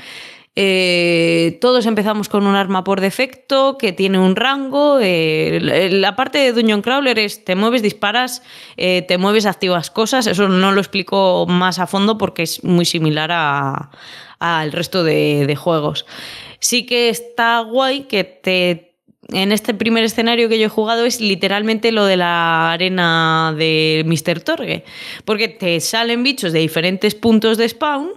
Eh, todos empezamos con un arma por defecto que tiene un rango. Eh, la parte de Dungeon Crawler es te mueves, disparas, eh, te mueves, activas cosas. Eso no lo explico más a fondo porque es muy similar a al resto de, de juegos. Sí que está guay que te... En este primer escenario que yo he jugado es literalmente lo de la arena de mister Torgue, porque te salen bichos de diferentes puntos de spawn,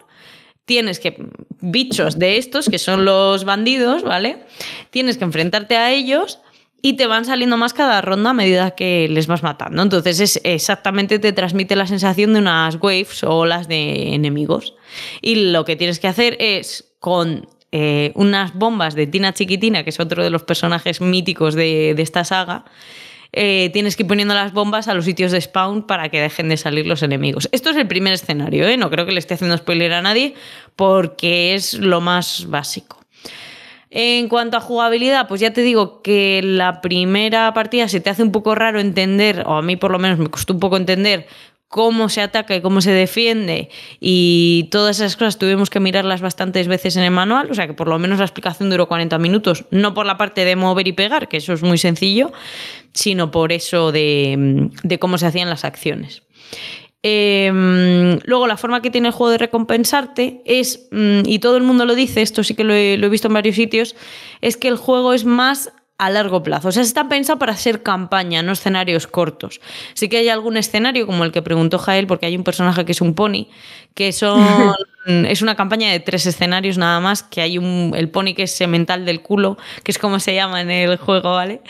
tienes que... bichos de estos, que son los bandidos, ¿vale? Tienes que enfrentarte a ellos y te van saliendo más cada ronda a medida que les vas matando. Entonces es exactamente, te transmite la sensación de unas waves o olas de enemigos. Y lo que tienes que hacer es con... Eh, unas bombas de Tina Chiquitina, que es otro de los personajes míticos de, de esta saga, eh, tienes que ir poniendo las bombas a los sitios de spawn para que dejen de salir los enemigos. Esto es el primer escenario, ¿eh? No creo que le esté haciendo spoiler a nadie porque es lo más básico. En cuanto a jugabilidad, pues ya te digo que la primera partida se te hace un poco raro entender, o a mí por lo menos me costó un poco entender cómo se ataca y cómo se defiende, y todas esas cosas tuvimos que mirarlas bastantes veces en el manual, o sea que por lo menos la explicación duró cuarenta minutos, no por la parte de mover y pegar, que eso es muy sencillo, sino por eso de, de cómo se hacían las acciones. Eh, luego la forma que tiene el juego de recompensarte es, y todo el mundo lo dice, esto sí que lo he, lo he visto en varios sitios, es que el juego es más a largo plazo. O sea, está pensado para ser campaña, no escenarios cortos. Sí que hay algún escenario, como el que preguntó Jael, porque hay un personaje que es un pony, que son... es una campaña de tres escenarios nada más, que hay un... el pony que es semental del culo, que es como se llama en el juego, ¿vale?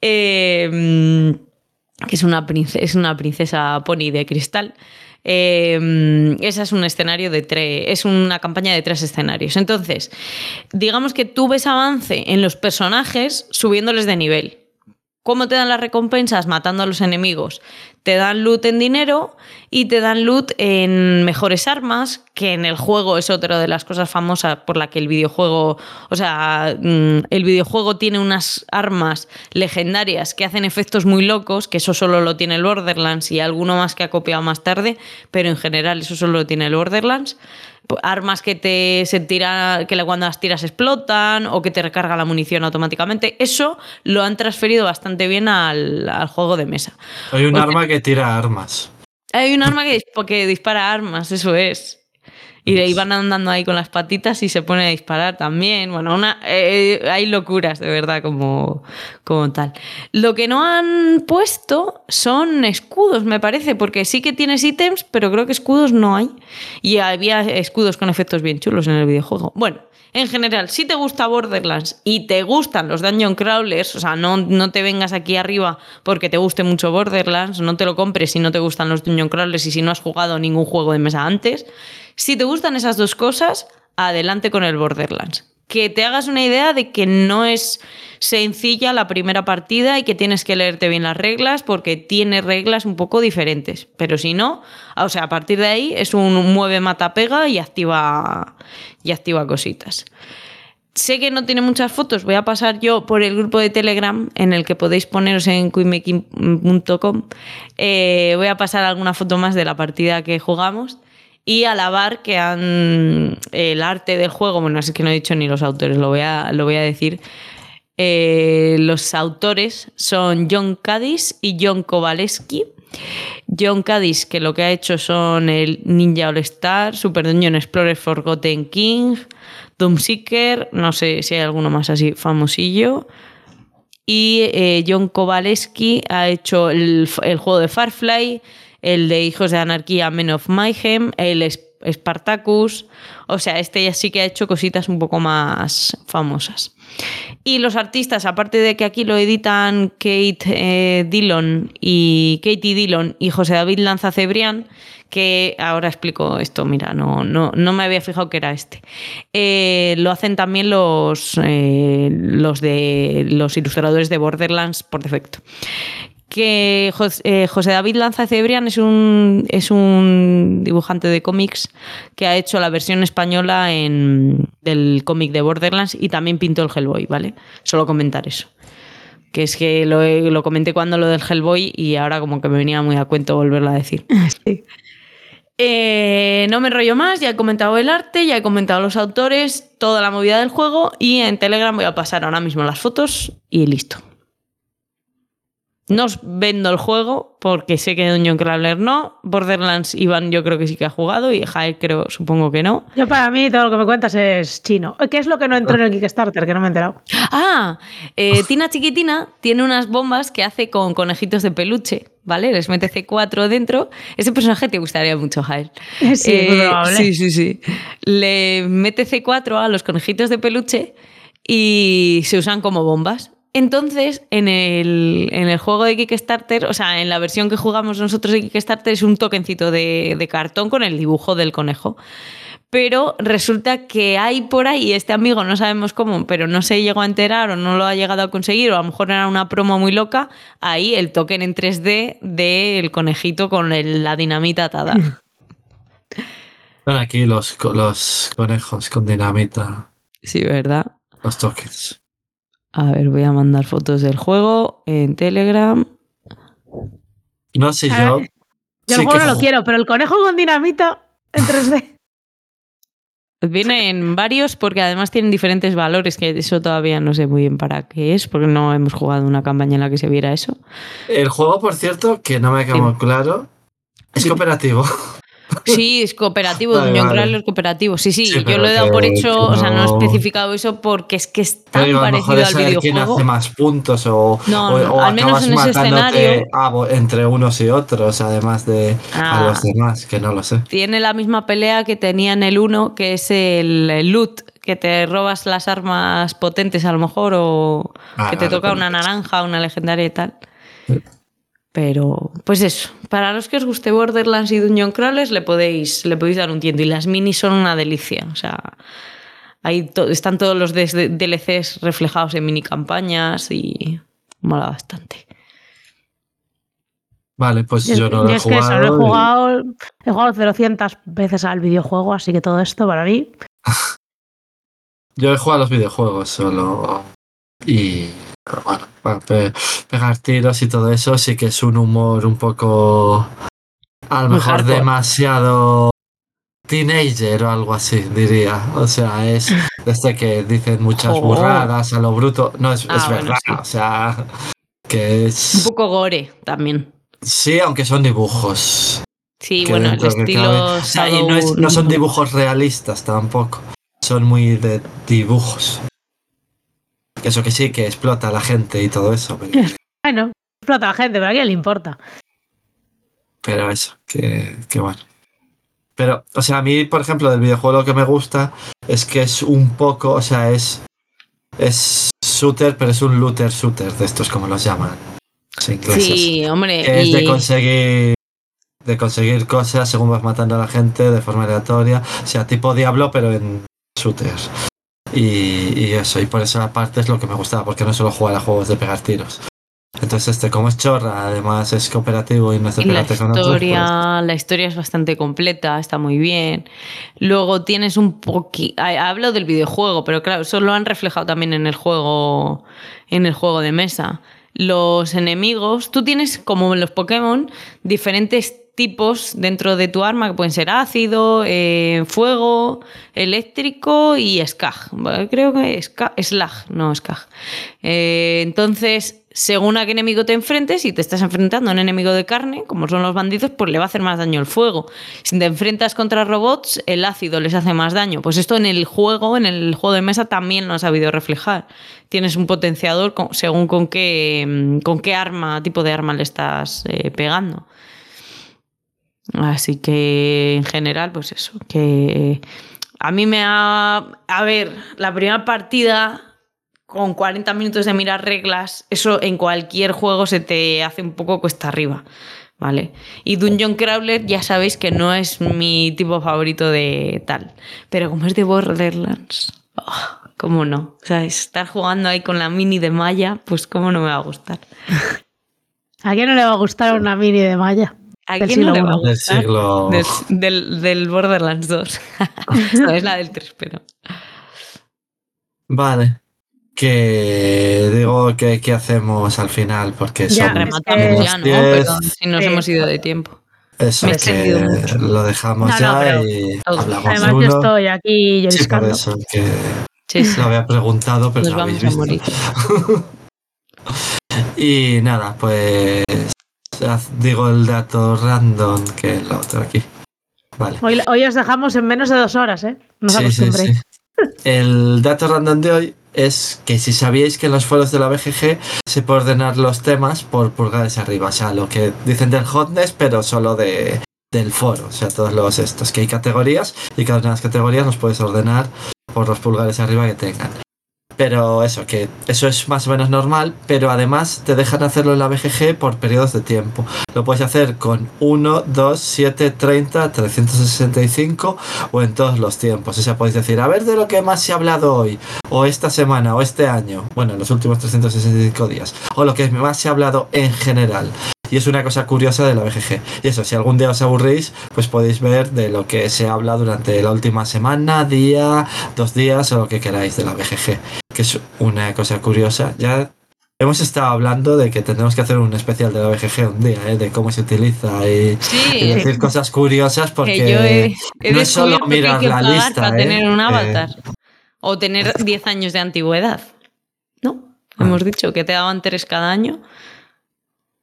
Eh, que es una, princesa, es una princesa pony de cristal. Eh, esa es un escenario de tres, es una campaña de tres escenarios. Entonces, digamos que tú ves avance en los personajes subiéndoles de nivel. ¿Cómo te dan las recompensas? Matando a los enemigos. Te dan loot en dinero y te dan loot en mejores armas, que en el juego es otra de las cosas famosas por la que el videojuego... O sea, el videojuego tiene unas armas legendarias que hacen efectos muy locos, que eso solo lo tiene el Borderlands y alguno más que ha copiado más tarde, pero en general eso solo lo tiene el Borderlands. Armas que te se tira, que cuando las tiras explotan o que te recarga la munición automáticamente. Eso lo han transferido bastante bien al, al juego de mesa. Hay un o arma sea, que tira armas. Hay un arma que, que dispara armas, eso es. Y le iban andando ahí con las patitas y se pone a disparar también. Bueno, una, eh, hay locuras, de verdad, como, como tal. Lo que no han puesto son escudos, me parece, porque sí que tienes ítems, pero creo que escudos no hay. Y había escudos con efectos bien chulos en el videojuego. Bueno, en general, si te gusta Borderlands y te gustan los Dungeon Crawlers, o sea, no, no te vengas aquí arriba porque te guste mucho Borderlands, no te lo compres si no te gustan los Dungeon Crawlers y si no has jugado ningún juego de mesa antes... Si te gustan esas dos cosas, adelante con el Borderlands. Que te hagas una idea de que no es sencilla la primera partida y que tienes que leerte bien las reglas porque tiene reglas un poco diferentes. Pero si no, o sea, a partir de ahí es un mueve, mata, pega y activa, y activa cositas. Sé que no tiene muchas fotos, voy a pasar yo por el grupo de Telegram en el que podéis poneros en queenmaking punto com. Eh, voy a pasar alguna foto más de la partida que jugamos. Y alabar que han el arte del juego, bueno, es que no he dicho ni los autores, lo voy a, lo voy a decir. Eh, los autores son John Cadice y John Kowaleski. John Cadice, que lo que ha hecho son el Ninja All Star, Super Dungeon Explorer, Forgotten King, Doomseeker, no sé si hay alguno más así famosillo. Y eh, John Kowaleski ha hecho el, el juego de Firefly, el de Hijos de Anarquía, Men of Mayhem, el Spartacus... O sea, este ya sí que ha hecho cositas un poco más famosas. Y los artistas, aparte de que aquí lo editan Kate eh, Dillon y Katie Dillon y José David Lanza Cebrián, que ahora explico esto, mira, no, no, no me había fijado que era este. Eh, lo hacen también los, eh, los, de, los ilustradores de Borderlands por defecto. Que José David Lanza Cebrián es un, es un dibujante de cómics que ha hecho la versión española en, del cómic de Borderlands y también pintó el Hellboy, ¿vale? Solo comentar eso. Que es que lo, lo comenté cuando lo del Hellboy y ahora como que me venía muy a cuento volverlo a decir. Sí. Eh, no me enrollo más, ya he comentado el arte, ya he comentado los autores, toda la movida del juego, y en Telegram voy a pasar ahora mismo las fotos y listo. No os vendo el juego porque sé que Dungeon Crawler no, Borderlands Iván yo creo que sí que ha jugado y Jael creo, supongo que no. Yo para mí todo lo que me cuentas es chino. ¿Qué es lo que no entró en el Kickstarter? Que no me he enterado. Ah, eh, Tina Chiquitina tiene unas bombas que hace con conejitos de peluche. ¿Vale? Les mete C cuatro dentro. Ese personaje te gustaría mucho, Jael. Sí, eh, probable. Sí, sí, sí. Le mete C cuatro a los conejitos de peluche y se usan como bombas. Entonces, en el, en el juego de Kickstarter, o sea, en la versión que jugamos nosotros de Kickstarter, es un tokencito de, de cartón con el dibujo del conejo. Pero resulta que hay por ahí, este amigo, no sabemos cómo, pero no se llegó a enterar o no lo ha llegado a conseguir, o a lo mejor era una promo muy loca, ahí el token en tres D del conejito con el, la dinamita atada. Están aquí los, los conejos con dinamita. Sí, ¿verdad? Los tokens. A ver, voy a mandar fotos del juego en Telegram. No sé yo. Ver, yo sí el juego no lo quiero, pero el conejo con dinamita en tres D. Vienen varios porque además tienen diferentes valores, que eso todavía no sé muy bien para qué es, porque no hemos jugado una campaña en la que se viera eso. El juego, por cierto, que no me ha quedado sí. claro, es sí. cooperativo. Sí, es cooperativo, vale, Dungeon Crawler vale. es cooperativo. Sí, sí, sí yo lo he dado por hecho, no... o sea, no he especificado eso porque es que es tan pero parecido al videojuego. Quién hace más puntos o, no, o, o al menos en ese escenario a, entre unos y otros, además de ah, a los demás, que no lo sé. Tiene la misma pelea que tenía en el uno, que es el loot, que te robas las armas potentes a lo mejor o ah, que te claro, toca una naranja, una legendaria y tal. Sí. Pero, pues eso, para los que os guste Borderlands y Dungeon Crawlers le podéis, le podéis dar un tiento. Y las minis son una delicia. O sea, ahí to- están todos los D- DLCs reflejados en mini campañas y mola bastante. Vale, pues yo, yo no lo he jugado. Es que eso, lo he jugado, y... he jugado trescientas veces al videojuego, así que todo esto para mí. Yo he jugado a los videojuegos solo y... Pero bueno, para pegar tiros y todo eso sí que es un humor un poco, a lo mejor demasiado teenager o algo así, diría. O sea, es desde que dicen muchas oh. burradas a lo bruto. No, es, ah, es bueno, verdad, sí. O sea, que es... Un poco gore también. Sí, aunque son dibujos. Sí, bueno, el estilo... O sea, y no, es, no son dibujos realistas tampoco, son muy de dibujos. Eso que sí, que explota a la gente y todo eso. Pero... Bueno, explota a la gente, pero a quién le importa. Pero eso, que, que bueno. Pero, o sea, a mí, por ejemplo, del videojuego lo que me gusta es que es un poco, o sea, es es shooter, pero es un looter shooter, de estos como los llaman. Sí, sí hombre. Que y... es de conseguir, de conseguir cosas según vas matando a la gente de forma aleatoria. O sea, tipo Diablo, pero en shooters. Y, y eso, y por eso aparte es lo que me gustaba, porque no solo jugaba a juegos de pegar tiros. Entonces este, como es chorra, además es cooperativo y no es de pegarte con otros. Pues... La historia es bastante completa, está muy bien. Luego tienes un poquito... Hablo del videojuego, pero claro, eso lo han reflejado también en el juego, en el juego de mesa. Los enemigos, tú tienes, como en los Pokémon, diferentes tipos dentro de tu arma, que pueden ser ácido, eh, fuego, eléctrico y skag. Creo que es slag, no skag. Eh, entonces, según a qué enemigo te enfrentes, si te estás enfrentando a un enemigo de carne, como son los bandidos, pues le va a hacer más daño el fuego. Si te enfrentas contra robots, el ácido les hace más daño. Pues esto en el juego, en el juego de mesa, también lo ha sabido reflejar. Tienes un potenciador con, según con qué, con qué arma, tipo de arma le estás eh, pegando. Así que en general, pues eso, que a mí me ha... A ver, la primera partida con cuarenta minutos de mirar reglas, eso en cualquier juego se te hace un poco cuesta arriba, ¿vale? Y Dungeon Crawler ya sabéis que no es mi tipo favorito de tal, pero como es de Borderlands, oh, ¿cómo no? O sea, estar jugando ahí con la mini de Maya, pues ¿cómo no me va a gustar? ¿A quién no le va a gustar una mini de Maya? ¿A quién no le va a gustar? Siglo... Del, del, del Borderlands dos. No, es la del tres, pero... Vale. Que digo, que ¿qué hacemos al final? Porque ya, somos rematamos ya, ¿no? Perdón, si nos eh, hemos ido de tiempo. Eso, me que mucho. Lo dejamos no, ya no, pero, y okay. hablamos. Además uno. Yo estoy aquí yo sí, por eso, que sí, sí. Lo había preguntado, pero no lo habéis visto. Y nada, pues digo el dato random que es lo otro aquí. Vale. Hoy, hoy os dejamos en menos de dos horas, ¿eh? Nos sí, acostumbréis. Sí, sí. El dato random de hoy es que si sabíais que en los foros de la B G G se puede ordenar los temas por pulgares arriba, o sea, lo que dicen del hotness, pero solo de del foro, o sea, todos los estos, que hay categorías y cada una de las categorías los puedes ordenar por los pulgares arriba que tengan. Pero eso, que eso es más o menos normal, pero además te dejan hacerlo en la B G G por periodos de tiempo. Lo puedes hacer con uno, dos, siete, treinta, trescientos sesenta y cinco o en todos los tiempos. O sea, podéis decir, a ver de lo que más se ha hablado hoy, o esta semana, o este año, bueno, en los últimos trescientos sesenta y cinco días, o lo que más se ha hablado en general. Y es una cosa curiosa de la B G G. Y eso, si algún día os aburrís, pues podéis ver de lo que se habla durante la última semana, día, dos días o lo que queráis de la B G G. Que es una cosa curiosa. Ya hemos estado hablando de que tendremos que hacer un especial de la B G G un día, ¿eh? De cómo se utiliza y, sí, y decir cosas curiosas, porque he, he no es solo mirar que la lista. Para ¿eh? Tener un avatar. Eh, o tener diez años de antigüedad. ¿No? Hemos ah. dicho que te daban tres cada año.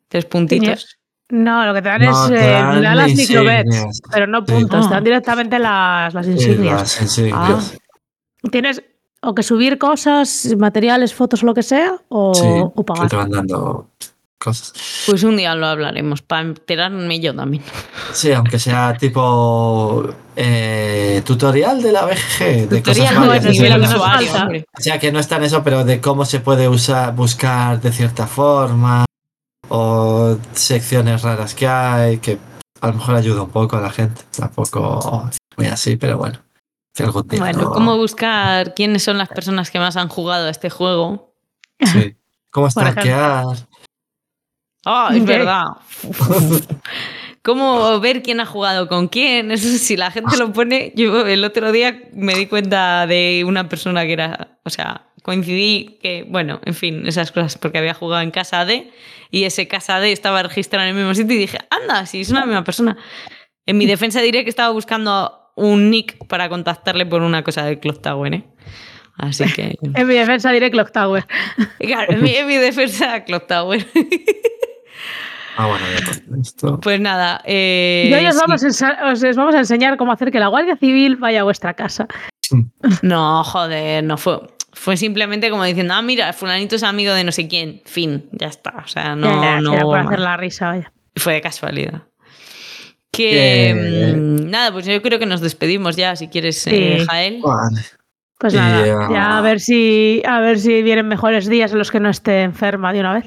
Tres puntitos. No, lo que te dan no, es te dan eh, dan las microbets, pero no puntos, sí. Te dan directamente las, las insignias. Las insignias. Ah. Tienes o que subir cosas, materiales, fotos, lo que sea, o, sí, o pagar. Te van dando cosas. Pues un día lo hablaremos, para enterarme yo también. Sí, aunque sea tipo eh, tutorial de la B G G. De tutorial, cosas varias, bueno, de lo que nos falta. O sea, que no está en eso, pero de cómo se puede usar, buscar de cierta forma. O secciones raras que hay, que a lo mejor ayuda un poco a la gente. Tampoco muy así, pero bueno. Que algún día bueno, no... cómo buscar quiénes son las personas que más han jugado a este juego. Sí. Cómo stalkear. Ah, oh, es ¿Qué? Verdad. Cómo ver quién ha jugado con quién. Eso si la gente lo pone... Yo el otro día me di cuenta de una persona que era... O sea... Coincidí que, bueno, en fin, esas cosas, porque había jugado en casa D y ese casa D estaba registrado en el mismo sitio y dije, anda, si es una misma persona. En mi defensa diré que estaba buscando un nick para contactarle por una cosa del Clock Tower, ¿eh? Así que... En mi defensa diré Clock Tower. Claro, en mi, en mi defensa Clock Tower. Ah, bueno, ya esto. Pues nada. Eh, y hoy os, sí. vamos a os, os vamos a enseñar cómo hacer que la Guardia Civil vaya a vuestra casa. No, joder, no fue... Fue simplemente como diciendo, ah, mira, fulanito es amigo de no sé quién. Fin, ya está. O sea, no... Era, no era para hacer la risa, vaya. Fue de casualidad. Que... ¿Qué? Nada, pues yo creo que nos despedimos ya, si quieres, sí. eh, Jael. Vale. Pues nada, yeah. ya a ver, si, a ver si vienen mejores días en los que no esté enferma de una vez.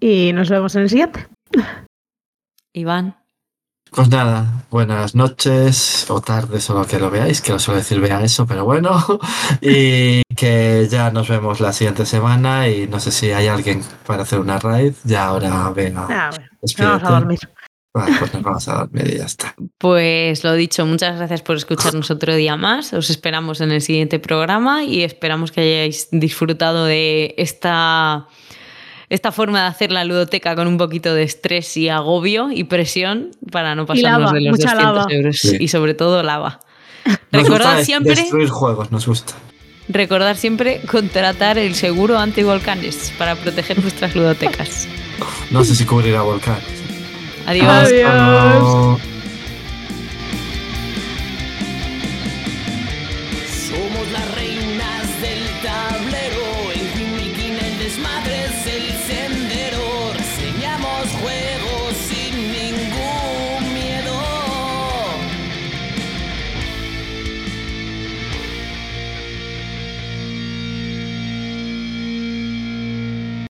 Y nos vemos en el siguiente. Iván. Pues nada, buenas noches o tardes o lo que lo veáis, que lo suelo decir vean eso, pero bueno, y que ya nos vemos la siguiente semana y no sé si hay alguien para hacer una raid, ya ahora venga, ah, bueno, vamos a dormir. Vale, pues nos vamos a dormir y ya está. Pues lo dicho, muchas gracias por escucharnos otro día más, os esperamos en el siguiente programa y esperamos que hayáis disfrutado de esta... Esta forma de hacer la ludoteca con un poquito de estrés y agobio y presión para no pasarnos lava, de los doscientos euros. Sí. Y sobre todo lava. Nos recordad gusta siempre... Destruir juegos, nos gusta. Recordad siempre contratar el seguro anti-volcanes para proteger vuestras ludotecas. No sé si cubrirá volcanes. Adiós. Adiós. Somos las reinas del tablero. En Queenmaking el desmadre.